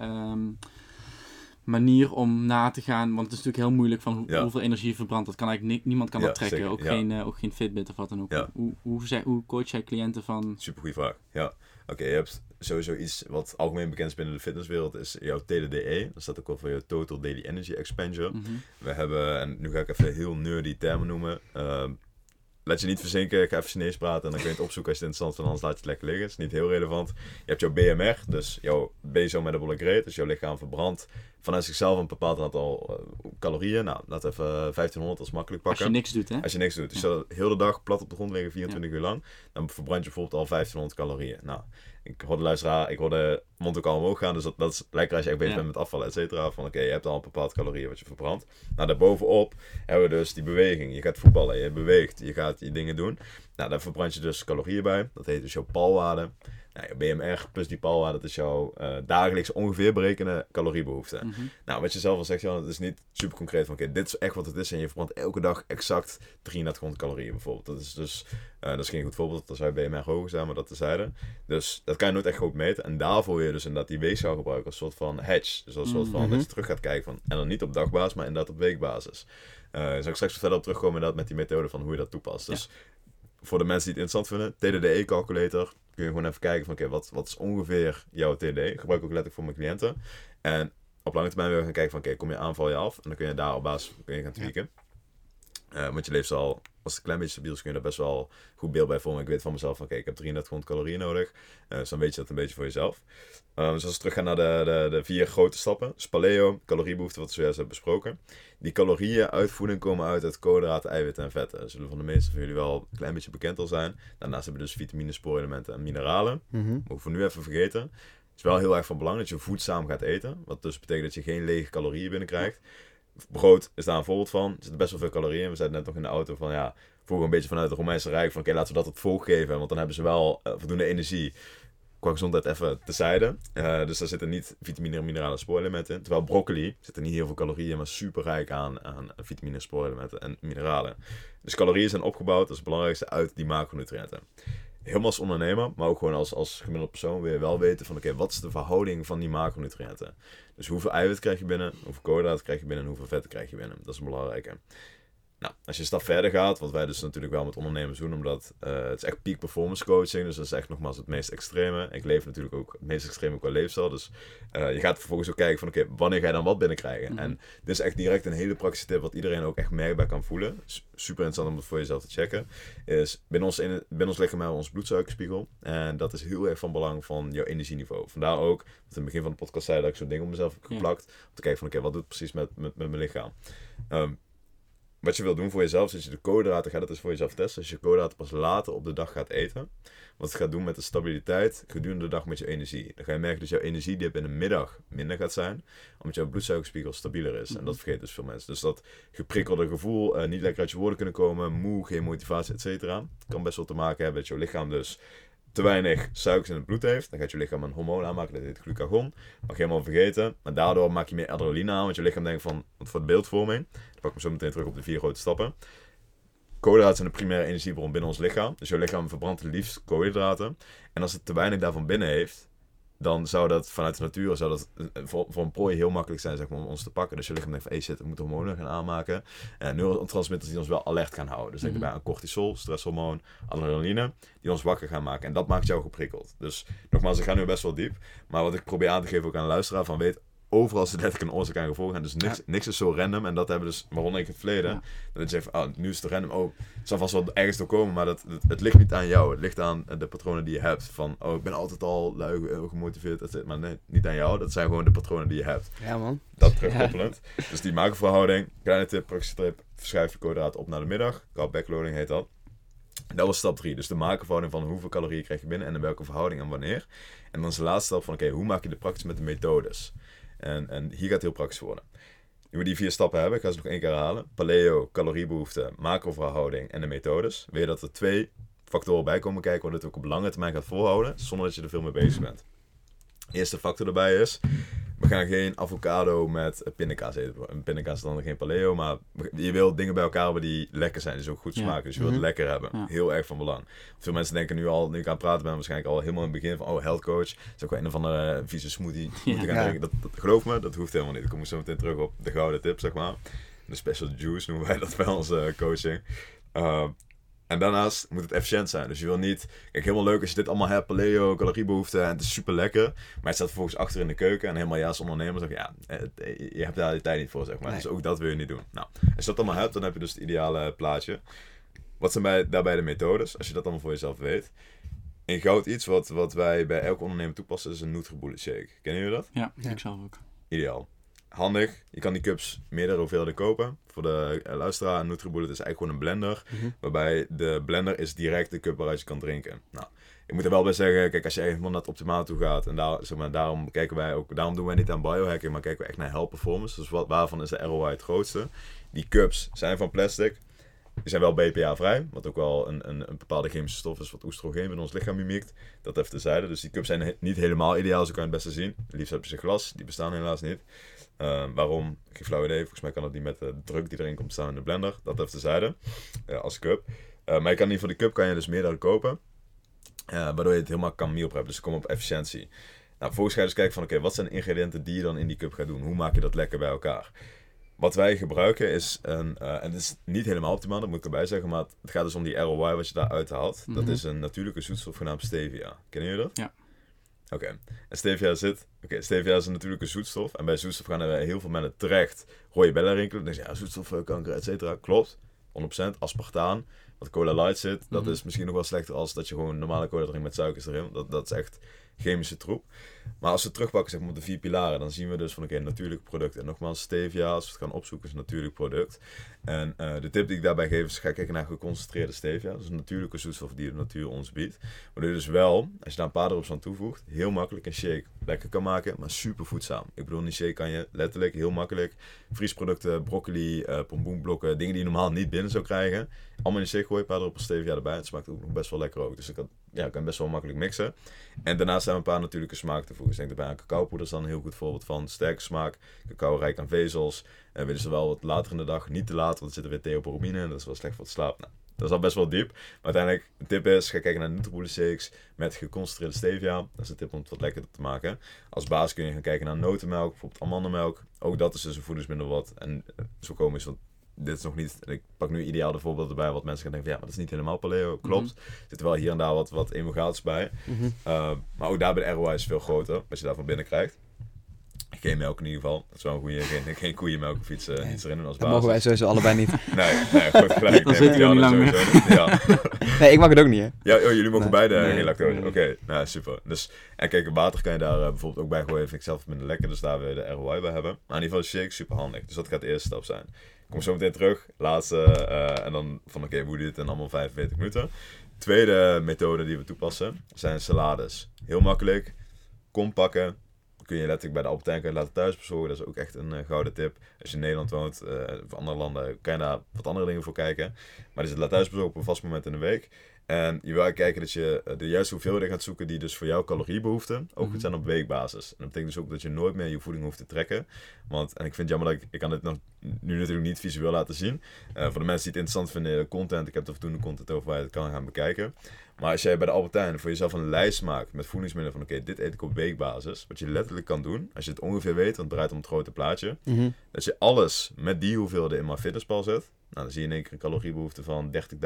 manier om na te gaan, want het is natuurlijk heel moeilijk van hoeveel energie verbrandt. Dat kan eigenlijk niemand kan dat trekken, zeker, ook, ook geen Fitbit of wat dan ook. Ja. Hoe coach jij cliënten van? Supergoeie vraag. Ja, oké, je hebt sowieso iets wat algemeen bekend is binnen de fitnesswereld is jouw TDDE. Dat staat ook al voor je Total Daily Energy Expenditure. Mm-hmm. We hebben, en nu ga ik even heel nerdy termen noemen. Laat je niet verzinken, ik ga even Chinees praten en dan kun je het opzoeken als je het interessant vindt, anders laat je het lekker liggen. Dat is niet heel relevant. Je hebt jouw BMR, dus jouw basal metabolic rate, dus jouw lichaam verbrandt vanuit zichzelf een bepaald aantal calorieën. Nou, laten we even 1500 als makkelijk pakken. Als je niks doet, hè? Als je niks doet. Dus heel de dag plat op de grond liggen, 24 uur lang, dan verbrand je bijvoorbeeld al 1500 calorieën. Nou, ik hoorde luisteraar, ik hoorde mond ook al omhoog gaan, dus dat is lekker als je echt bezig bent met afvallen, et cetera. Van oké, je hebt al een bepaald calorieën wat je verbrandt. Nou, daarbovenop hebben we dus die beweging. Je gaat voetballen, je beweegt, je gaat je dingen doen. Nou, daar verbrand je dus calorieën bij. Dat heet dus jouw palwaarde. Nou, je BMR plus die palwaarde, dat is jouw dagelijks ongeveer berekende caloriebehoefte. Mm-hmm. Nou, wat je zelf al zegt, Jan, het is niet super concreet van oké, dit is echt wat het is en je verbrandt elke dag exact 300 calorieën bijvoorbeeld. Dat is dus, dat is geen goed voorbeeld, dat zou BMR hoger zijn, maar dat tezijde. Dus dat kan je nooit echt goed meten en daarvoor wil je dus inderdaad die weegschaal gebruiken als soort van hedge. Dus als soort van dat je terug gaat kijken van, en dan niet op dagbasis, maar inderdaad op weekbasis. Daar zal ik straks verder op terugkomen inderdaad met die methode van hoe je dat toepast. Dus voor de mensen die het interessant vinden, TDDE-calculator. Kun je gewoon even kijken van oké, wat is ongeveer jouw TDDE? Gebruik ik ook letterlijk voor mijn cliënten. En op lange termijn wil je gaan kijken van oké, kom je aan, val je af? En dan kun je daar op basis kun je gaan tweaken. Want je leeft al, als het een klein beetje stabiel is, kun je daar best wel goed beeld bij vormen. Ik weet van mezelf van oké, ik heb 300 calorieën nodig. Dus dan weet je dat een beetje voor jezelf. Dus als we terug gaan naar de vier grote stappen. Dus paleo, caloriebehoefte, wat we zojuist hebben besproken. Die calorieën uit voeding komen uit koolhydraten, eiwitten en vetten. Dat zullen van de meeste van jullie wel een klein beetje bekend al zijn. Daarnaast hebben we dus vitamine, spoorelementen en mineralen. Mm-hmm. Maar voor nu even vergeten. Het is wel heel erg van belang dat je voedzaam gaat eten. Wat dus betekent dat je geen lege calorieën binnenkrijgt. Brood is daar een voorbeeld van. Er zitten best wel veel calorieën. We zeiden net nog in de auto van vroeger een beetje vanuit het Romeinse Rijk van oké, laten we dat het volk geven, want dan hebben ze wel voldoende energie. qua gezondheid even tezijde. Dus daar zitten niet vitamine en mineralen spoorelementen in. Terwijl broccoli zit er niet heel veel calorieën, maar superrijk aan vitamine, spoorelementen en mineralen. Dus calorieën zijn opgebouwd als het belangrijkste uit die macronutriënten. Helemaal als ondernemer, maar ook gewoon als gemiddelde persoon wil je wel weten van oké, wat is de verhouding van die macronutriënten? Dus hoeveel eiwit krijg je binnen, hoeveel koolhydraten krijg je binnen en hoeveel vet krijg je binnen? Dat is een belangrijke. Nou, als je een stap verder gaat, wat wij dus natuurlijk wel met ondernemers doen, omdat het is echt peak performance coaching, dus dat is echt nogmaals het meest extreme. Ik leef natuurlijk ook het meest extreme qua leefstijl, dus je gaat vervolgens ook kijken van oké, wanneer ga je dan wat binnenkrijgen? Mm-hmm. En dit is echt direct een hele praktische tip wat iedereen ook echt merkbaar kan voelen. Super interessant om het voor jezelf te checken. Is binnen ons lichaam hebben we ons bloedsuikerspiegel en dat is heel erg van belang van jouw energieniveau. Vandaar ook, dat in het begin van de podcast zei dat ik zo'n ding op mezelf heb geplakt, om te kijken van oké, wat doet het precies met mijn lichaam? Wat je wil doen voor jezelf, is dat je de koolhydraten gaat het dus voor jezelf testen. Als je koolhydraten pas later op de dag gaat eten. Wat het gaat doen met de stabiliteit gedurende de dag met je energie. Dan ga je merken dat jouw energiedip in de middag minder gaat zijn. Omdat jouw bloedsuikerspiegel stabieler is. En dat vergeet dus veel mensen. Dus dat geprikkelde gevoel, niet lekker uit je woorden kunnen komen. Moe, geen motivatie, et cetera. Kan best wel te maken hebben dat jouw lichaam dus te weinig suikers in het bloed heeft. Dan gaat je lichaam een hormoon aanmaken, dat heet glucagon. Mag je helemaal vergeten. Maar daardoor maak je meer adrenaline aan, want je lichaam denkt van, wat voor de beeldvorming. Dan pak ik me zo meteen terug op de 4 grote stappen. Koolhydraten zijn de primaire energiebron binnen ons lichaam. Dus je lichaam verbrandt het liefst koolhydraten. En als het te weinig daarvan binnen heeft, dan zou dat vanuit de natuur voor een prooi heel makkelijk zijn, zeg maar, om ons te pakken. Dus je lichaam denkt van, we moeten hormonen gaan aanmaken. En neurotransmitters die ons wel alert gaan houden. Dus denk bij aan cortisol, stresshormoon, adrenaline, die ons wakker gaan maken. En dat maakt jou geprikkeld. Dus nogmaals, ik ga nu best wel diep. Maar wat ik probeer aan te geven ook aan de luisteraar, van weet, overal zit letterlijk een oorzaak en gevolg. En dus niks is zo random. En dat hebben dus, waaronder ik in het verleden, dat je zegt, nu is het random. Het zal vast wel ergens doorkomen, maar het ligt niet aan jou. Het ligt aan de patronen die je hebt. Van, ik ben altijd al lui, gemotiveerd, etc. Maar nee, niet aan jou. Dat zijn gewoon de patronen die je hebt. Ja, man. Dat terugkoppelend. Ja. Dus die macroverhouding, kleine tip, praktische tip. Verschuif je koolhydraten op naar de middag. Carb backloading heet dat. Dat was stap 3. Dus de makerverhouding van hoeveel calorieën krijg je binnen en in welke verhouding en wanneer. En dan is de laatste stap van, hoe maak je dit praktisch met de methodes? En hier gaat het heel praktisch worden. Je moet die 4 stappen hebben. Ik ga ze nog 1 keer herhalen. Paleo, caloriebehoefte, macroverhouding en de methodes. Weet je dat er 2 factoren bij komen kijken, waardoor het ook op lange termijn gaat volhouden, zonder dat je er veel mee bezig bent. De eerste factor daarbij is, we gaan geen avocado met pindakaas eten. Pindakaas is dan geen paleo, maar je wil dingen bij elkaar hebben die lekker zijn, dus ook goed smaken. Dus je wilt het lekker hebben. Ja. Heel erg van belang. Veel mensen denken nu ik aan het praten ben, waarschijnlijk al helemaal in het begin van, health coach. Dat is ook wel een of andere vieze smoothie. Dat, geloof me, dat hoeft helemaal niet. Ik kom zo meteen terug op de gouden tip, zeg maar. De special juice noemen wij dat bij onze coaching. En daarnaast moet het efficiënt zijn. Dus je wil niet... Kijk, helemaal leuk als je dit allemaal hebt. Paleo, caloriebehoeften. En het is super lekker. Maar het staat vervolgens achter in de keuken. En helemaal als ondernemer zeg je... je hebt daar de tijd niet voor, zeg maar. Nee. Dus ook dat wil je niet doen. Nou, als je dat allemaal hebt, dan heb je dus het ideale plaatje. Wat zijn daarbij de methodes? Als je dat allemaal voor jezelf weet. In goud iets wat wij bij elke ondernemer toepassen, is een Nutribullet shake. Kennen jullie dat? Ja, ik zelf ook. Ideaal. Handig, je kan die cups meerdere hoeveelheden kopen. Voor de luisteraar, Nutribullet is eigenlijk gewoon een blender. Waarbij de blender is direct de cup waaruit je kan drinken. Nou, ik moet er wel bij zeggen, kijk, als je helemaal naar het optimaal toe gaat. En daarom doen wij niet aan biohacking, maar kijken we echt naar health performance. Dus waarvan is de ROI het grootste? Die cups zijn van plastic. Die zijn wel BPA-vrij, wat ook wel een bepaalde chemische stof is wat oestrogeen in ons lichaam mimiekt. Dat even terzijde. Dus die cups zijn niet helemaal ideaal, zo kan je het beste zien. Het liefst heb je ze glas, die bestaan helaas niet. Waarom? Geen flauw idee. Volgens mij kan dat niet met de druk die erin komt staan in de blender. Dat even terzijde, als cup. Maar je kan niet voor de cup kan je dus meerdere kopen. Waardoor je het helemaal kan meal preppen. Dus je komt op efficiëntie. Nou, vervolgens ga je dus kijken van oké, wat zijn de ingrediënten die je dan in die cup gaat doen? Hoe maak je dat lekker bij elkaar? Wat wij gebruiken is, en het is niet helemaal optimaal, dat moet ik erbij zeggen, maar het gaat dus om die ROI wat je daar uithaalt. Mm-hmm. Dat is een natuurlijke zoetstof genaamd stevia. Kennen jullie dat? Ja. Oké. En stevia is een natuurlijke zoetstof. En bij zoetstof gaan er heel veel mensen terecht rode bellen rinkelen. Dan denk je, zoetstofkanker, et cetera. Klopt. 100%. Aspartaan, wat Cola Light zit, dat is misschien nog wel slechter als dat je gewoon normale cola drinkt met suikers erin. Dat is echt chemische troep. Maar als we terugpakken, zeg maar, op de 4 pilaren, dan zien we dus van natuurlijk product. En nogmaals, stevia, als we het gaan opzoeken, is een natuurlijk product. En de tip die ik daarbij geef is, ga kijken naar geconcentreerde stevia. Dat is een natuurlijke zoetstof die de natuur ons biedt. Waardoor je dus wel, als je daar een paar druppels aan toevoegt, heel makkelijk een shake lekker kan maken, maar super voedzaam. Ik bedoel, in die shake kan je letterlijk heel makkelijk vriesproducten, broccoli, pompoenblokken, dingen die je normaal niet binnen zou krijgen, allemaal in de shake gooi, een paar druppels stevia erbij. Het smaakt ook nog best wel lekker ook. Dus ik kan best wel makkelijk mixen. En daarnaast zijn we een paar natuurlijke smaken toevoegen. Dus ik denk daarbij aan cacaopoeder is dan een heel goed voorbeeld van. Sterke smaak, cacao rijk aan vezels. En willen ze wel wat later in de dag, niet te laat, want er zit er weer theobromine en dat is wel slecht voor het slaap. Nou, dat is al best wel diep. Maar uiteindelijk, de tip is, ga kijken naar Nutribullet shakes met geconcentreerde stevia. Dat is een tip om het wat lekkerder te maken. Als basis kun je gaan kijken naar notenmelk, bijvoorbeeld amandelmelk. Ook dat is dus een voedingsmiddel wat, en zo komisch, want dit is nog niet, ik pak nu ideaal de voorbeelden bij wat mensen gaan denken van, ja, maar dat is niet helemaal paleo, klopt. Mm-hmm. Er zitten wel hier en daar wat emulgaties bij. Mm-hmm. Maar ook daar bij de ROI is veel groter, als je daarvan binnenkrijgt. Geen melk in ieder geval. Dat is wel een goede. Geen koeienmelk of iets erin doen als basis. Dat mogen wij sowieso allebei niet. Nee, goed gelijk. Dan zit je niet lang meer. Ja. Nee, ik mag het ook niet, hè? Ja, oh, jullie mogen beide geen lactose. Oké, nou super. Dus, en kijk, water kan je daar bijvoorbeeld ook bij gooien. Vind ik zelf minder lekker, dus daar wil je de ROI bij hebben. Maar in ieder geval is shake super handig. Dus dat gaat de eerste stap zijn. Ik kom zo meteen terug. Laatste. En dan van oké, hoe doe je het? En allemaal 45 minuten. Tweede methode die we toepassen zijn salades. Heel makkelijk. Kom pakken. Kun je letterlijk bij de Albert Heijn laten thuis bezorgen. Dat is ook echt een gouden tip. Als je in Nederland woont, of andere landen, kan je daar wat andere dingen voor kijken. Maar dus het laat thuis bezorgen op een vast moment in de week. En je wil kijken dat je de juiste hoeveelheden gaat zoeken die dus voor jouw caloriebehoeften ook goed zijn op weekbasis. En dat betekent dus ook dat je nooit meer je voeding hoeft te trekken. Want, en ik vind het jammer dat ik kan dit nu natuurlijk niet visueel laten zien. Voor de mensen die het interessant vinden, de content. Ik heb er voldoende content over waar je het kan gaan bekijken. Maar als jij bij de Albert Heijn voor jezelf een lijst maakt met voedingsmiddelen van oké, dit eet ik op weekbasis. Wat je letterlijk kan doen, als je het ongeveer weet, want het draait om het grote plaatje. Mm-hmm. Dat je alles met die hoeveelheden in MyFitnessPal zet. Nou, dan zie je in één keer een caloriebehoefte van 30.000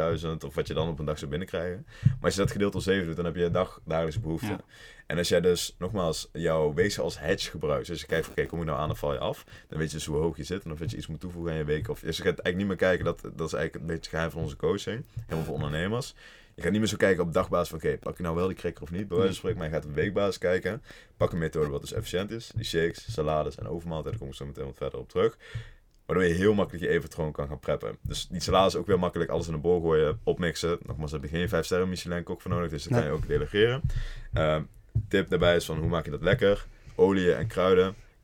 of wat je dan op een dag zou binnenkrijgen. Maar als je dat gedeeld door 7 doet, dan heb je dagelijkse behoefte. Ja. En als jij dus, nogmaals, jouw weegschaal als hedge gebruikt. Dus als je kijkt, oké, kom je nou aan of val je af? Dan weet je dus hoe hoog je zit en of dat je iets moet toevoegen aan je week. Of, dus je gaat eigenlijk niet meer kijken, dat is eigenlijk een beetje het geheim van onze coaching. Helemaal voor ondernemers. Je gaat niet meer zo kijken op dagbasis van oké, pak je nou wel die cracker of niet, bij wijze van spreken, maar je gaat op weekbasis kijken. Pak een methode wat dus efficiënt is, die shakes, salades en overmaaltijd, daar kom ik zo meteen wat verder op terug. Waardoor je heel makkelijk je eetpatroon kan gaan preppen. Dus die salades ook weer makkelijk alles in een bol gooien, opmixen. Nogmaals, daar heb je geen 5-sterren Michelin-kok voor nodig, dus dat kan je ook delegeren. Tip daarbij is van hoe maak je dat lekker? Oliën en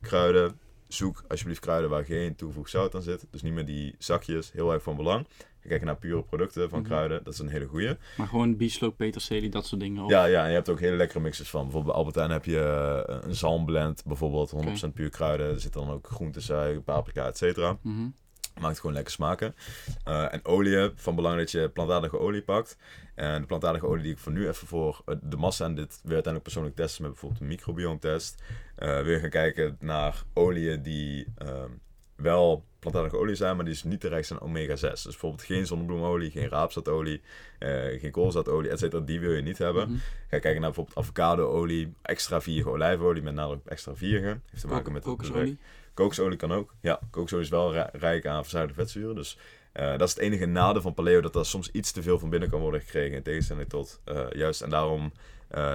kruiden. Zoek alsjeblieft kruiden waar geen toegevoegd zout aan zit. Dus niet meer die zakjes, heel erg van belang. Kijken naar pure producten van kruiden, dat is een hele goeie. Maar gewoon bieslook, peterselie, dat soort dingen? Of? Ja, en je hebt ook hele lekkere mixers van. Bijvoorbeeld bij Albert Heijn heb je een zalmblend, bijvoorbeeld 100% puur kruiden. Er zit dan ook groentesuik, paprika, et cetera. Mm-hmm. Maakt gewoon lekker smaken. En oliën, van belang dat je plantaardige olie pakt. En de plantaardige olie die ik voor nu even voor de massa en dit wil je uiteindelijk persoonlijk testen met bijvoorbeeld een microbioomtest. Wil je gaan kijken naar oliën die wel plantaardige olie zijn, maar die is niet te rijk aan omega-6. Dus bijvoorbeeld geen zonnebloemolie, geen raapzaadolie, geen koolzaadolie, etc. Die wil je niet hebben. Mm-hmm. Ga kijken naar bijvoorbeeld avocadoolie, extra vierige olijfolie, met nadruk op extra vierige. Heeft te maken met kokosolie. Kokosolie kan ook. Ja, kokosolie is wel rijk aan verzuiligde vetzuren. Dus dat is het enige nadeel van paleo, dat er soms iets te veel van binnen kan worden gekregen. In tegenstelling tot juist. En daarom,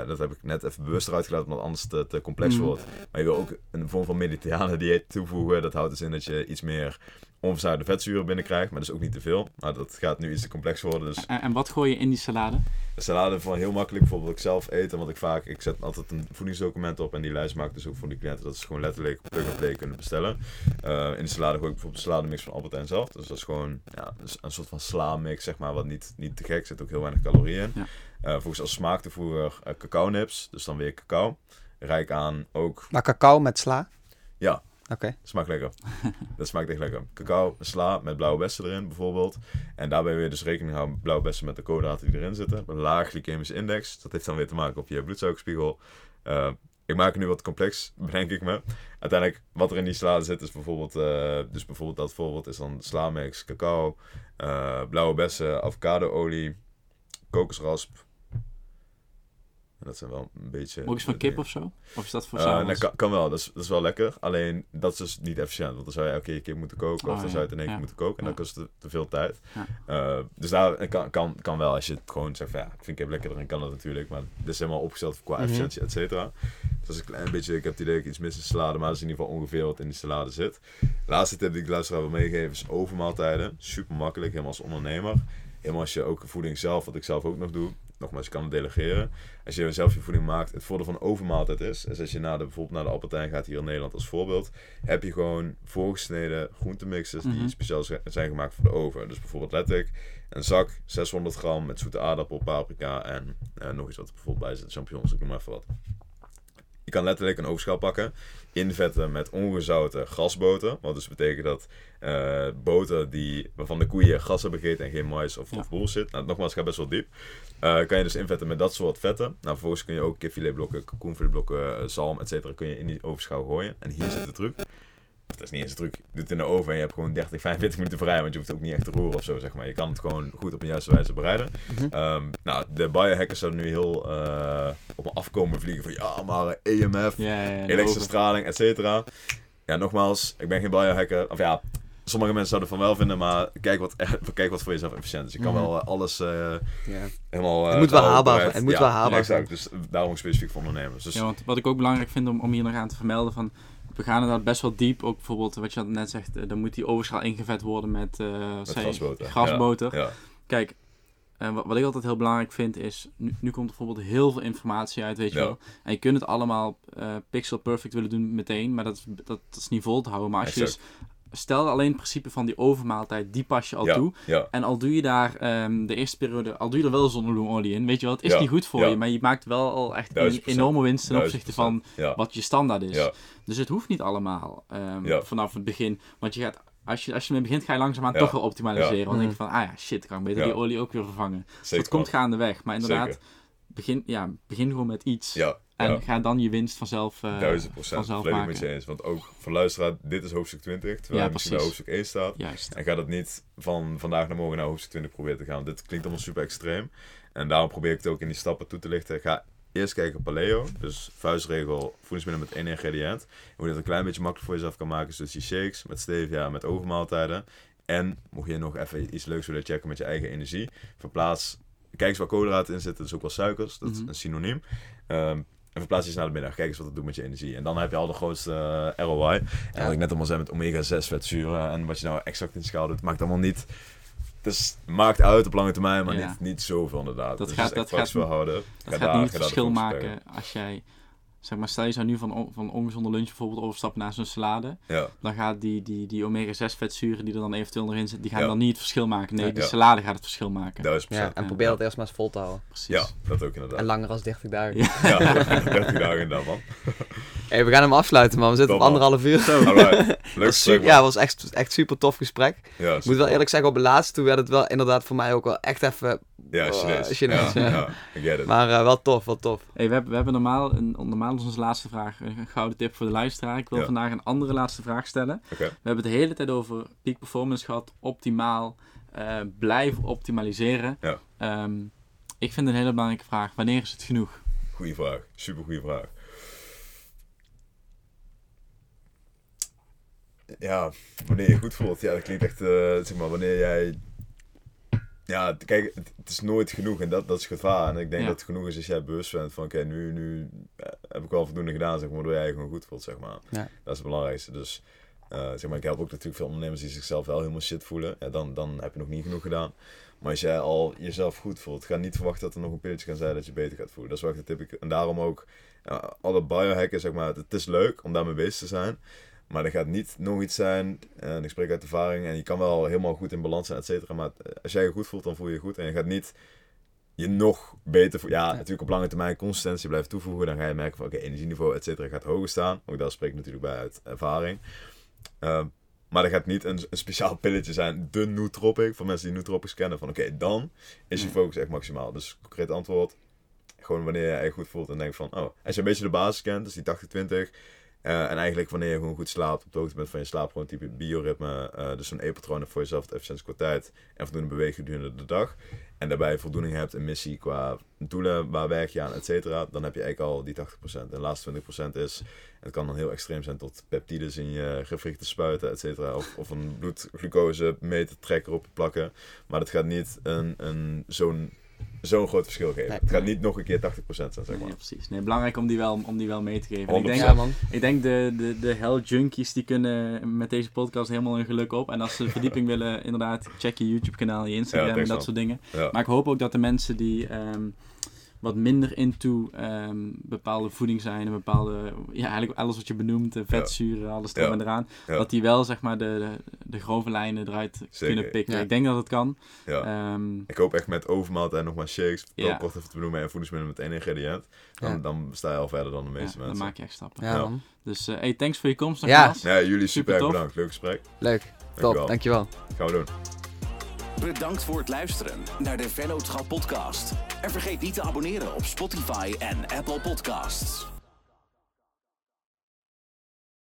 dat heb ik net even bewust eruit gelaten, omdat anders het te complex wordt. Maar je wil ook een vorm van mediterrane dieet toevoegen. Dat houdt dus in dat je iets meer onverzuiligde vetzuren binnenkrijgt, maar dus ook niet te veel. Maar dat gaat nu iets te complex worden. Dus. En wat gooi je in die salade? De salade van heel makkelijk, bijvoorbeeld ik zelf eten, want ik zet altijd een voedingsdocument op en die lijst maak ik dus ook voor die cliënten, dat ze gewoon letterlijk plug and play kunnen bestellen. In de salade gooi ik bijvoorbeeld een salademix van Albert Heijn zelf, dus dat is gewoon een soort van sla-mix, zeg maar, wat niet te gek, zit ook heel weinig calorieën in. Ja. Volgens als smaaktoevoeger cacao nips, dus dan weer cacao, rijk aan ook... Maar cacao met sla? Ja. Okay. Smaakt lekker. Dat smaakt echt lekker. Cacao, sla met blauwe bessen erin bijvoorbeeld. En daarbij weer dus rekening houden blauwe bessen met de koolhydraten die erin zitten. Een laag glycemische index. Dat heeft dan weer te maken op je bloedsuikerspiegel. Ik maak het nu wat complex, bedenk ik me. Uiteindelijk, wat er in die salade zit, is bijvoorbeeld... dat voorbeeld is dan sla-mix, cacao, blauwe bessen, avocadoolie, kokosrasp. Dat zijn wel een beetje... Ook iets van kip of zo? Of is dat voor saus? Nee, kan wel. Dat is wel lekker. Alleen, dat is dus niet efficiënt. Want dan zou je elke keer kip moeten koken. Of dan zou je het in één keer moeten koken. En dan kost het te veel tijd. Ja. Dus daar kan wel. Als je het gewoon zegt van, ik vind kip lekkerder. En kan dat natuurlijk. Maar dit is helemaal opgesteld qua efficiëntie, et cetera. Dus dat is een klein beetje... Ik heb het idee dat ik iets mis in salade. Maar dat is in ieder geval ongeveer wat in die salade zit. Laatste tip die ik de luisteraar wil meegeven is overmaaltijden. Super makkelijk. Helemaal als ondernemer. Helemaal als je ook voeding zelf, wat ik zelf ook nog doe. nogmaals, je kan het delegeren. Als je zelf je voeding maakt, het voordeel van overmaaltijd is, dus als je bijvoorbeeld naar de Albert Heijn gaat hier in Nederland als voorbeeld, heb je gewoon voorgesneden groentemixers die speciaal zijn gemaakt voor de oven. Dus bijvoorbeeld letterlijk een zak, 600 gram met zoete aardappel, paprika en nog iets wat er bijvoorbeeld bij zit, champignons, ik noem maar even wat. Je kan letterlijk een ovenschaal pakken, invetten met ongezouten grasboter. Wat dus betekent dat boter waarvan de koeien gras hebben gegeten en geen mais of bullshit. Nou, nogmaals, het gaat best wel diep. Kan je dus invetten met dat soort vetten. Nou, vervolgens kun je ook kipfiletblokken, kalkoenfiletblokken, zalm, etc. kun je in die ovenschaal gooien. En hier zit de truc. Dat is niet eens een truc. Je doet het in de oven en je hebt gewoon 30, 45 minuten vrij, want je hoeft het ook niet echt te roeren of zo, zeg maar. Je kan het gewoon goed op een juiste wijze bereiden. Nou, de biohackers zouden nu heel op me afkomen vliegen van ja, maar EMF, elektrische straling, et cetera. Ja, nogmaals, ik ben geen biohacker. Of ja, sommige mensen zouden het van wel vinden, maar kijk wat voor jezelf efficiënt is. Je kan wel alles helemaal... Het moet wel haalbaar zijn. Exact. Dus daarom specifiek voor ondernemers. Dus, ja, want wat ik ook belangrijk vind om hier nog aan te vermelden van... We gaan inderdaad best wel diep, ook bijvoorbeeld wat je net zegt, dan moet die ovenschaal ingevet worden met grasboter. Ja. Kijk, wat ik altijd heel belangrijk vind is, nu komt er bijvoorbeeld heel veel informatie uit, weet je wel. En je kunt het allemaal pixel perfect willen doen meteen, maar dat is niet vol te houden. Maar als je dus... Stel alleen het principe van die overmaaltijd, die pas je al toe. Ja. En al doe je daar de eerste periode, al doe je er wel zonnebloemolie in, weet je wel, het is niet goed voor je, maar je maakt wel al echt een enorme winst ten opzichte van wat je standaard is. Ja. Dus het hoeft niet allemaal vanaf het begin, want je gaat... Als je mee begint, ga je langzaamaan toch wel optimaliseren. Want dan denk je van, shit, kan ik beter die olie ook weer vervangen. Zeker, dus dat komt gaandeweg. Maar inderdaad, begin gewoon met iets. Ja, en ga dan je winst vanzelf 1000% volledig met je eens. Want ook voor luisteraar, dit is hoofdstuk 20. Terwijl je misschien bij hoofdstuk 1 staat. Juist. En ga dat niet van vandaag naar morgen naar hoofdstuk 20 proberen te gaan. Dit klinkt allemaal super extreem. En daarom probeer ik het ook in die stappen toe te lichten. Ga eerst kijken paleo, dus vuistregel voedingsmiddelen met 1 ingrediënt. En hoe je dat een klein beetje makkelijk voor jezelf kan maken, is dus die shakes met stevia, met overmaaltijden. En mocht je nog even iets leuks willen checken met je eigen energie, kijk eens waar koolhydraten in zitten, dus ook wel suikers, dat is een synoniem. En verplaats je eens naar de middag. Kijk eens wat het doet met je energie. En dan heb je al de grootste ROI. En wat ik net allemaal zei met omega-6 vetzuren en wat je nou exact in schaal doet, maakt allemaal niet... Dus maakt uit op lange termijn, maar niet zoveel inderdaad. Dat gaat niet het verschil maken als jij... Zeg maar, stel je zou nu van ongezonde lunch bijvoorbeeld overstappen naar zo'n salade. Ja. Dan gaat die omega-6 vetzuren die er dan eventueel nog in zitten, die gaan dan niet het verschil maken. Nee, die salade gaat het verschil maken. 1000%. En probeer dat eerst maar eens vol te houden. Precies. Ja, dat ook inderdaad. En langer als 30 dagen. Ja, 30 dagen inderdaad, man. Hey, we gaan hem afsluiten, man. We zitten op 1,5 uur. Zo. Leuk gesprek, man. Ja, het was echt super tof gesprek. Ja, ik moet wel eerlijk zeggen, op de laatste toen werd het wel inderdaad voor mij ook wel echt even... Ja, Chinees. I get it. Maar wel tof, wel tof. Hey, we hebben normaal is onze laatste vraag een gouden tip voor de luisteraar. Ik wil vandaag een andere laatste vraag stellen. Okay. We hebben het de hele tijd over peak performance gehad. Optimaal. Blijven optimaliseren. Ja. Ik vind een hele belangrijke vraag. Wanneer is het genoeg? Goeie vraag. Super goede vraag. Ja, wanneer je goed voelt. Ja, dat klinkt echt... zeg maar, wanneer jij... Ja, kijk, het is nooit genoeg en dat is gevaar. En ik denk dat het genoeg is als jij bewust bent van, oké, nu heb ik wel voldoende gedaan, zeg maar, waardoor jij gewoon goed voelt, zeg maar. Ja. Dat is het belangrijkste. Dus, zeg maar, ik help ook natuurlijk veel ondernemers die zichzelf wel helemaal shit voelen. Ja, dan heb je nog niet genoeg gedaan. Maar als jij al jezelf goed voelt, ga niet verwachten dat er nog een pilletje kan zijn dat je beter gaat voelen. Dat is wel echt de tip. En daarom ook, alle biohackers, zeg maar, het is leuk om daarmee bezig te zijn. Maar dat gaat niet nog iets zijn, en ik spreek uit ervaring, en je kan wel helemaal goed in balans zijn, et cetera. Maar als jij je goed voelt, dan voel je je goed. En je gaat niet je nog beter voelen. Ja, natuurlijk op lange termijn consistentie blijven toevoegen. Dan ga je merken van, oké, energieniveau, et cetera, gaat hoger staan. Ook daar spreek ik natuurlijk bij uit ervaring. Maar dat gaat niet een speciaal pilletje zijn. De nootropic, voor mensen die nootropics kennen. Van oké, dan is je focus echt maximaal. Dus concreet antwoord, gewoon wanneer je je goed voelt en denkt van, als je een beetje de basis kent, dus die 80-20... en eigenlijk wanneer je gewoon goed slaapt, op de hoogte bent van je slaap, gewoon type bioritme, dus zo'n eetpatroon voor jezelf, de efficiëntie qua tijd en voldoende beweging gedurende de dag. En daarbij voldoening hebt, een missie qua doelen, waar werk je aan, et cetera. Dan heb je eigenlijk al die 80%. En de laatste 20% is, het kan dan heel extreem zijn tot peptides in je gewrichten spuiten, et cetera. Of een bloedglucose meter trekker op plakken. Maar dat gaat niet zo'n groot verschil geven. Nee, het gaat niet nog een keer 80% zijn, zeg maar. Nee, precies. Nee, belangrijk om die wel mee te geven. Ik denk de hell junkies die kunnen met deze podcast helemaal hun geluk op. En als ze verdieping willen, inderdaad, check je YouTube kanaal, je Instagram en dat soort dingen. Ja. Maar ik hoop ook dat de mensen die wat minder into bepaalde voeding zijn en bepaalde, ja, eigenlijk alles wat je benoemt, vetzuren, alles erop en eraan, dat die wel, zeg maar, de grove lijnen eruit kunnen pikken. Ja. Ik denk dat het kan. Ja. Ik hoop echt met overmaat en nog maar shakes, kort even te benoemen, en voedingsmiddelen met één ingrediënt, dan sta je al verder dan de meeste mensen. Dan maak je echt stappen. Ja, dan. Dus hey, thanks voor je komst. Ja, jullie super bedankt. Leuk gesprek. Leuk. Top, dankjewel. Gaan we doen. Bedankt voor het luisteren naar de Vennootschap podcast. En vergeet niet te abonneren op Spotify en Apple Podcasts.